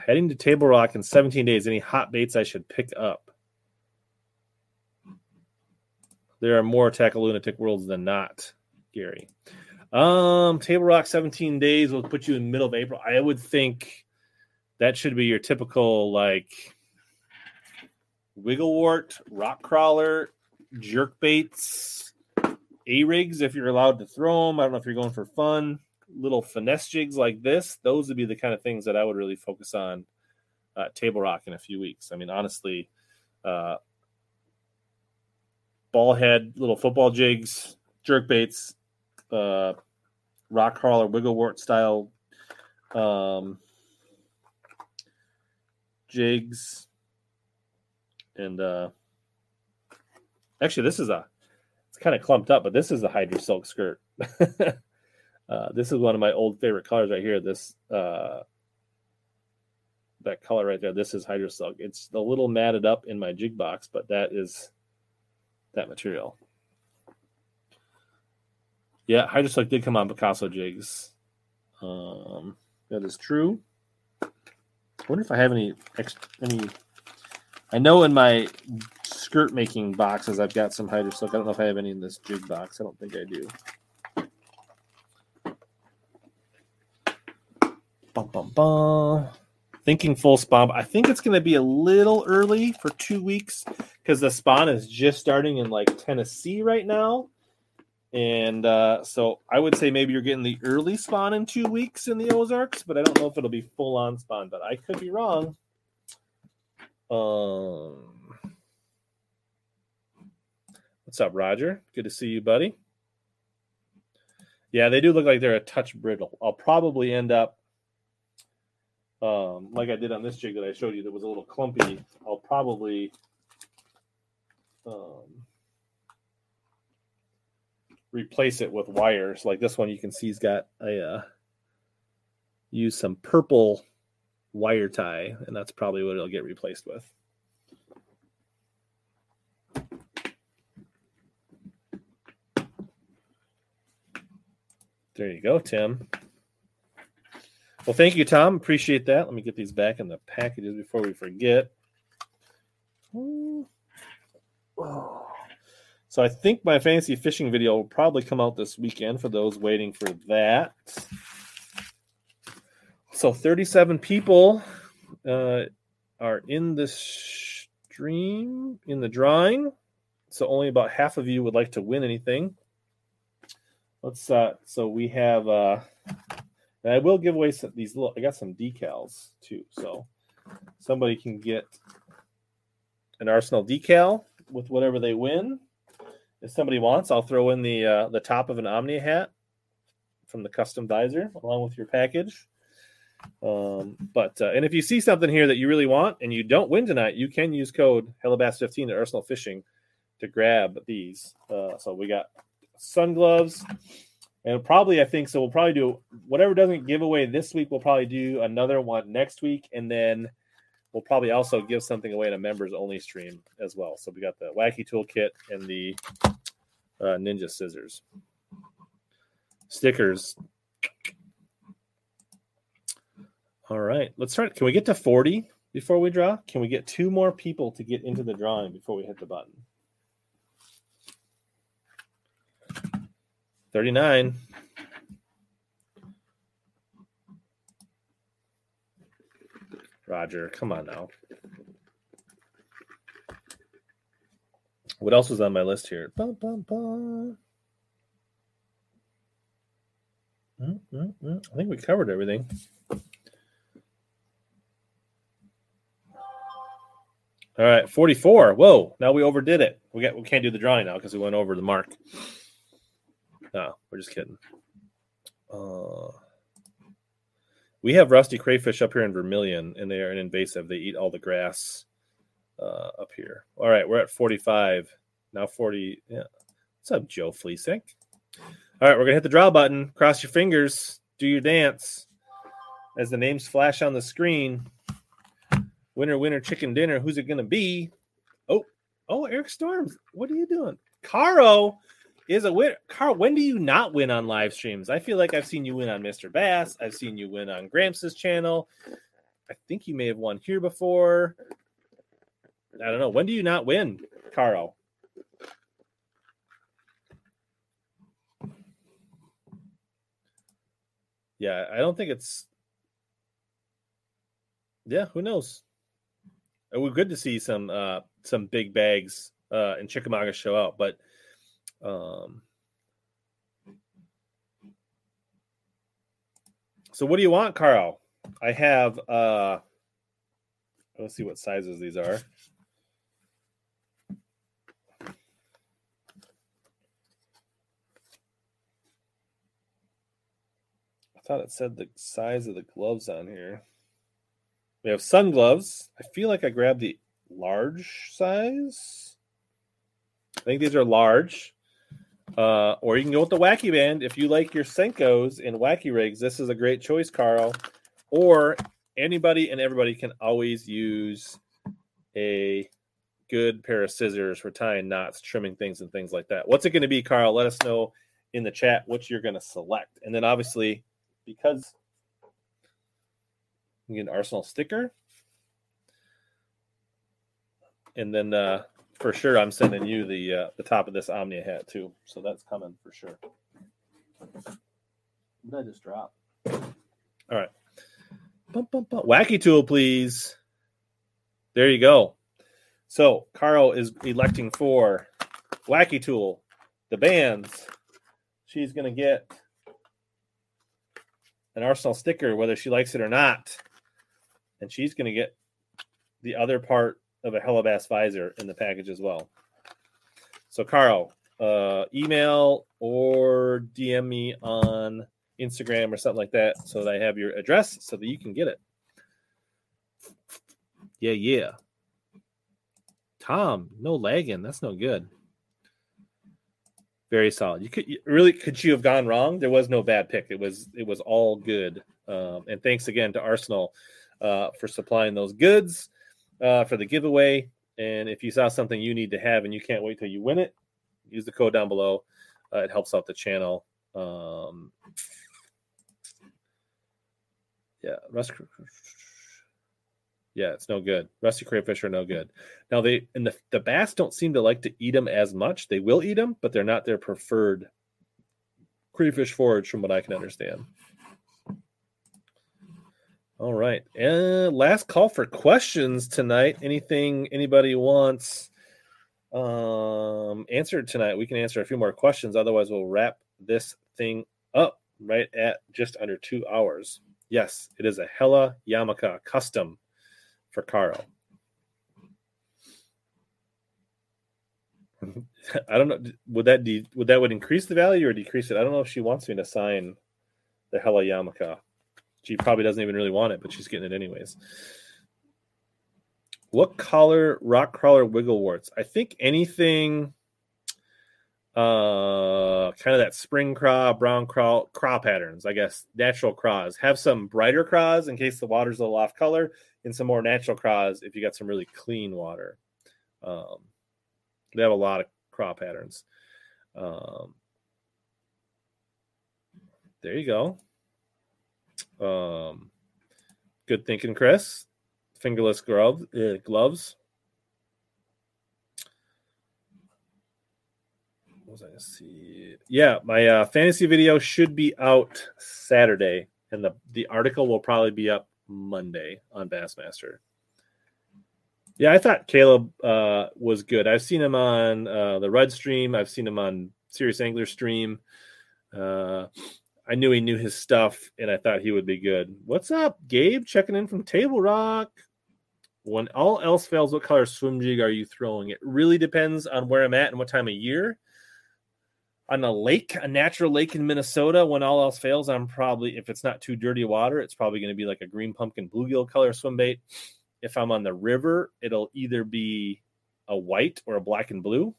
Heading to Table Rock in seventeen days. Any hot baits I should pick up? There are more Tackle Lunatic Worlds than not, Gary. Um, Table Rock, seventeen days will put you in the middle of April. I would think that should be your typical, like, wigglewort, rock crawler, jerk baits, A-rigs if you're allowed to throw them. I don't know if you're going for fun. Little finesse jigs like this. Those would be the kind of things that I would really focus on uh, Table Rock in a few weeks. I mean, honestly, uh, ball head, little football jigs, jerk baits, Uh, rock crawler, wigglewort style um, jigs, and uh, actually, this is a it's kind of clumped up, but this is the hydrosilk skirt. uh, this is one of my old favorite colors right here. This uh, that color right there. This is hydrosilk. It's a little matted up in my jig box, but that is that material. Yeah, hydrosilk did come on Picasso jigs. Um, that is true. I wonder if I have any extra, any. I know in my skirt making boxes I've got some hydrosilk. I don't know if I have any in this jig box. I don't think I do. Bum bum bum. Thinking full spawn. I think it's going to be a little early for two weeks because the spawn is just starting in like Tennessee right now. And uh, so I would say maybe you're getting the early spawn in two weeks in the Ozarks, but I don't know if it'll be full-on spawn, but I could be wrong. Um, what's up, Roger? Good to see you, buddy. Yeah, they do look like they're a touch brittle. I'll probably end up, um, like I did on this jig that I showed you that was a little clumpy, I'll probably... Um, replace it with wires like this one. You can see he's got a uh, use some purple wire tie, and that's probably what it'll get replaced with. There you go, Tim. Well, thank you, Tom. Appreciate that. Let me get these back in the packages before we forget. So I think my fantasy fishing video will probably come out this weekend for those waiting for that. So thirty-seven people uh, are in the stream, in the drawing. So only about half of you would like to win anything. Let's. Uh, so we have, uh, and I will give away some, these little, I got some decals too. So somebody can get an Arsenal decal with whatever they win. If somebody wants, I'll throw in the uh, the top of an Omnia hat from the custom visor along with your package. Um, but uh, and if you see something here that you really want and you don't win tonight, you can use code Hella Bass fifteen at Arsenal Fishing to grab these. Uh, so we got sun gloves, and probably I think so. We'll probably do whatever doesn't give away this week. We'll probably do another one next week, and then we'll probably also give something away in a members only stream as well. So we got the wacky toolkit and the uh, ninja scissors, stickers. All right, let's start. Can we get to forty before we draw? Can we get two more people to get into the drawing before we hit the button? thirty-nine. Roger, come on now. What else was on my list here? Bum, bum, bum. Mm, mm, mm. I think we covered everything. All right, forty-four. Whoa, now we overdid it. We got we can't do the drawing now because we went over the mark. No, we're just kidding. Uh, we have rusty crayfish up here in Vermilion, and they are an invasive. They eat all the grass uh, up here. All right, we're at forty-five. Now forty. Yeah. What's up, Joe Fleesick? All right, we're going to hit the draw button. Cross your fingers. Do your dance. As the names flash on the screen, winner, winner, chicken dinner. Who's it going to be? Oh, oh, Eric Storms. What are you doing? Caro is a winner. Carl, when do you not win on live streams? I feel like I've seen you win on Mister Bass. I've seen you win on Gramps' channel. I think you may have won here before. I don't know. When do you not win, Carl? Yeah, I don't think it's... Yeah, who knows? It would be good to see some uh, some big bags uh, in Chickamauga show out, but Um, so what do you want, Carl? I have, uh, let's see what sizes these are. I thought it said the size of the gloves on here. We have sun gloves. I feel like I grabbed the large size. I think these are large. Uh, or you can go with the Wacky Band. If you like your Senkos and Wacky Rigs, this is a great choice, Carl. Or anybody and everybody can always use a good pair of scissors for tying knots, trimming things, and things like that. What's it going to be, Carl? Let us know in the chat what you're going to select. And then, obviously, because you get an Arsenal sticker. And then... Uh, For sure, I'm sending you the uh, the top of this Omnia hat, too. So that's coming for sure. That just dropped. All right. Bum, bum, bum. Wacky tool, please. There you go. So Carl is electing for Wacky Tool, the bands. She's going to get an Arsenal sticker, whether she likes it or not. And she's going to get the other part of a Hella Bass visor in the package as well. So, Carl, uh, email or D M me on Instagram or something like that so that I have your address so that you can get it. Yeah, yeah. Tom, no lagging. That's no good. Very solid. You could you, really could you have gone wrong? There was no bad pick. It was it was all good. Um, and thanks again to Arsenal uh, for supplying those goods. Uh, for the giveaway, and if you saw something you need to have and you can't wait till you win it, use the code down below. Uh, it helps out the channel Um, yeah, rest, yeah, it's no good. Rusty crayfish are no good. Now they and the the bass don't seem to like to eat them as much. They will eat them, but they're not their preferred crayfish forage, from what I can understand. All right, and last call for questions tonight. Anything anybody wants um, answered tonight? We can answer a few more questions. Otherwise, we'll wrap this thing up right at just under two hours. Yes, it is a Hella Yamaka custom for Carl. I don't know. Would that de- would that would increase the value or decrease it? I don't know if she wants me to sign the Hella Yamaka. She probably doesn't even really want it, but she's getting it anyways. What color rock crawler wiggleworts? I think anything uh, kind of that spring craw, brown craw, craw patterns, I guess, natural craws. Have some brighter craws in case the water's a little off color, and some more natural craws if you got some really clean water. Um, they have a lot of craw patterns. Um, there you go. Um, good thinking, Chris. Fingerless gloves. Uh, gloves. What was I gonna see? Yeah, my uh, fantasy video should be out Saturday, and the the article will probably be up Monday on Bassmaster. Yeah, I thought Caleb uh, was good. I've seen him on uh, the Red stream. I've seen him on Serious Angler stream. Uh, I knew he knew his stuff, and I thought he would be good. What's up, Gabe? Checking in from Table Rock. When all else fails, what color swim jig are you throwing? It really depends on where I'm at and what time of year. On a lake, a natural lake in Minnesota, when all else fails, I'm probably, if it's not too dirty water, it's probably going to be like a green pumpkin bluegill color swim bait. If I'm on the river, it'll either be a white or a black and blue,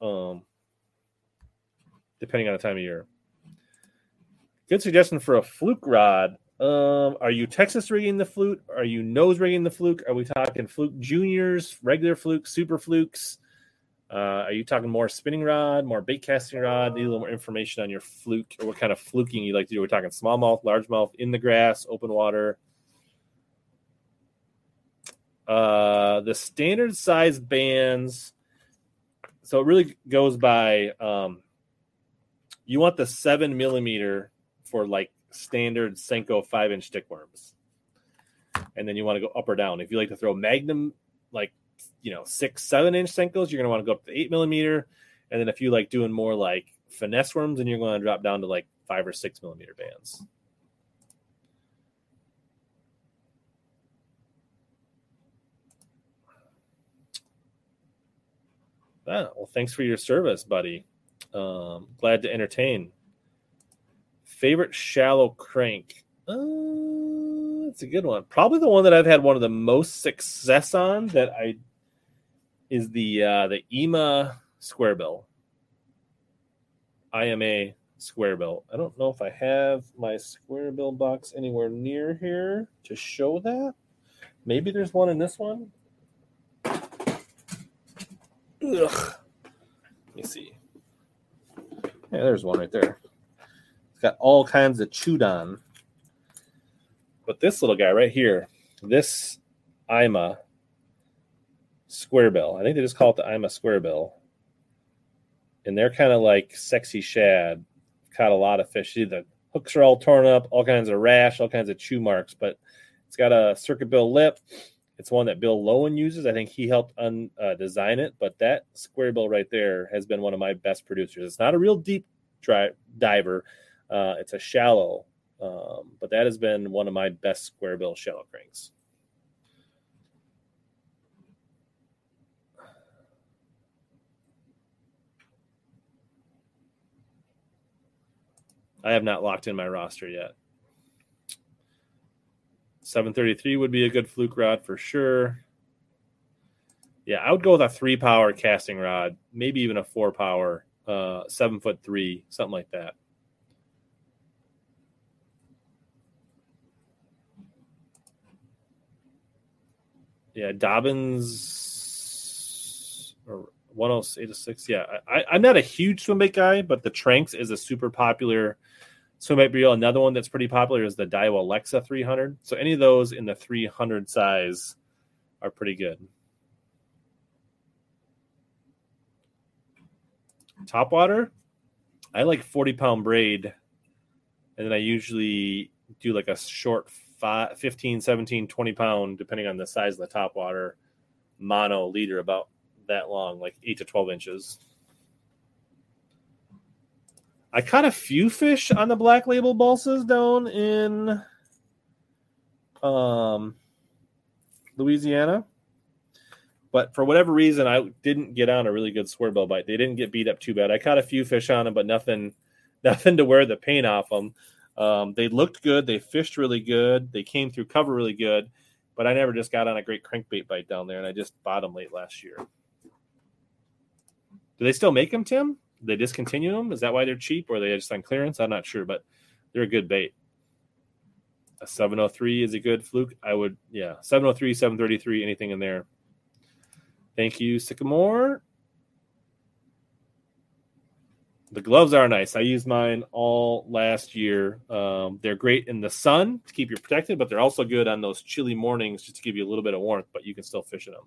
um, depending on the time of year. Good suggestion for a fluke rod. Um, are you Texas rigging the fluke? Are you nose rigging the fluke? Are we talking fluke juniors, regular fluke, super flukes? Uh, are you talking more spinning rod, more bait casting rod? Need a little more information on your fluke or what kind of fluking you like to do. We're talking smallmouth, largemouth, in the grass, open water. Uh, the standard size bands. So it really goes by um, you want the seven millimeter for like standard Senko five inch stick worms. And then you want to go up or down. If you like to throw Magnum, like, you know, six, seven inch Senkos, you're going to want to go up to eight millimeter. And then if you like doing more like finesse worms, then you're going to drop down to like five or six millimeter bands. Ah, well, thanks for your service, buddy. Um, glad to entertain. Favorite shallow crank? Uh, that's a good one. Probably the one that I've had one of the most success on that I is the uh, the E M A square bill. I M A square bill. I don't know if I have my square bill box anywhere near here to show that. Maybe there's one in this one. Ugh. Let me see. Yeah, there's one right there. Got all kinds of chewed on. But this little guy right here, this I M A square bill. I think they just call it the I M A square bill. And they're kind of like sexy shad. Caught a lot of fish. See, the hooks are all torn up, all kinds of rash, all kinds of chew marks. But it's got a circuit bill lip. It's one that Bill Lowen uses. I think he helped un, uh, design it. But that square bill right there has been one of my best producers. It's not a real deep dry, diver. Uh, it's a shallow, um, but that has been one of my best square bill shallow cranks. I have not locked in my roster yet. seven thirty-three would be a good fluke rod for sure. Yeah, I would go with a three-power casting rod, maybe even a four-power, uh, seven foot three, something like that. Yeah, Dobbins or one oh six, eight oh six. Yeah, I, I'm not a huge swimbait guy, but the Tranks is a super popular swimbait reel. Another one that's pretty popular is the Daiwa Lexa three hundred. So any of those in the three hundred size are pretty good. Topwater, I like forty-pound braid, and then I usually do like a short five, fifteen, seventeen, twenty-pound, depending on the size of the topwater, mono leader about that long, like eight to twelve inches. I caught a few fish on the Black Label balsas down in um, Louisiana. But for whatever reason, I didn't get on a really good swear bell bite. They didn't get beat up too bad. I caught a few fish on them, but nothing nothing to wear the paint off them. Um, they looked good. They fished really good. They came through cover really good. But I never just got on a great crankbait bite down there, and I just bought them late last year. Do they still make them, Tim? Do they discontinue them? Is that why they're cheap, or are they just on clearance? I'm not sure, but they're a good bait. A seven oh three is a good fluke. I would, yeah, seven oh three, seven thirty-three, anything in there. Thank you, Sycamore. The gloves are nice. I used mine all last year. Um, they're great in the sun to keep you protected, but they're also good on those chilly mornings just to give you a little bit of warmth, but you can still fish in them.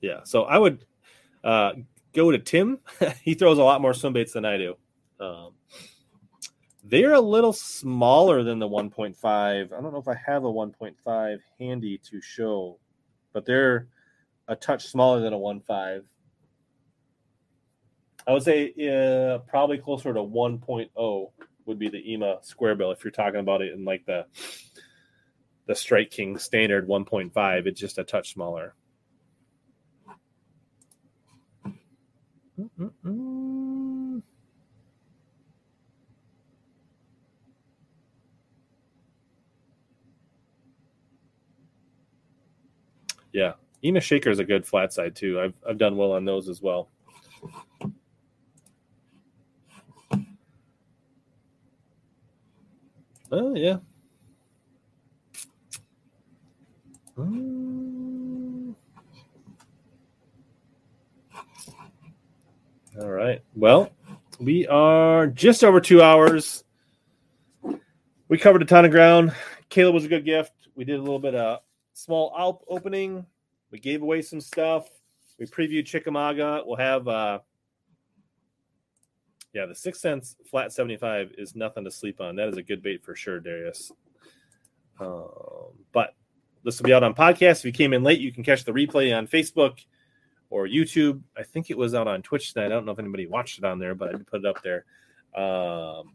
Yeah, so I would uh, go to Tim. He throws a lot more swimbaits than I do. Um, They're a little smaller than the one point five. I don't know if I have a one point five handy to show, but they're a touch smaller than a one point five. I would say uh, probably closer to one point oh would be the E M A square bill if you're talking about it in like the, the Strike King standard one point five. It's just a touch smaller. Mm-mm-mm. Yeah, E M A Shaker is a good flat side, too. I've I've done well on those as well. Oh, yeah. Um, all right. Well, we are just over two hours. We covered a ton of ground. Caleb was a good gift. We did a little bit of small Alp opening. We gave away some stuff. We previewed Chickamauga. We'll have, uh, yeah, the Sixth Sense flat seventy-five is nothing to sleep on. That is a good bait for sure, Darius. Um, but this will be out on podcast. If you came in late, you can catch the replay on Facebook or YouTube. I think it was out on Twitch tonight. I don't know if anybody watched it on there, but I put it up there. Um,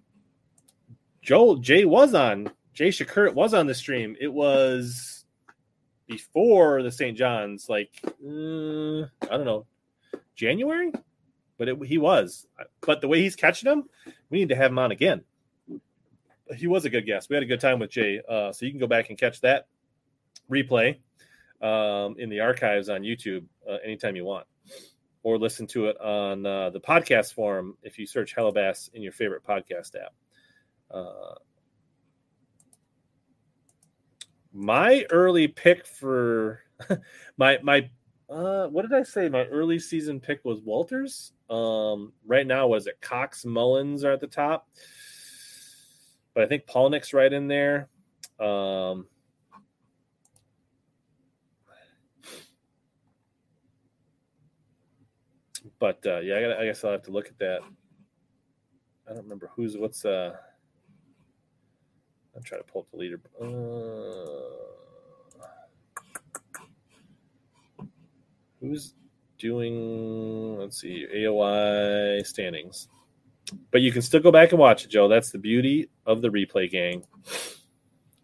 Joel Jay was on. Jay Shakur was on the stream. It was before the Saint John's, like, uh, I don't know, January? But it, he was. But the way he's catching them, we need to have him on again. He was a good guest. We had a good time with Jay. Uh, so you can go back and catch that replay um, in the archives on YouTube uh, anytime you want. Or listen to it on uh, the podcast forum if you search Hella Bass in your favorite podcast app. Uh My early pick for my my uh, what did I say? My early season pick was Walters. Um, right now, was it Cox, Mullins are at the top, but I think Polnick's right in there. Um, but uh, yeah, I, gotta, I guess I'll have to look at that. I don't remember who's what's uh. I'm trying to pull up the leader. Uh, who's doing, let's see, A O I standings. But you can still go back and watch it, Joe. That's the beauty of the replay, gang.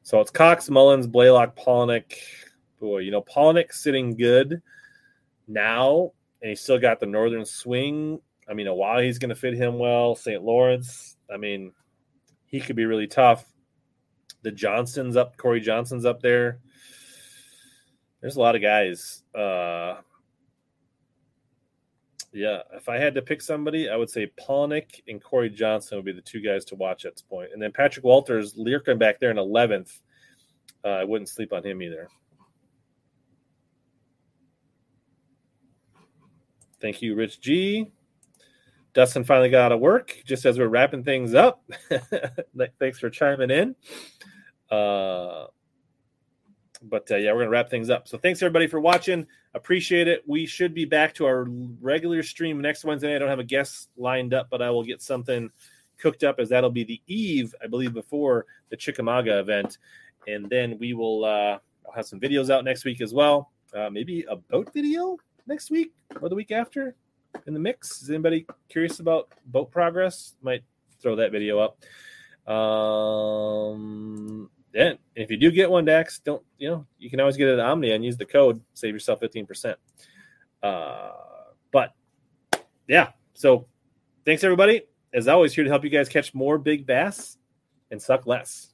So it's Cox, Mullins, Blaylock, Polinick. Boy, you know, Polinick's sitting good now, and he's still got the northern swing. I mean, Oahu's going to fit him well. Saint Lawrence, I mean, he could be really tough. The Johnson's up. Corey Johnson's up there. There's a lot of guys. Uh, Yeah, if I had to pick somebody, I would say Polnick and Corey Johnson would be the two guys to watch at this point. And then Patrick Walters lurking back there in eleventh. Uh, I wouldn't sleep on him either. Thank you, Rich G. Dustin finally got out of work just as we're wrapping things up. Thanks for chiming in. Uh, but, uh, yeah, we're going to wrap things up. So thanks, everybody, for watching. Appreciate it. We should be back to our regular stream next Wednesday. I don't have a guest lined up, but I will get something cooked up, as that'll be the eve, I believe, before the Chickamauga event. And then we will uh, I'll have some videos out next week as well. Uh, maybe a boat video next week or the week after in the mix. Is anybody curious about boat progress? Might throw that video up. Um, and if you do get one, Dax, don't, you know, you can always get it at Omni and use the code, save yourself fifteen percent. Uh, but yeah, so thanks everybody. As always, here to help you guys catch more big bass and suck less.